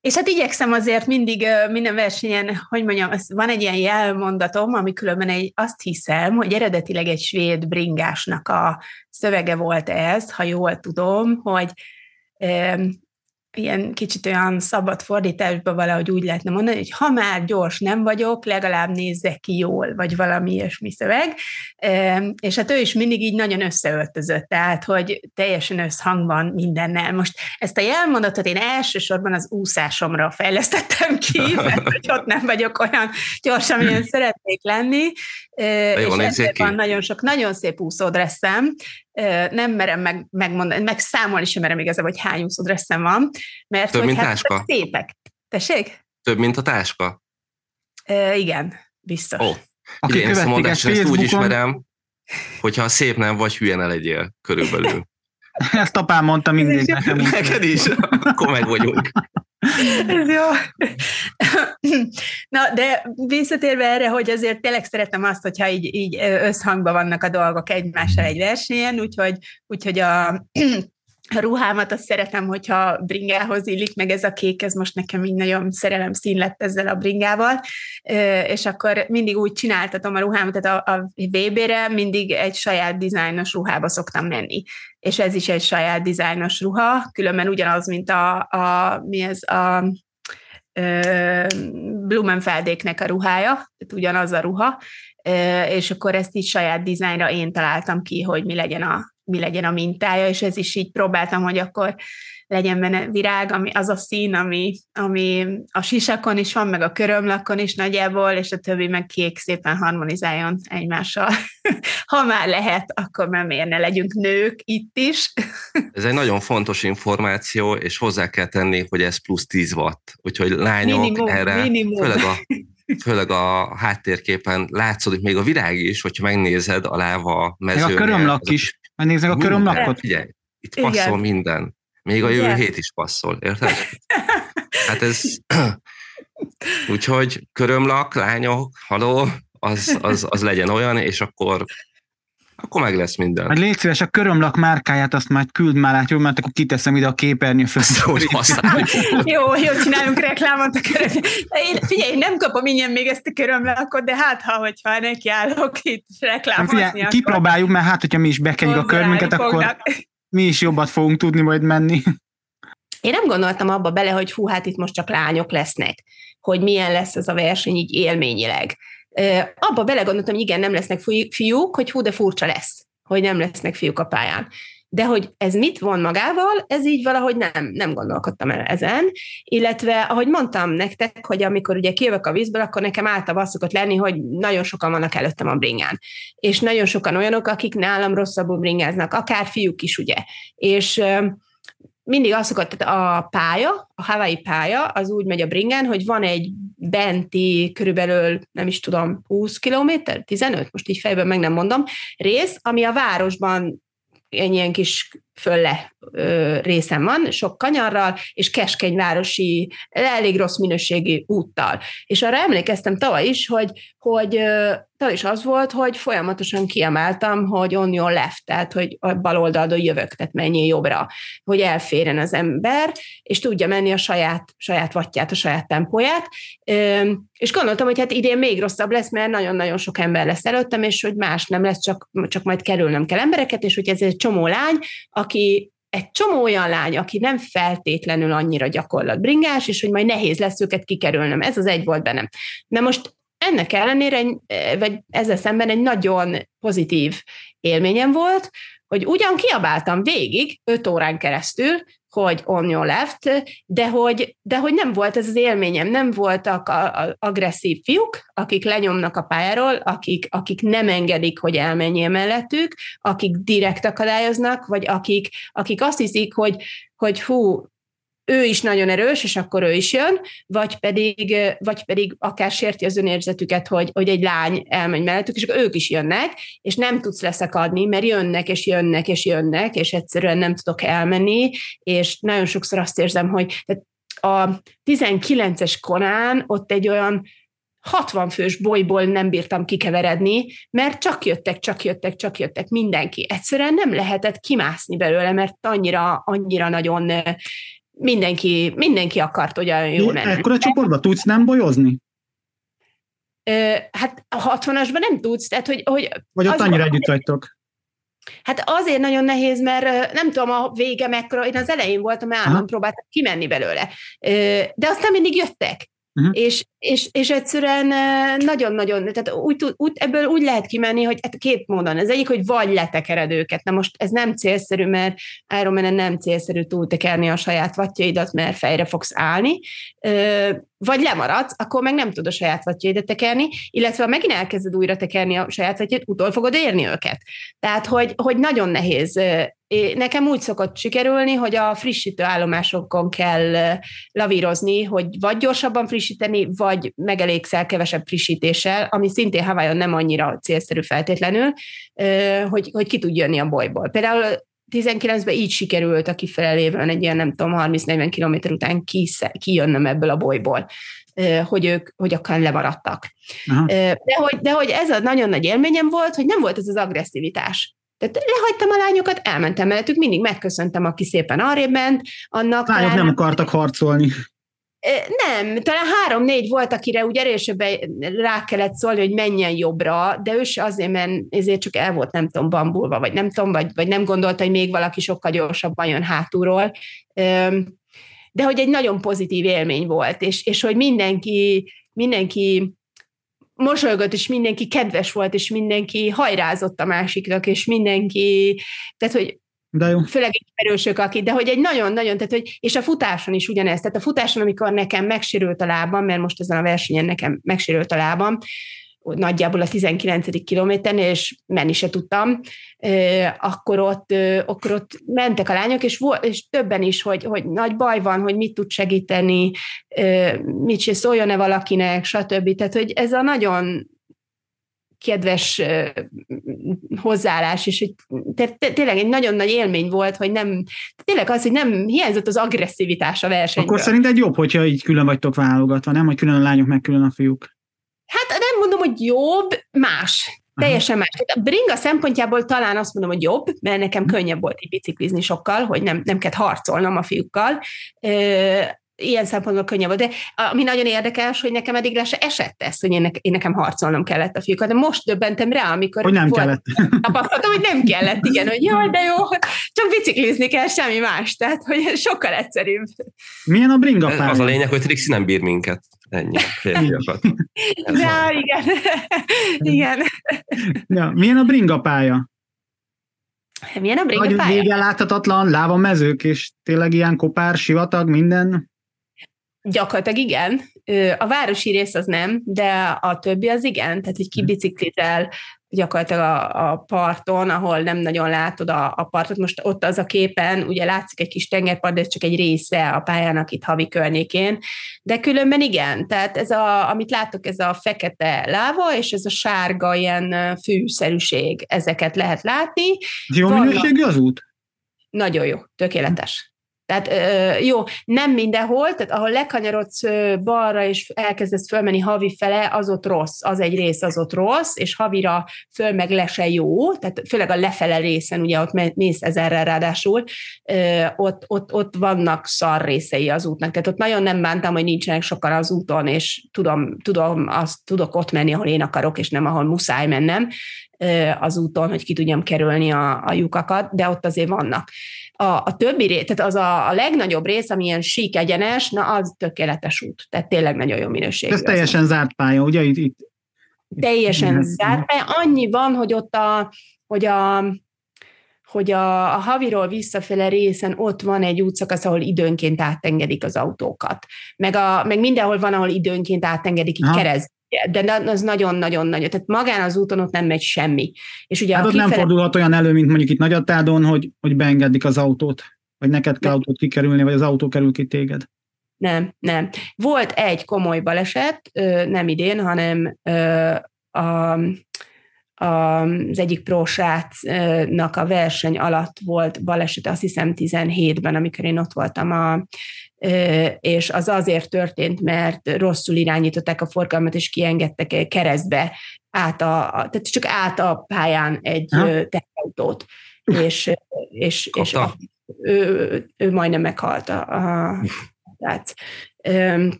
És hát igyekszem azért mindig minden versenyen, hogy mondjam, van egy ilyen jelmondatom, ami különben egy, azt hiszem, hogy eredetileg egy svéd bringásnak a szövege volt ez, ha jól tudom, hogy e, ilyen kicsit olyan szabad fordításban valahogy úgy lehetne mondani, hogy ha már gyors nem vagyok, legalább nézzek ki jól, vagy valami ilyesmi szöveg. E, és hát ő is mindig így nagyon összeöltözött, tehát hogy teljesen összhangban mindennel. Most ezt a jelmondatot én elsősorban az úszásomra fejlesztettem ki, mert hogy ott nem vagyok olyan gyorsan, amilyen szeretnék lenni. E, és ezért van nagyon sok, nagyon szép úszódresszem. Nem merem meg, megmondani, meg számolni sem merem igazából, hogy hány úszódresszem van, mert több, hogy hát táska. Szépek. Tessék? Több, mint a táska? E, igen, biztos. Oh. Aki követik ezt Facebookon, úgy ismerem, Hogyha szép nem vagy, hülye ne legyél körülbelül. Ezt apám mondta mindig nekem. Neked is? Akkor meg vagyunk. Ez jó. Na, de visszatérve erre, hogy azért tényleg szeretem azt, hogyha így, így összhangban vannak a dolgok egymással egy versenyen, úgyhogy, úgyhogy a... A ruhámat azt szeretem, hogyha bringához illik, meg ez a kék, ez most nekem így nagyon szerelem szín lett ezzel a bringával, és akkor mindig úgy csináltatom a ruhámat, tehát a, a vé bére mindig egy saját dizájnos ruhába szoktam menni, és ez is egy saját dizájnos ruha, különben ugyanaz, mint a, a mi ez a ö, Blumenfeldéknek a ruhája, tehát ugyanaz a ruha, ö, és akkor ezt így saját dizájnra én találtam ki, hogy mi legyen a mi legyen a mintája, és ez is így próbáltam, hogy akkor legyen benne virág, ami, az a szín, ami, ami a sisakon is van, meg a körömlakon is nagyjából, és a többi meg kék szépen harmonizáljon egymással. Ha már lehet, akkor már miért ne legyünk nők itt is. Ez egy nagyon fontos információ, és hozzá kell tenni, hogy ez plusz tíz watt. Úgyhogy lányok minimum, erre, minimum. Főleg a főleg a háttérképen látszódik még a virág is, hogyha megnézed alá a mezőnél. Meg a körömlak is. Megnézzük a körömlakot. Figyelj, itt igen. Passzol minden. Még a jövő igen. Hét is passzol, érted? Hát ez... Úgyhogy körömlak, lányok, haló, az, az, az legyen olyan, és akkor, akkor meg lesz minden. Hát légy szíves, a körömlak márkáját azt majd küld már át, jó, mert akkor kiteszem ide a képernyő fölszorítani. Jó, jó, csinálunk reklámot a körömlak. Figyelj, nem kapom ingyen még ezt a körömlakot, de hát, ha, hogyha nekiállok itt reklámozni, hát, figyelj, kipróbáljuk, mert hát, hogyha mi is bekenjük a körmünket, akkor mi is jobbat fogunk tudni majd menni. Én nem gondoltam abba bele, hogy hú, hát itt most csak lányok lesznek, hogy milyen lesz ez a verseny így élményileg. Abba belegondoltam, hogy igen, nem lesznek fiúk, hogy hú, de furcsa lesz, hogy nem lesznek fiúk a pályán. De hogy ez mit von magával, ez így valahogy nem, nem gondolkodtam el ezen, illetve ahogy mondtam nektek, hogy amikor ugye kijövök a vízből, akkor nekem általában szokott lenni, hogy nagyon sokan vannak előttem a bringán. És nagyon sokan olyanok, akik nálam rosszabbul bringáznak, akár fiúk is, ugye. És mindig azt szokott, a pálya, a Hawaii pálya, az úgy megy a bringán, hogy van egy benti, körülbelül, nem is tudom, húsz kilométer, tizenöt, most így fejben meg nem mondom, rész, ami a városban egy ilyen kis fölle ö, részen van, sok kanyarral, és keskeny városi, elég rossz minőségű úttal. És arra emlékeztem tavaly is, hogy, hogy ö, tavaly is az volt, hogy folyamatosan kiemeltem, hogy on your left, tehát hogy a bal oldalról jövök, tehát menjél jobbra, hogy elférjen az ember, és tudja menni a saját, saját wattját, a saját tempóját. Ö, és gondoltam, hogy hát idén még rosszabb lesz, mert nagyon-nagyon sok ember lesz előttem, és hogy más nem lesz, csak, csak majd kerülnem kell embereket, és hogy ez egy csomó lány, aki egy csomó olyan lány, aki nem feltétlenül annyira gyakorlatbringás, és hogy majd nehéz lesz őket kikerülnöm. Ez az egy volt bennem. Na most ennek ellenére, vagy ezzel szemben egy nagyon pozitív élményem volt, hogy ugyan kiabáltam végig, öt órán keresztül, hogy on your left, de hogy, de hogy nem volt ez az élményem, nem voltak a, a agresszív fiúk, akik lenyomnak a pályáról, akik, akik nem engedik, hogy elmenjél mellettük, akik direkt akadályoznak, vagy akik, akik azt hiszik, hogy, hogy hú, ő is nagyon erős, és akkor ő is jön, vagy pedig, vagy pedig akár sérti az önérzetüket, hogy, hogy egy lány elmegy mellettük, és ők is jönnek, és nem tudsz leszakadni, mert jönnek, és jönnek, és jönnek, és egyszerűen nem tudok elmenni, és nagyon sokszor azt érzem, hogy a tizenkilences konán ott egy olyan hatvan fős bolyból nem bírtam kikeveredni, mert csak jöttek, csak jöttek, csak jöttek mindenki. Egyszerűen nem lehetett kimászni belőle, mert annyira, annyira nagyon... Mindenki, mindenki akart, hogy olyan jól menjen. Ekkora csoportban tudsz nem bolyozni? Ö, hát a hatvanasban nem tudsz. Tehát, hogy, hogy vagy ott annyira együtt vagytok? Hát azért nagyon nehéz, mert nem tudom, a vége mekkora, én az elején voltam, mert állandóan próbáltam kimenni belőle. De aztán mindig jöttek. Uh-huh. És, és, és egyszerűen nagyon-nagyon, tehát úgy, úgy, ebből úgy lehet kimenni, hogy hát két módon. Az egyik, hogy vagy letekered őket. Na most ez nem célszerű, mert Ironmanen nem célszerű túltekerni a saját wattjaidat, mert fejre fogsz állni. Vagy lemaradsz, akkor meg nem tudod a saját wattjaidat tekerni, illetve ha megint elkezded újra tekerni a saját wattjaidat, utol fogod érni őket. Tehát, hogy, hogy nagyon nehéz Nekem úgy szokott sikerülni, hogy a frissítő állomásokon kell lavírozni, hogy vagy gyorsabban frissíteni, vagy megelégszel kevesebb frissítéssel, ami szintén Hawaiion nem annyira célszerű feltétlenül, hogy, hogy ki tud jönni a bolyból. Például tizenkilencben így sikerült a kifelelében egy ilyen, nem tudom, harminc-negyven kilométer után kijönnöm ebből a bolyból, hogy ők, hogy akár lemaradtak. De hogy, de hogy ez a nagyon nagy élményem volt, hogy nem volt ez az agresszivitás. Tehát lehagytam a lányokat, elmentem mellettük, mindig megköszöntem, aki szépen arrébb ment. Annak lányok talán... nem akartak harcolni. Nem, talán három-négy volt, akire úgy erősebben rá kellett szólni, hogy menjen jobbra, de ő se azért, mert ezért csak el volt, nem tudom, bambulva, vagy nem tudom, vagy, vagy nem gondolta, hogy még valaki sokkal gyorsabban jön hátulról. De hogy egy nagyon pozitív élmény volt, és, és hogy mindenki, mindenki mosolygott, és mindenki kedves volt, és mindenki hajrázott a másiknak, és mindenki, tehát hogy de jó. Főleg ismerősök, akik, de hogy egy nagyon-nagyon, tehát hogy, és a futáson is ugyanez, tehát a futáson, amikor nekem megsérült a lábam, mert most ezen a versenyen nekem megsérült a lábam, nagyjából a tizenkilencedik kilométeren, és menni se tudtam, akkor ott, akkor ott mentek a lányok, és, volt, és többen is, hogy, hogy nagy baj van, hogy mit tud segíteni, mit se szóljon-e valakinek, stb. Tehát, hogy ez a nagyon kedves hozzáállás, és hogy tényleg egy nagyon nagy élmény volt, hogy nem, tényleg az, hogy nem hiányzott az agresszivitás a versenyből. Akkor szerinted jobb, hogyha így külön vagytok válogatva, nem? Hogy külön a lányok, meg külön a fiúk. Hát nem mondom, hogy jobb, más. Teljesen más. Tehát a bringa szempontjából talán azt mondom, hogy jobb, mert nekem könnyebb volt így biciklizni sokkal, hogy nem, nem kellett harcolnom a fiúkkal. Ilyen szempontból könnyebb volt. De ami nagyon érdekes, hogy nekem eddig le se esett ez, hogy én, ne- én nekem harcolnom kellett a fiúkkal. De most döbbentem rá, amikor... Hogy nem volt, kellett. Tapasztaltam, hogy nem kellett, igen, hogy jaj, de jó, csak biciklizni kell, semmi más. Tehát, hogy sokkal egyszerűbb. Milyen a bringa pár? Az a lényeg, hogy Trixi nem bír minket. Ennyi. Férfiakat. Ja, igen. Igen. Ja, milyen a bringapálya? Milyen a bringapálya? Nagy vége láthatatlan, láva mezők, és tényleg ilyen kopár, sivatag, minden? Gyakorlatilag igen. A városi rész az nem, de a többi az igen. Tehát, hogy kibiciklizel gyakorlatilag a, a parton, ahol nem nagyon látod a, a partot. Most ott az a képen, ugye látszik egy kis tengerpart, de ez csak egy része a pályának itt Havi környékén, de különben igen, tehát ez a, amit látok, ez a fekete láva, és ez a sárga ilyen fűszerűség, ezeket lehet látni. Jó minőségű az út? Nagyon jó, tökéletes. Tehát jó, nem mindenhol, tehát ahol lekanyarodsz balra, és elkezdesz fölmenni Havi fele, az ott rossz, az egy rész, az ott rossz, és Havira föl meg le se jó, tehát főleg a lefele részen, ugye ott mész ezerrel ráadásul, ott, ott, ott vannak szar részei az útnak, tehát ott nagyon nem bántam, hogy nincsenek sokan az úton, és tudom, tudom azt, tudok ott menni, ahol én akarok, és nem ahol muszáj mennem az úton, hogy ki tudjam kerülni a, a lyukakat, de ott azért vannak. A, a többi rész, tehát az a, a legnagyobb rész, ami ilyen sík egyenes, na az tökéletes út, tehát tényleg nagyon jó minőségű. Ez teljesen az zárt pálya, ugye? Itt, itt, teljesen itt, zárt pálya. Annyi van, hogy ott a, hogy a, hogy a, a Haviról visszafele részen ott van egy útszakasz, ahol időnként átengedik az autókat. Meg, a, meg mindenhol van, ahol időnként átengedik így keresztbe. De az nagyon-nagyon nagy. Tehát magán az úton ott nem megy semmi. És ugye hát ott kifele... nem fordulhat olyan elő, mint mondjuk itt Nagyatádon, hogy, hogy beengedik az autót, vagy neked kell nem. autót kikerülni, vagy az autó kerül ki téged. Nem, nem. Volt egy komoly baleset, nem idén, hanem a... az egyik prósrácnak a verseny alatt volt baleset, azt hiszem tizenhétben, amikor én ott voltam, a, és az azért történt, mert rosszul irányították a forgalmat, és kiengedtek keresztbe, át a, tehát csak át a pályán egy teherautót, és, és, és a, ő, ő majdnem meghalt a, a rác.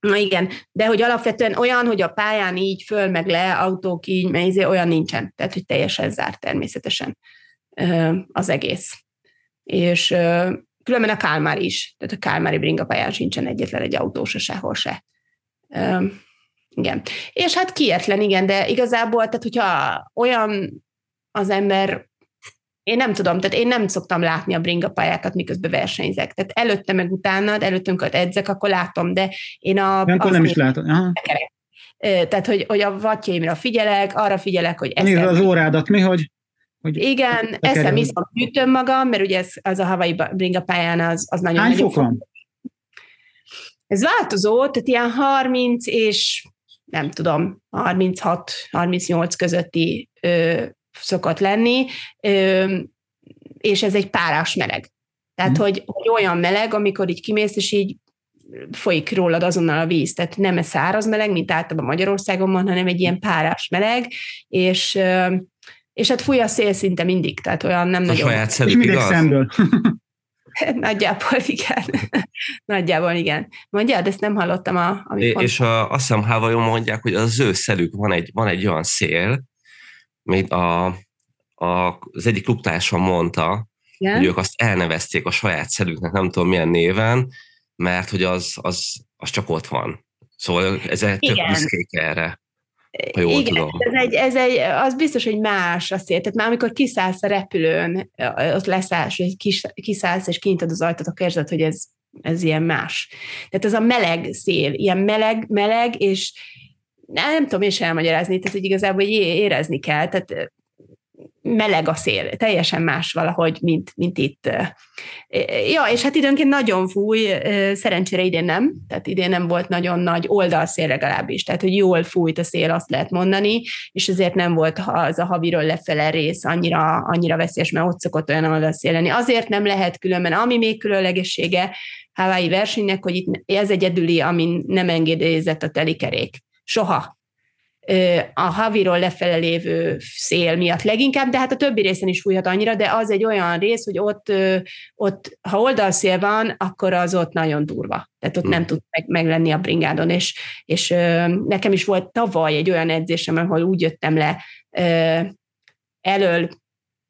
Na igen, de hogy alapvetően olyan, hogy a pályán így föl, meg le, autók így, mert olyan nincsen. Tehát, hogy teljesen zárt természetesen az egész. És különben a Kálmár is. Tehát a kálmári bringapályán sincsen egyetlen egy autó se, sehol se. Igen. És hát kietlen, igen, de igazából, tehát hogyha olyan az ember... Én nem tudom, tehát én nem szoktam látni a bringapályákat, miközben versenyzek. Tehát előtte meg utána, előttünk edzek, akkor látom, de én a... Akkor nem is látom. Aha. Tehát, hogy, hogy a wattjaimra figyelek, arra figyelek, hogy... Nézd az órádat, mi, hogy... Hogy igen, eszem, iszom, hűtöm magam, mert ugye ez, az a Hawaii bringapályán az, az nagyon... Hány fokon? Ez változó, tehát ilyen harminc és nem tudom, harminchat harmincnyolc közötti ö, szokott lenni, ö, és ez egy párás meleg. Tehát, mm. hogy, hogy olyan meleg, amikor így kimész, és így folyik rólad azonnal a víz. Tehát nem ez száraz meleg, mint általában Magyarországon van, hanem egy ilyen párás meleg, és... Ö, És hát fúj a szél szinte mindig, tehát olyan nem nagyon... És mindig szemből. Nagyjából igen. Nagyjából igen. Mondjad, ezt nem hallottam. A, amikor... És a, azt hiszem, Hawaiion mondják, hogy az ő szelük van egy, van egy olyan szél, amit a, a, az egyik klubtársam mondta, igen? Hogy ők azt elnevezték a saját szelüknek, nem tudom milyen néven, mert hogy az, az, az csak ott van. Szóval ez tök büszkék erre. Igen, ez egy, ez egy, az biztos, hogy más a szél. Tehát már amikor kiszállsz a repülőn, ott leszállsz, kiszállsz és kinyitod az ajtót, akkor érzed, hogy ez, ez ilyen más. Tehát ez a meleg szél, ilyen meleg, meleg, és nem tudom én sem elmagyarázni, tehát hogy igazából hogy érezni kell, tehát meleg a szél, teljesen más valahogy, mint, mint itt. Ja, és hát időnként nagyon fúj, szerencsére idén nem, tehát idén nem volt nagyon nagy oldalszél legalábbis, tehát hogy jól fújt a szél, azt lehet mondani, és ezért nem volt az a haviról lefele rész annyira, annyira veszélyes, mert ott szokott olyan oldalszél lenni. Azért nem lehet különben, ami még különlegessége Hawaii versenynek, hogy itt ez egyedüli, amin nem engedélyezett a telikerék. Soha. A haviról lefele lévő szél miatt leginkább, de hát a többi részen is fújhat annyira, de az egy olyan rész, hogy ott, ott ha oldalszél van, akkor az ott nagyon durva. Tehát ott hmm. nem tud meg, meg lenni a bringádon, és, és nekem is volt tavaly egy olyan edzésem, ahol úgy jöttem le, elől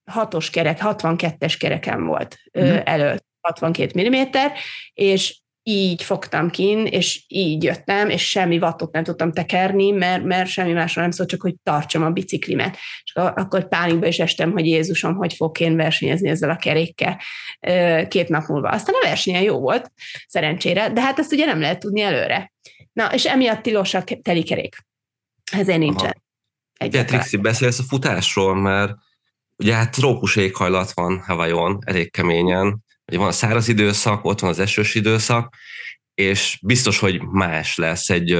hatos kerek, hatvankettes kerekem volt hmm. elől, hatvankét milliméter, és így fogtam kin, és így jöttem, és semmi vattot nem tudtam tekerni, mert, mert semmi másra nem szólt, csak hogy tartsam a biciklimet. És akkor pánikba is estem, hogy Jézusom, hogy fogok én versenyezni ezzel a kerékkel két nap múlva. Aztán a versenyen jó volt, szerencsére, de hát ezt ugye nem lehet tudni előre. Na, és emiatt tilos a telikerék. Ezért nincsen. De Trixi, beszélsz a futásról, mert ugye hát trópus éghajlat van Hawaiion, elég keményen, hogy van a száraz időszak, ott van az esős időszak, és biztos, hogy más lesz egy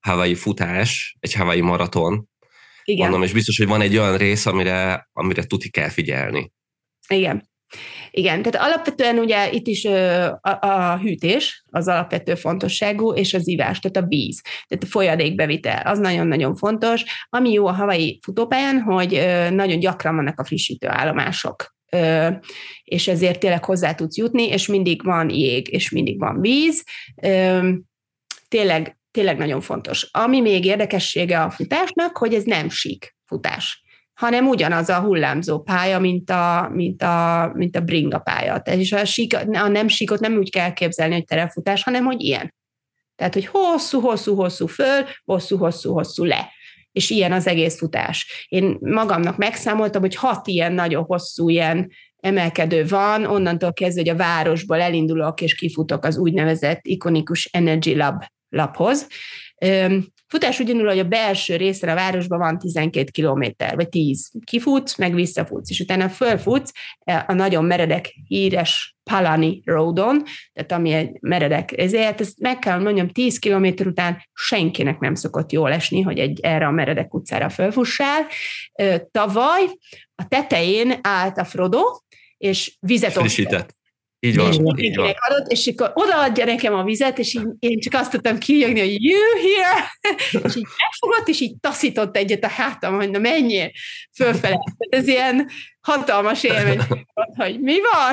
Hawaii futás, egy Hawaii maraton. Igen. Mondom, és biztos, hogy van egy olyan rész, amire, amire tuti kell figyelni. Igen. Igen, tehát alapvetően ugye itt is a, a hűtés az alapvető fontosságú, és az ivás, tehát a víz, tehát a folyadékbevitel, az nagyon-nagyon fontos. Ami jó a Hawaii futópályán, hogy nagyon gyakran vannak a frissítő állomások. És ezért tényleg hozzá tudsz jutni, és mindig van jég, és mindig van víz. Tényleg, tényleg nagyon fontos. Ami még érdekessége a futásnak, hogy ez nem sík futás, hanem ugyanaz a hullámzó pálya, mint a, mint a, mint a bringa pálya. És a, sík, a nem síkot nem úgy kell képzelni, hogy terepfutás, hanem hogy ilyen. Tehát, hogy hosszú-hosszú-hosszú föl, hosszú-hosszú-hosszú le. És ilyen az egész futás. Én magamnak megszámoltam, hogy hat ilyen nagyon hosszú ilyen emelkedő van, onnantól kezdve, hogy a városból elindulok és kifutok az úgynevezett ikonikus Energy Lab labhoz. Futás ugyanúgy, hogy a belső részen a városban van tizenkét kilométer, vagy tíz. Kifutsz, meg visszafutsz, és utána fölfutsz a nagyon meredek, híres Palani Roadon, tehát ami egy meredek, ezért ezt meg kell mondjam, tíz kilométer után senkinek nem szokott jól esni, hogy egy erre a meredek utcára fölfussál. Tavaly a tetején állt a Frodo, és vizet frissített. Így van, és így van. Adott, és akkor odaadja nekem a vizet, és így, én csak azt tudtam kijögni, hogy you here, és így megfogott, és így taszított egyet a hátam, hogy na menjél fölfele. Ez ilyen hatalmas élmény, hogy mi van?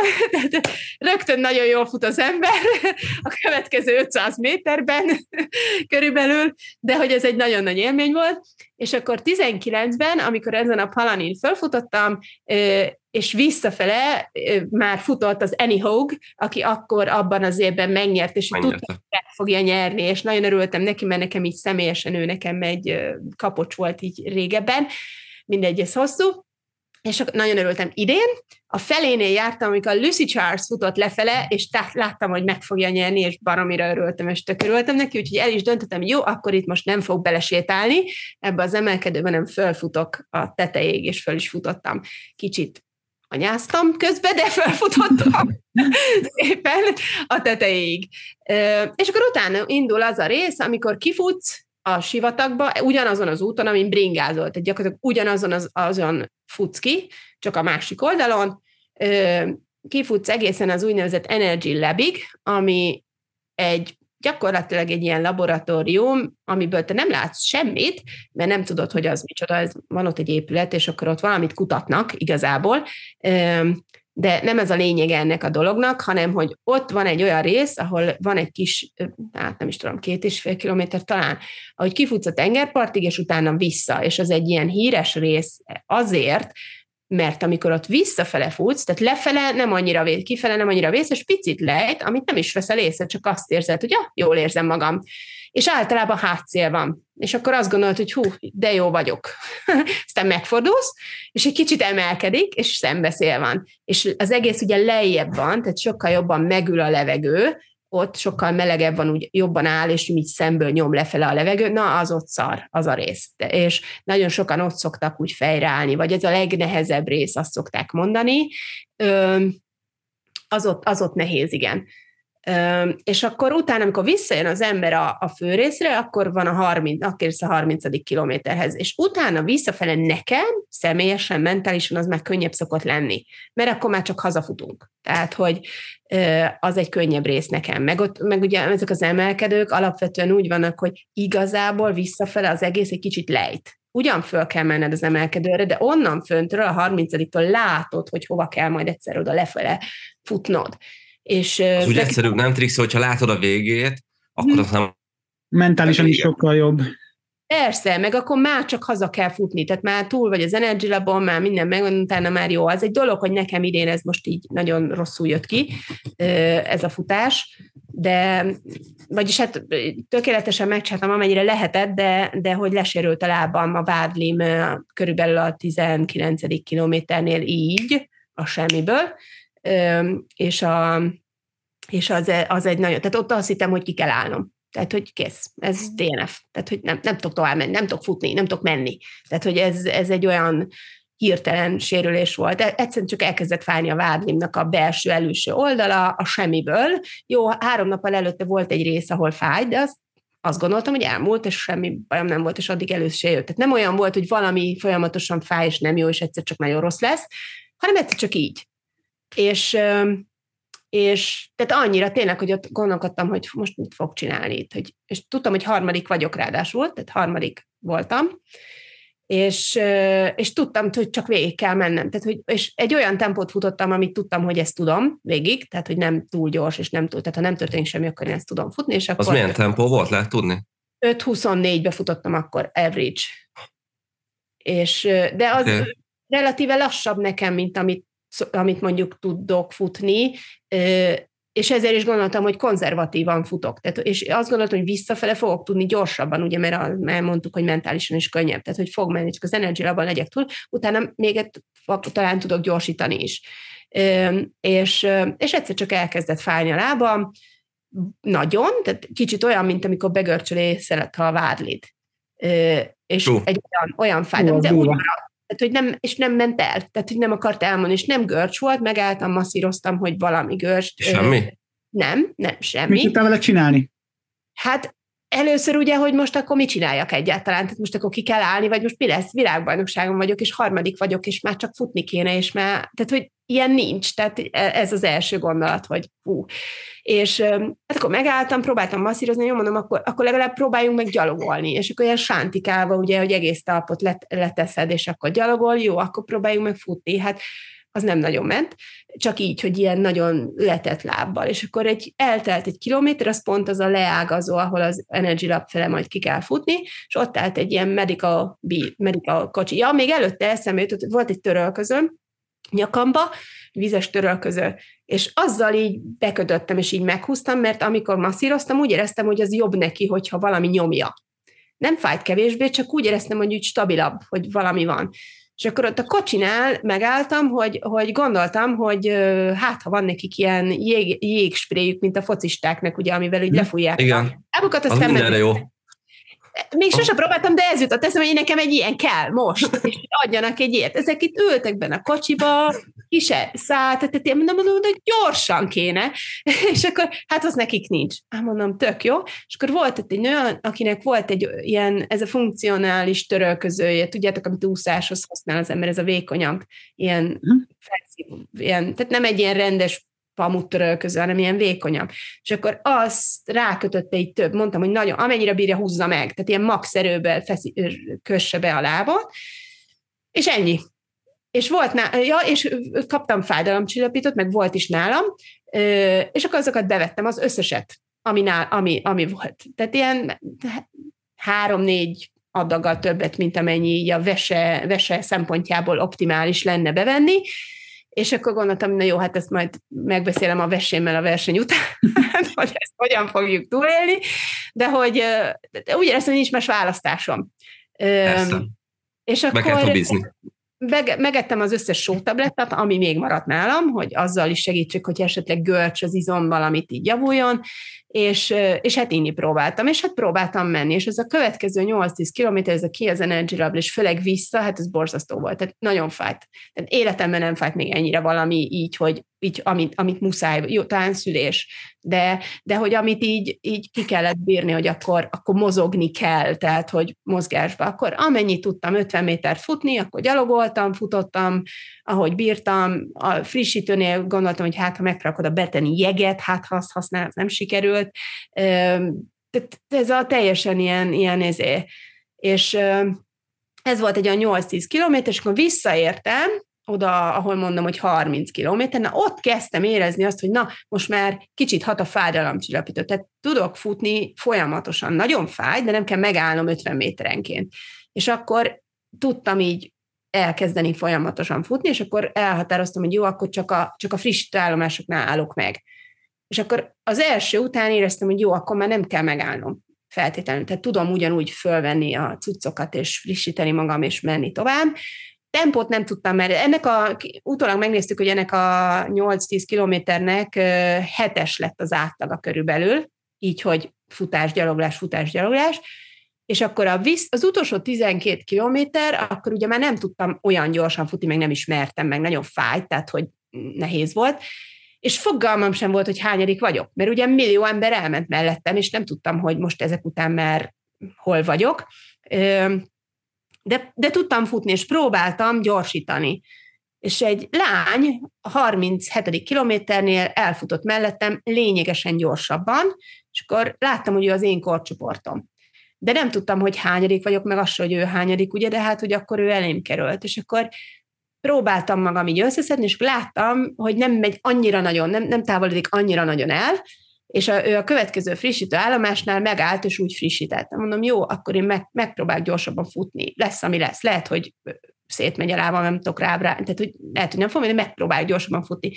Rögtön nagyon jól fut az ember a következő ötszáz méterben körülbelül, de hogy ez egy nagyon nagy élmény volt. És akkor tizenkilencben, amikor ezen a Palanin fölfutottam, és visszafele már futott az Annie Hogue, aki akkor abban az évben megnyert, és tudta, hogy meg fogja nyerni, és nagyon örültem neki, mert nekem így személyesen ő nekem egy kapocs volt így régebben, mindegy, ez hosszú. és nagyon örültem. Idén a felénél jártam, amikor a Lucy Charles futott lefele, és tá- láttam, hogy meg fogja nyerni, és baromira örültem, és tök örültem neki, úgyhogy el is döntöttem, jó, akkor itt most nem fog belesétálni ebbe az emelkedőben, nem fölfutok a tetejéig, és föl is futottam. Kicsit anyáztam közben, de felfutottam szépen a tetejéig. És akkor utána indul az a rész, amikor kifutsz a sivatagba, ugyanazon az úton, amin bringázol, tehát gyakorlatilag ugyanazon az, azon futsz ki, csak a másik oldalon, kifutsz egészen az úgynevezett Energy Labig, ami egy gyakorlatilag egy ilyen laboratórium, amiből te nem látsz semmit, mert nem tudod, hogy az micsoda, ez van ott egy épület, és akkor ott valamit kutatnak igazából, de nem ez a lényeg ennek a dolognak, hanem hogy ott van egy olyan rész, ahol van egy kis, hát nem is tudom, két és fél kilométer talán, ahogy kifutsz a tengerpartig, és utána vissza, és az egy ilyen híres rész azért, mert amikor ott visszafele futsz, tehát lefele nem annyira vész, kifele nem annyira vész, és picit lejt, amit nem is veszel észre, csak azt érzed, hogy ja, jól érzem magam. És általában hátszél van. És akkor azt gondolod, hogy hú, de jó vagyok. Aztán megfordulsz, és egy kicsit emelkedik, és szembeszél van. És az egész ugye lejjebb van, tehát sokkal jobban megül a levegő, ott sokkal melegebb van, úgy jobban áll, és így szemből nyom lefele a levegő, na az ott szar, az a rész. És nagyon sokan ott szoktak úgy fejreállni, vagy ez a legnehezebb rész, azt szokták mondani. Az ott, az ott nehéz, igen. És akkor utána, amikor visszajön az ember a, a fő részre, akkor van a harminc, akkor a harmincadik kilométerhez, és utána visszafele nekem, személyesen, mentálisan az már könnyebb szokott lenni, mert akkor már csak hazafutunk. Tehát, hogy az egy könnyebb rész nekem. Meg, ott, meg ugye ezek az emelkedők alapvetően úgy vannak, hogy igazából visszafele az egész egy kicsit lejt. Ugyan föl kell menned az emelkedőre, de onnan föntről a harmincadiktól látod, hogy hova kell majd egyszer oda lefele futnod. És az úgy egyszerűbb, nem trix, hogyha látod a végét, akkor hmm. azt nem... Mentálisan is sokkal jobb. Persze, meg akkor már csak haza kell futni, tehát már túl vagy az Energy Labon, már minden megvan, utána már jó. Az egy dolog, hogy nekem idén ez most így nagyon rosszul jött ki, ez a futás, de vagyis hát tökéletesen megcsináltam, amennyire lehetett, de, de hogy lesérült a lábam a vádlim körülbelül a tizenkilencedik kilométernél így, a semmiből, és, a, és az, az egy nagyon, tehát ott azt hittem, hogy ki kell állnom. Tehát, hogy kész, ez dé en ef. Tehát, hogy nem, nem tudok tovább menni, nem tudok futni, nem tudok menni. Tehát, hogy ez, ez egy olyan hirtelen sérülés volt. De egyszerűen csak elkezdett fájni a vádlimnak a belső, előső oldala, a semmiből. Jó, három nappal előtte volt egy rész, ahol fáj, de azt, azt gondoltam, hogy elmúlt, és semmi bajom nem volt, és addig először se jött. Tehát nem olyan volt, hogy valami folyamatosan fáj, és nem jó, és egyszer csak nagyon rossz lesz, hanem egyszer csak így. És... és tehát annyira tényleg, hogy ott gondolkodtam, hogy most mit fog csinálni itt, hogy, és tudtam, hogy harmadik vagyok ráadásul, tehát harmadik voltam, és, és tudtam, hogy csak végig kell mennem, tehát, hogy, és egy olyan tempót futottam, amit tudtam, hogy ezt tudom végig, tehát hogy nem túl gyors, és nem túl, tehát ha nem történik semmi, akkor én ezt tudom futni, és akkor... Az milyen tempó volt, lehet tudni? öt huszonnégybe futottam akkor, average, és, de az é. relatíve lassabb nekem, mint amit amit mondjuk tudok futni, és ezért is gondoltam, hogy konzervatívan futok. Tehát, és azt gondoltam, hogy visszafele fogok tudni gyorsabban, ugye, mert elmondtuk, hogy mentálisan is könnyebb, tehát hogy fog menni, csak az Energy Labban legyek túl, utána még talán tudok gyorsítani is. És, és egyszer csak elkezdett fájni a lábam, nagyon, tehát kicsit olyan, mint amikor begörcsöl észre a vádlid. És uh. egy olyan, olyan fájdalom, de úgy Tehát, hogy nem, és nem ment el, tehát, hogy nem akart elmondani, és nem görcs volt, megálltam, masszíroztam, hogy valami görcs. Semmi? Nem, nem, semmi. Mit tudtál vele csinálni? Hát először ugye, hogy most akkor mit csináljak egyáltalán, tehát most akkor ki kell állni, vagy most mi lesz, világbajnokságon vagyok, és harmadik vagyok, és már csak futni kéne, és már, tehát, hogy ilyen nincs, tehát ez az első gondolat, hogy hú. És hát akkor megálltam, próbáltam masszírozni, jól mondom, akkor, akkor legalább próbáljunk meg gyalogolni, és akkor ilyen sántikálva, ugye, hogy egész talpot let, leteszed, és akkor gyalogol, jó, akkor próbáljunk meg futni, hát az nem nagyon ment, csak így, hogy ilyen nagyon letett lábbal, és akkor egy, eltelt egy kilométer, az pont az a leágazó, ahol az Energy Lab fele majd ki kell futni, és ott állt egy ilyen medical, medical kocsi. Ja, még előtte eszembe jutott, volt egy törölközöm, nyakamba, vizes törölköző. És azzal így bekötöttem, és így meghúztam, mert amikor masszíroztam, úgy éreztem, hogy az jobb neki, hogyha valami nyomja. Nem fájt kevésbé, csak úgy éreztem, hogy úgy stabilabb, hogy valami van. És akkor ott a kocsinál megálltam, hogy, hogy gondoltam, hogy hát, ha van nekik ilyen jég, jégsprayjük, mint a focistáknak, ugye, amivel így lefújják. Igen. A lábukat, az mindenre jó. Még sose próbáltam, de ez jutott eszembe, hogy nekem egy ilyen kell most, és adjanak egy ilyet. Ezek itt ültek benne a kocsiba, ki se szállt, tehát én mondom, hogy gyorsan kéne, és akkor hát az nekik nincs. Hát mondom, tök jó. És akkor volt itt egy nő, akinek volt egy ilyen, ez a funkcionális törölközője, tudjátok, amit úszáshoz használ az ember, ez a vékonyabb, ilyen, felszív, ilyen tehát nem egy ilyen rendes pamut törölköző, hanem ilyen vékonyabb. És akkor azt rákötötte így több, mondtam, hogy nagyon, amennyire bírja, húzza meg, tehát ilyen max erőből kösse be a lábot, és ennyi. És volt nálam, ja, és kaptam fájdalomcsillapítót, meg volt is nálam, és akkor azokat bevettem, az összeset, ami, nál, ami, ami volt. Tehát ilyen három-négy adaggal többet, mint amennyi így a vese, vese szempontjából optimális lenne bevenni, és akkor gondoltam, na jó, hát ezt majd megbeszélem a vesémmel a verseny után, hogy ezt hogyan fogjuk túlélni, de hogy úgy éreztem, nincs más választásom. Persze. És akkor be kell fobizni. Megettem az összes sótablettet, ami még maradt nálam, hogy azzal is segítsek, hogy esetleg görcs az izom, valamit így javuljon, és, és hát inni próbáltam, és hát próbáltam menni, és ez a következő nyolc-tíz kilométer, ez a ki az Energy Rubble, és főleg vissza, hát ez borzasztó volt, tehát nagyon fájt. Tehát életemben nem fájt még ennyire valami így, hogy így, amit, amit muszáj, jó, talán szülés, de, de hogy amit így, így ki kellett bírni, hogy akkor, akkor mozogni kell, tehát hogy mozgásba, akkor amennyit tudtam ötven métert futni, akkor gyalogoltam, futottam, ahogy bírtam, a frissítőnél gondoltam, hogy hát ha megpróbálok oda betenni jeget, hát ha azt használ, az nem sikerült. Tehát ez a teljesen ilyen, ilyen ezé. És ez volt egy olyan nyolc-tíz kilométer, és akkor visszaértem, oda, ahol mondom, hogy harminc kilométer, na ott kezdtem érezni azt, hogy na, most már kicsit hat a fájdalomcsillapító, tehát tudok futni folyamatosan, nagyon fáj, de nem kell megállnom ötven méterenként. És akkor tudtam így elkezdeni folyamatosan futni, és akkor elhatároztam, hogy jó, akkor csak a, csak a friss állomásoknál állok meg. És akkor az első után éreztem, hogy jó, akkor már nem kell megállnom feltétlenül, tehát tudom ugyanúgy fölvenni a cuccokat, és frissíteni magam, és menni tovább. Tempót nem tudtam, mert ennek a, utólag megnéztük, hogy ennek a nyolc-tíz kilométernek hetes lett az átlaga körülbelül, így, hogy futás, gyaloglás, futás, gyaloglás, és akkor a visz, az utolsó tizenkét kilométer, akkor ugye már nem tudtam olyan gyorsan futni, meg nem ismertem, meg nagyon fájt, tehát hogy nehéz volt, és fogalmam sem volt, hogy hányadik vagyok, mert ugye millió ember elment mellettem, és nem tudtam, hogy most ezek után már hol vagyok. De, de tudtam futni, és próbáltam gyorsítani. És egy lány a harminchetedik kilométernél elfutott mellettem lényegesen gyorsabban, és akkor láttam, hogy ő az én korcsoportom. De nem tudtam, hogy hányadik vagyok, meg az, hogy ő hányadik, ugye, de hát, hogy akkor ő elém került. És akkor próbáltam magam így összeszedni, és láttam, hogy nem megy annyira nagyon, nem, nem távolodik annyira nagyon el, és a, ő a következő frissítő állomásnál megállt, és úgy frissített. Mondom, jó, akkor én meg, megpróbálok gyorsabban futni. Lesz, ami lesz. Lehet, hogy szétmegy a lábam, nem tudok rá, tehát hogy lehet, hogy nem fogom, de megpróbálok gyorsabban futni.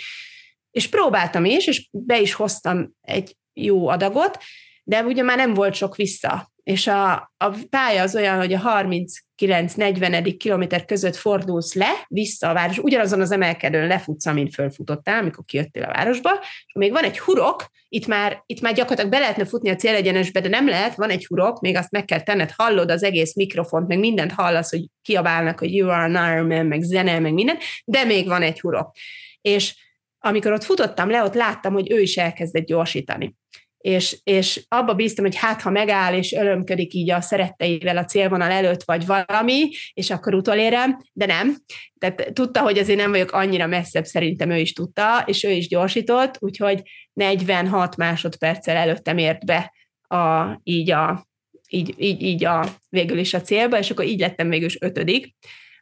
És próbáltam is, és be is hoztam egy jó adagot, de ugye már nem volt sok vissza. És a, a pálya az olyan, hogy a harminckilenc-negyven kilométer között fordulsz le, vissza a város, ugyanazon az emelkedőn lefutsz, amin fölfutottál, amikor kijöttél a városba, és még van egy hurok, itt már, itt már gyakorlatilag be lehetne futni a célegyenesbe, de nem lehet, van egy hurok, még azt meg kell tenned, hallod az egész mikrofont, meg mindent hallasz, hogy kiabálnak, hogy you are an Iron Man, meg zene, meg minden, de még van egy hurok. És amikor ott futottam le, ott láttam, hogy ő is elkezdett gyorsítani. És, és abba bíztam, hogy hát, ha megáll, és örömködik így a szeretteivel a célvonal előtt, vagy valami, és akkor utolérem, de nem. Tehát tudta, hogy azért nem vagyok annyira messzebb, szerintem ő is tudta, és ő is gyorsított, úgyhogy negyvenhat másodperccel előttem ért be a, így, a, így, így, így a, végül is a célba, és akkor így lettem végül is ötödik.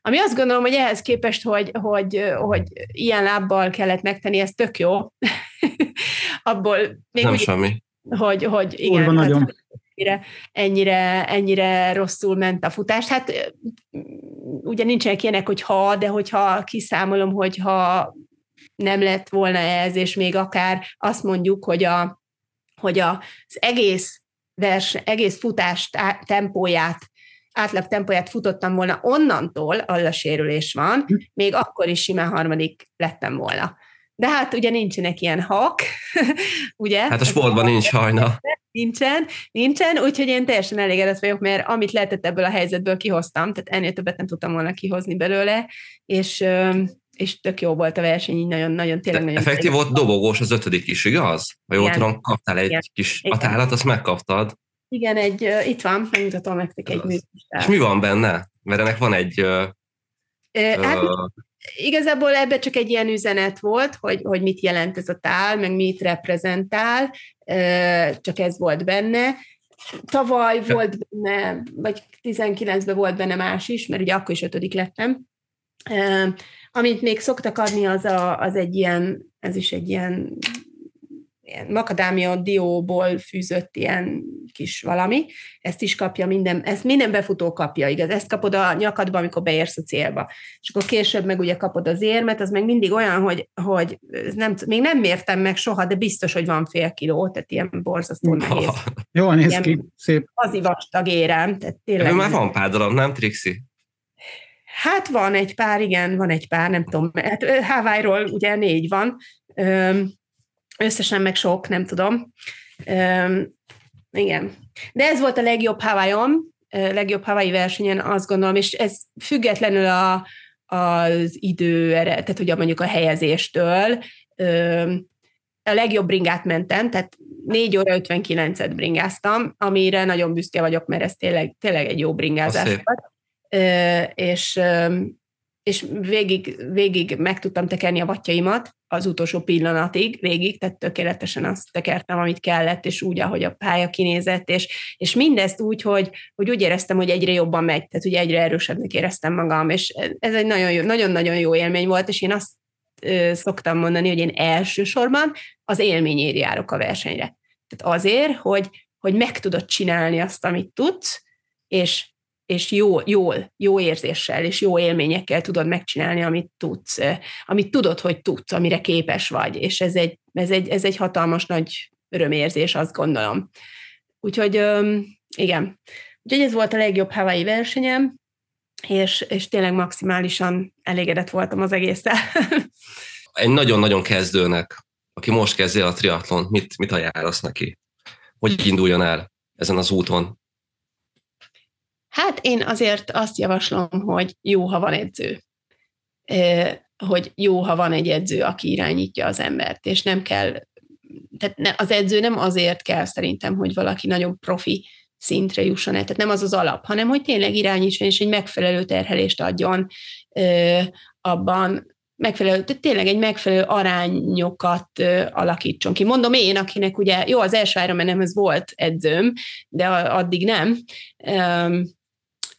Ami azt gondolom, hogy ehhez képest, hogy, hogy, hogy ilyen lábbal kellett megtenni, ez tök jó. Abból még nem úgy, semmi. Hogy, hogy igen, hát, ennyire, ennyire rosszul ment a futás. Hát ugye nincsenek ilyenek, hogy ha, de hogyha kiszámolom, hogyha nem lett volna ez, és még akár azt mondjuk, hogy, a, hogy az egész vers, egész futás tempóját átlag tempóját futottam volna onnantól, ahol a sérülés van, még akkor is simán harmadik lettem volna. De hát ugye nincsenek ilyen hak, ugye? Hát a sportban nincs hajna. Nincsen, nincsen, úgyhogy én teljesen elégedett vagyok, mert amit lehetett ebből a helyzetből kihoztam, tehát ennél többet nem tudtam volna kihozni belőle, és, és tök jó volt a verseny, így nagyon-nagyon tényleg. Nagyon effektív volt, dobogós az ötödik is, igaz? Ha jól tudom, kaptál egy igen. kis atálat, azt megkaptad. Igen, egy, uh, itt van, megmutatom nektek egy működést. És mi van benne? Mert ennek van egy... Uh, uh, hát, igazából ebben csak egy ilyen üzenet volt, hogy, hogy mit jelent ez a tál, meg mit reprezentál, csak ez volt benne. Tavaly volt benne, vagy tizenkilencben volt benne más is, mert ugye akkor is ötödik lettem. Amit még szoktak adni, az, a, az egy ilyen, ez is egy ilyen, ilyen makadámia dióból fűzött ilyen kis valami, ezt is kapja minden, ezt minden befutó kapja, igaz? Ezt kapod a nyakadba, amikor beérsz a célba. És akkor később meg ugye kapod az érmet, az meg mindig olyan, hogy, hogy nem, még nem mértem meg soha, de biztos, hogy van fél kiló, tehát ilyen borzasztó nehéz. Jól néz ki, szép. Azi vastag érem, tehát tényleg. Ebből már van pár darab, nem, Trixi? Hát van egy pár, igen, van egy pár, nem tudom. Hát Hawaii-ról ugye négy van, összesen meg sok, nem tudom. Igen. De ez volt a legjobb Hawaii-om, legjobb Hawaii versenyen, azt gondolom, és ez függetlenül a, az idő, tehát ugye mondjuk a helyezéstől, a legjobb bringát mentem, tehát négy óra ötvenkilencet bringáztam, amire nagyon büszke vagyok, mert ez tényleg, tényleg egy jó bringázás volt. És, és végig, végig meg tudtam tekerni a vatjaimat, az utolsó pillanatig végig, tehát tökéletesen azt tekertem, amit kellett, és úgy, ahogy a pálya kinézett, és, és mindezt úgy, hogy, hogy úgy éreztem, hogy egyre jobban megy, tehát ugye egyre erősebbnek éreztem magam, és ez egy nagyon jó, nagyon-nagyon jó élmény volt, és én azt ö, szoktam mondani, hogy én elsősorban az élményért járok a versenyre. Tehát azért, hogy, hogy meg tudod csinálni azt, amit tudsz, és és jó, jól, jó érzéssel és jó élményekkel tudod megcsinálni, amit tudsz, amit tudod, hogy tudsz, amire képes vagy, és ez egy, ez egy, ez egy hatalmas nagy örömérzés, azt gondolom. Úgyhogy igen, úgyhogy ez volt a legjobb Hawaii versenyem, és, és tényleg maximálisan elégedett voltam az egésszel. Egy nagyon-nagyon kezdőnek, aki most kezdi a triatlont, mit, mit ajánlasz neki? Hogy induljon el ezen az úton? Hát én azért azt javaslom, hogy jó, ha van edző. Hogy jó, ha van egy edző, aki irányítja az embert, és nem kell, tehát az edző nem azért kell szerintem, hogy valaki nagyon profi szintre jusson el, tehát nem az az alap, hanem hogy tényleg irányítson, és egy megfelelő terhelést adjon abban, megfelelő, tehát tényleg egy megfelelő arányokat ö, alakítson ki. Mondom én, akinek ugye, jó, az első Ironmanemhez volt edzőm, de a, addig nem. Üm,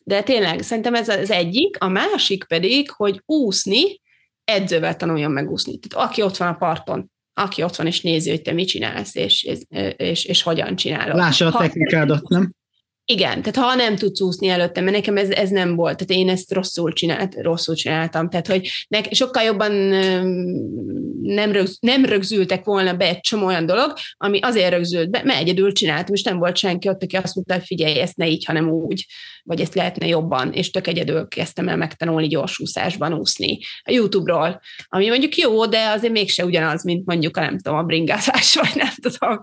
de tényleg, szerintem ez az egyik, a másik pedig, hogy úszni, edzővel tanuljon meg úszni. Tehát aki ott van a parton, aki ott van és nézi, hogy te mit csinálsz, és, és, és, és, és hogyan csinálod. Lássa a technikádat, nem? Igen, tehát ha nem tudsz úszni előtte, mert nekem ez, ez nem volt, tehát én ezt rosszul, csinált, rosszul csináltam, tehát hogy nek, sokkal jobban nem, rögz, nem rögzültek volna be egy csomó olyan dolog, ami azért rögzült be, mert egyedül csináltam, és nem volt senki ott, aki azt mondta, hogy figyelj, ezt ne így, hanem úgy, vagy ezt lehetne jobban, és tök egyedül kezdtem el megtanulni gyorsúszásban úszni a YouTube-ról, ami mondjuk jó, de azért mégse ugyanaz, mint mondjuk a nem tudom, a bringázás, vagy nem tudom.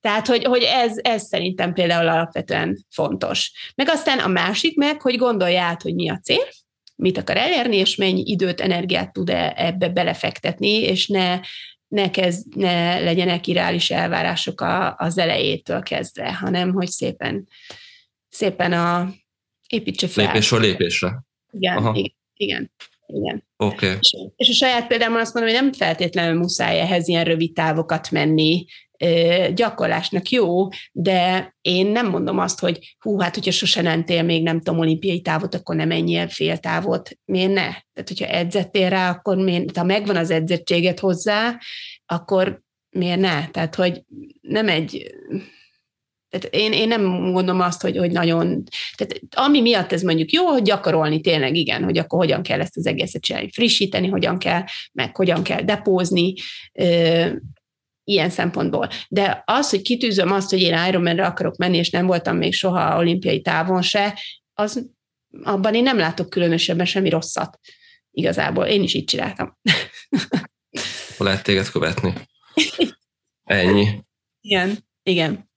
Tehát, hogy, hogy ez, ez szerintem például alapvetően fontos. Meg aztán a másik meg, hogy gondolj át, hogy mi a cél, mit akar elérni, és mennyi időt, energiát tud ebbe belefektetni, és ne, ne, kezd, ne legyenek irreális elvárások a, az elejétől kezdve, hanem hogy szépen, szépen a, építse fel. Lépésről lépésre. Igen, Aha. igen, igen. igen. Okay. És, és a saját példámmal azt mondom, hogy nem feltétlenül muszáj ehhez ilyen rövid távokat menni, gyakorlásnak jó, de én nem mondom azt, hogy hú, hát hogyha sose mentél még, nem tudom, olimpiai távot, akkor nem menjél fél távot. Miért ne? Tehát, hogyha edzettél rá, akkor miért, ha megvan az edzettséged hozzá, akkor miért ne? Tehát, hogy nem egy... Tehát én, én nem gondolom azt, hogy, hogy nagyon... Tehát ami miatt ez mondjuk jó, hogy gyakorolni tényleg, igen, hogy akkor hogyan kell ezt az egészet csinálni, frissíteni, hogyan kell, meg hogyan kell depózni, ilyen szempontból. De az, hogy kitűzöm azt, hogy én Ironmanre akarok menni, és nem voltam még soha olimpiai távon se, az, abban én nem látok különösebben semmi rosszat. Igazából én is így csináltam. Hol lehet téged követni? Ennyi. Igen, igen,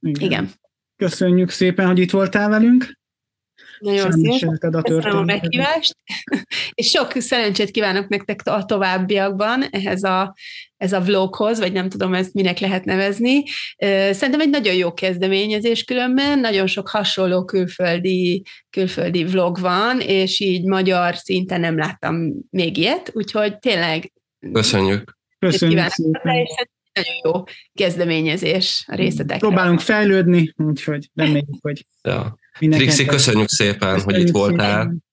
igen. Igen. Köszönjük szépen, hogy itt voltál velünk. Nagyon szépen. Köszönöm a meghívást. És sok szerencsét kívánok nektek a továbbiakban ehhez a, ez a vloghoz, vagy nem tudom ezt minek lehet nevezni. Szerintem egy nagyon jó kezdeményezés különben, nagyon sok hasonló külföldi, külföldi vlog van, és így magyar szinten nem láttam még ilyet, úgyhogy tényleg... Köszönjük. Köszönjük szépen. Nagyon jó kezdeményezés a részletekre. Próbálunk fejlődni, úgyhogy reméljük, hogy... Ja. Trixi, köszönjük szépen, köszönjük hogy itt voltál. Szépen.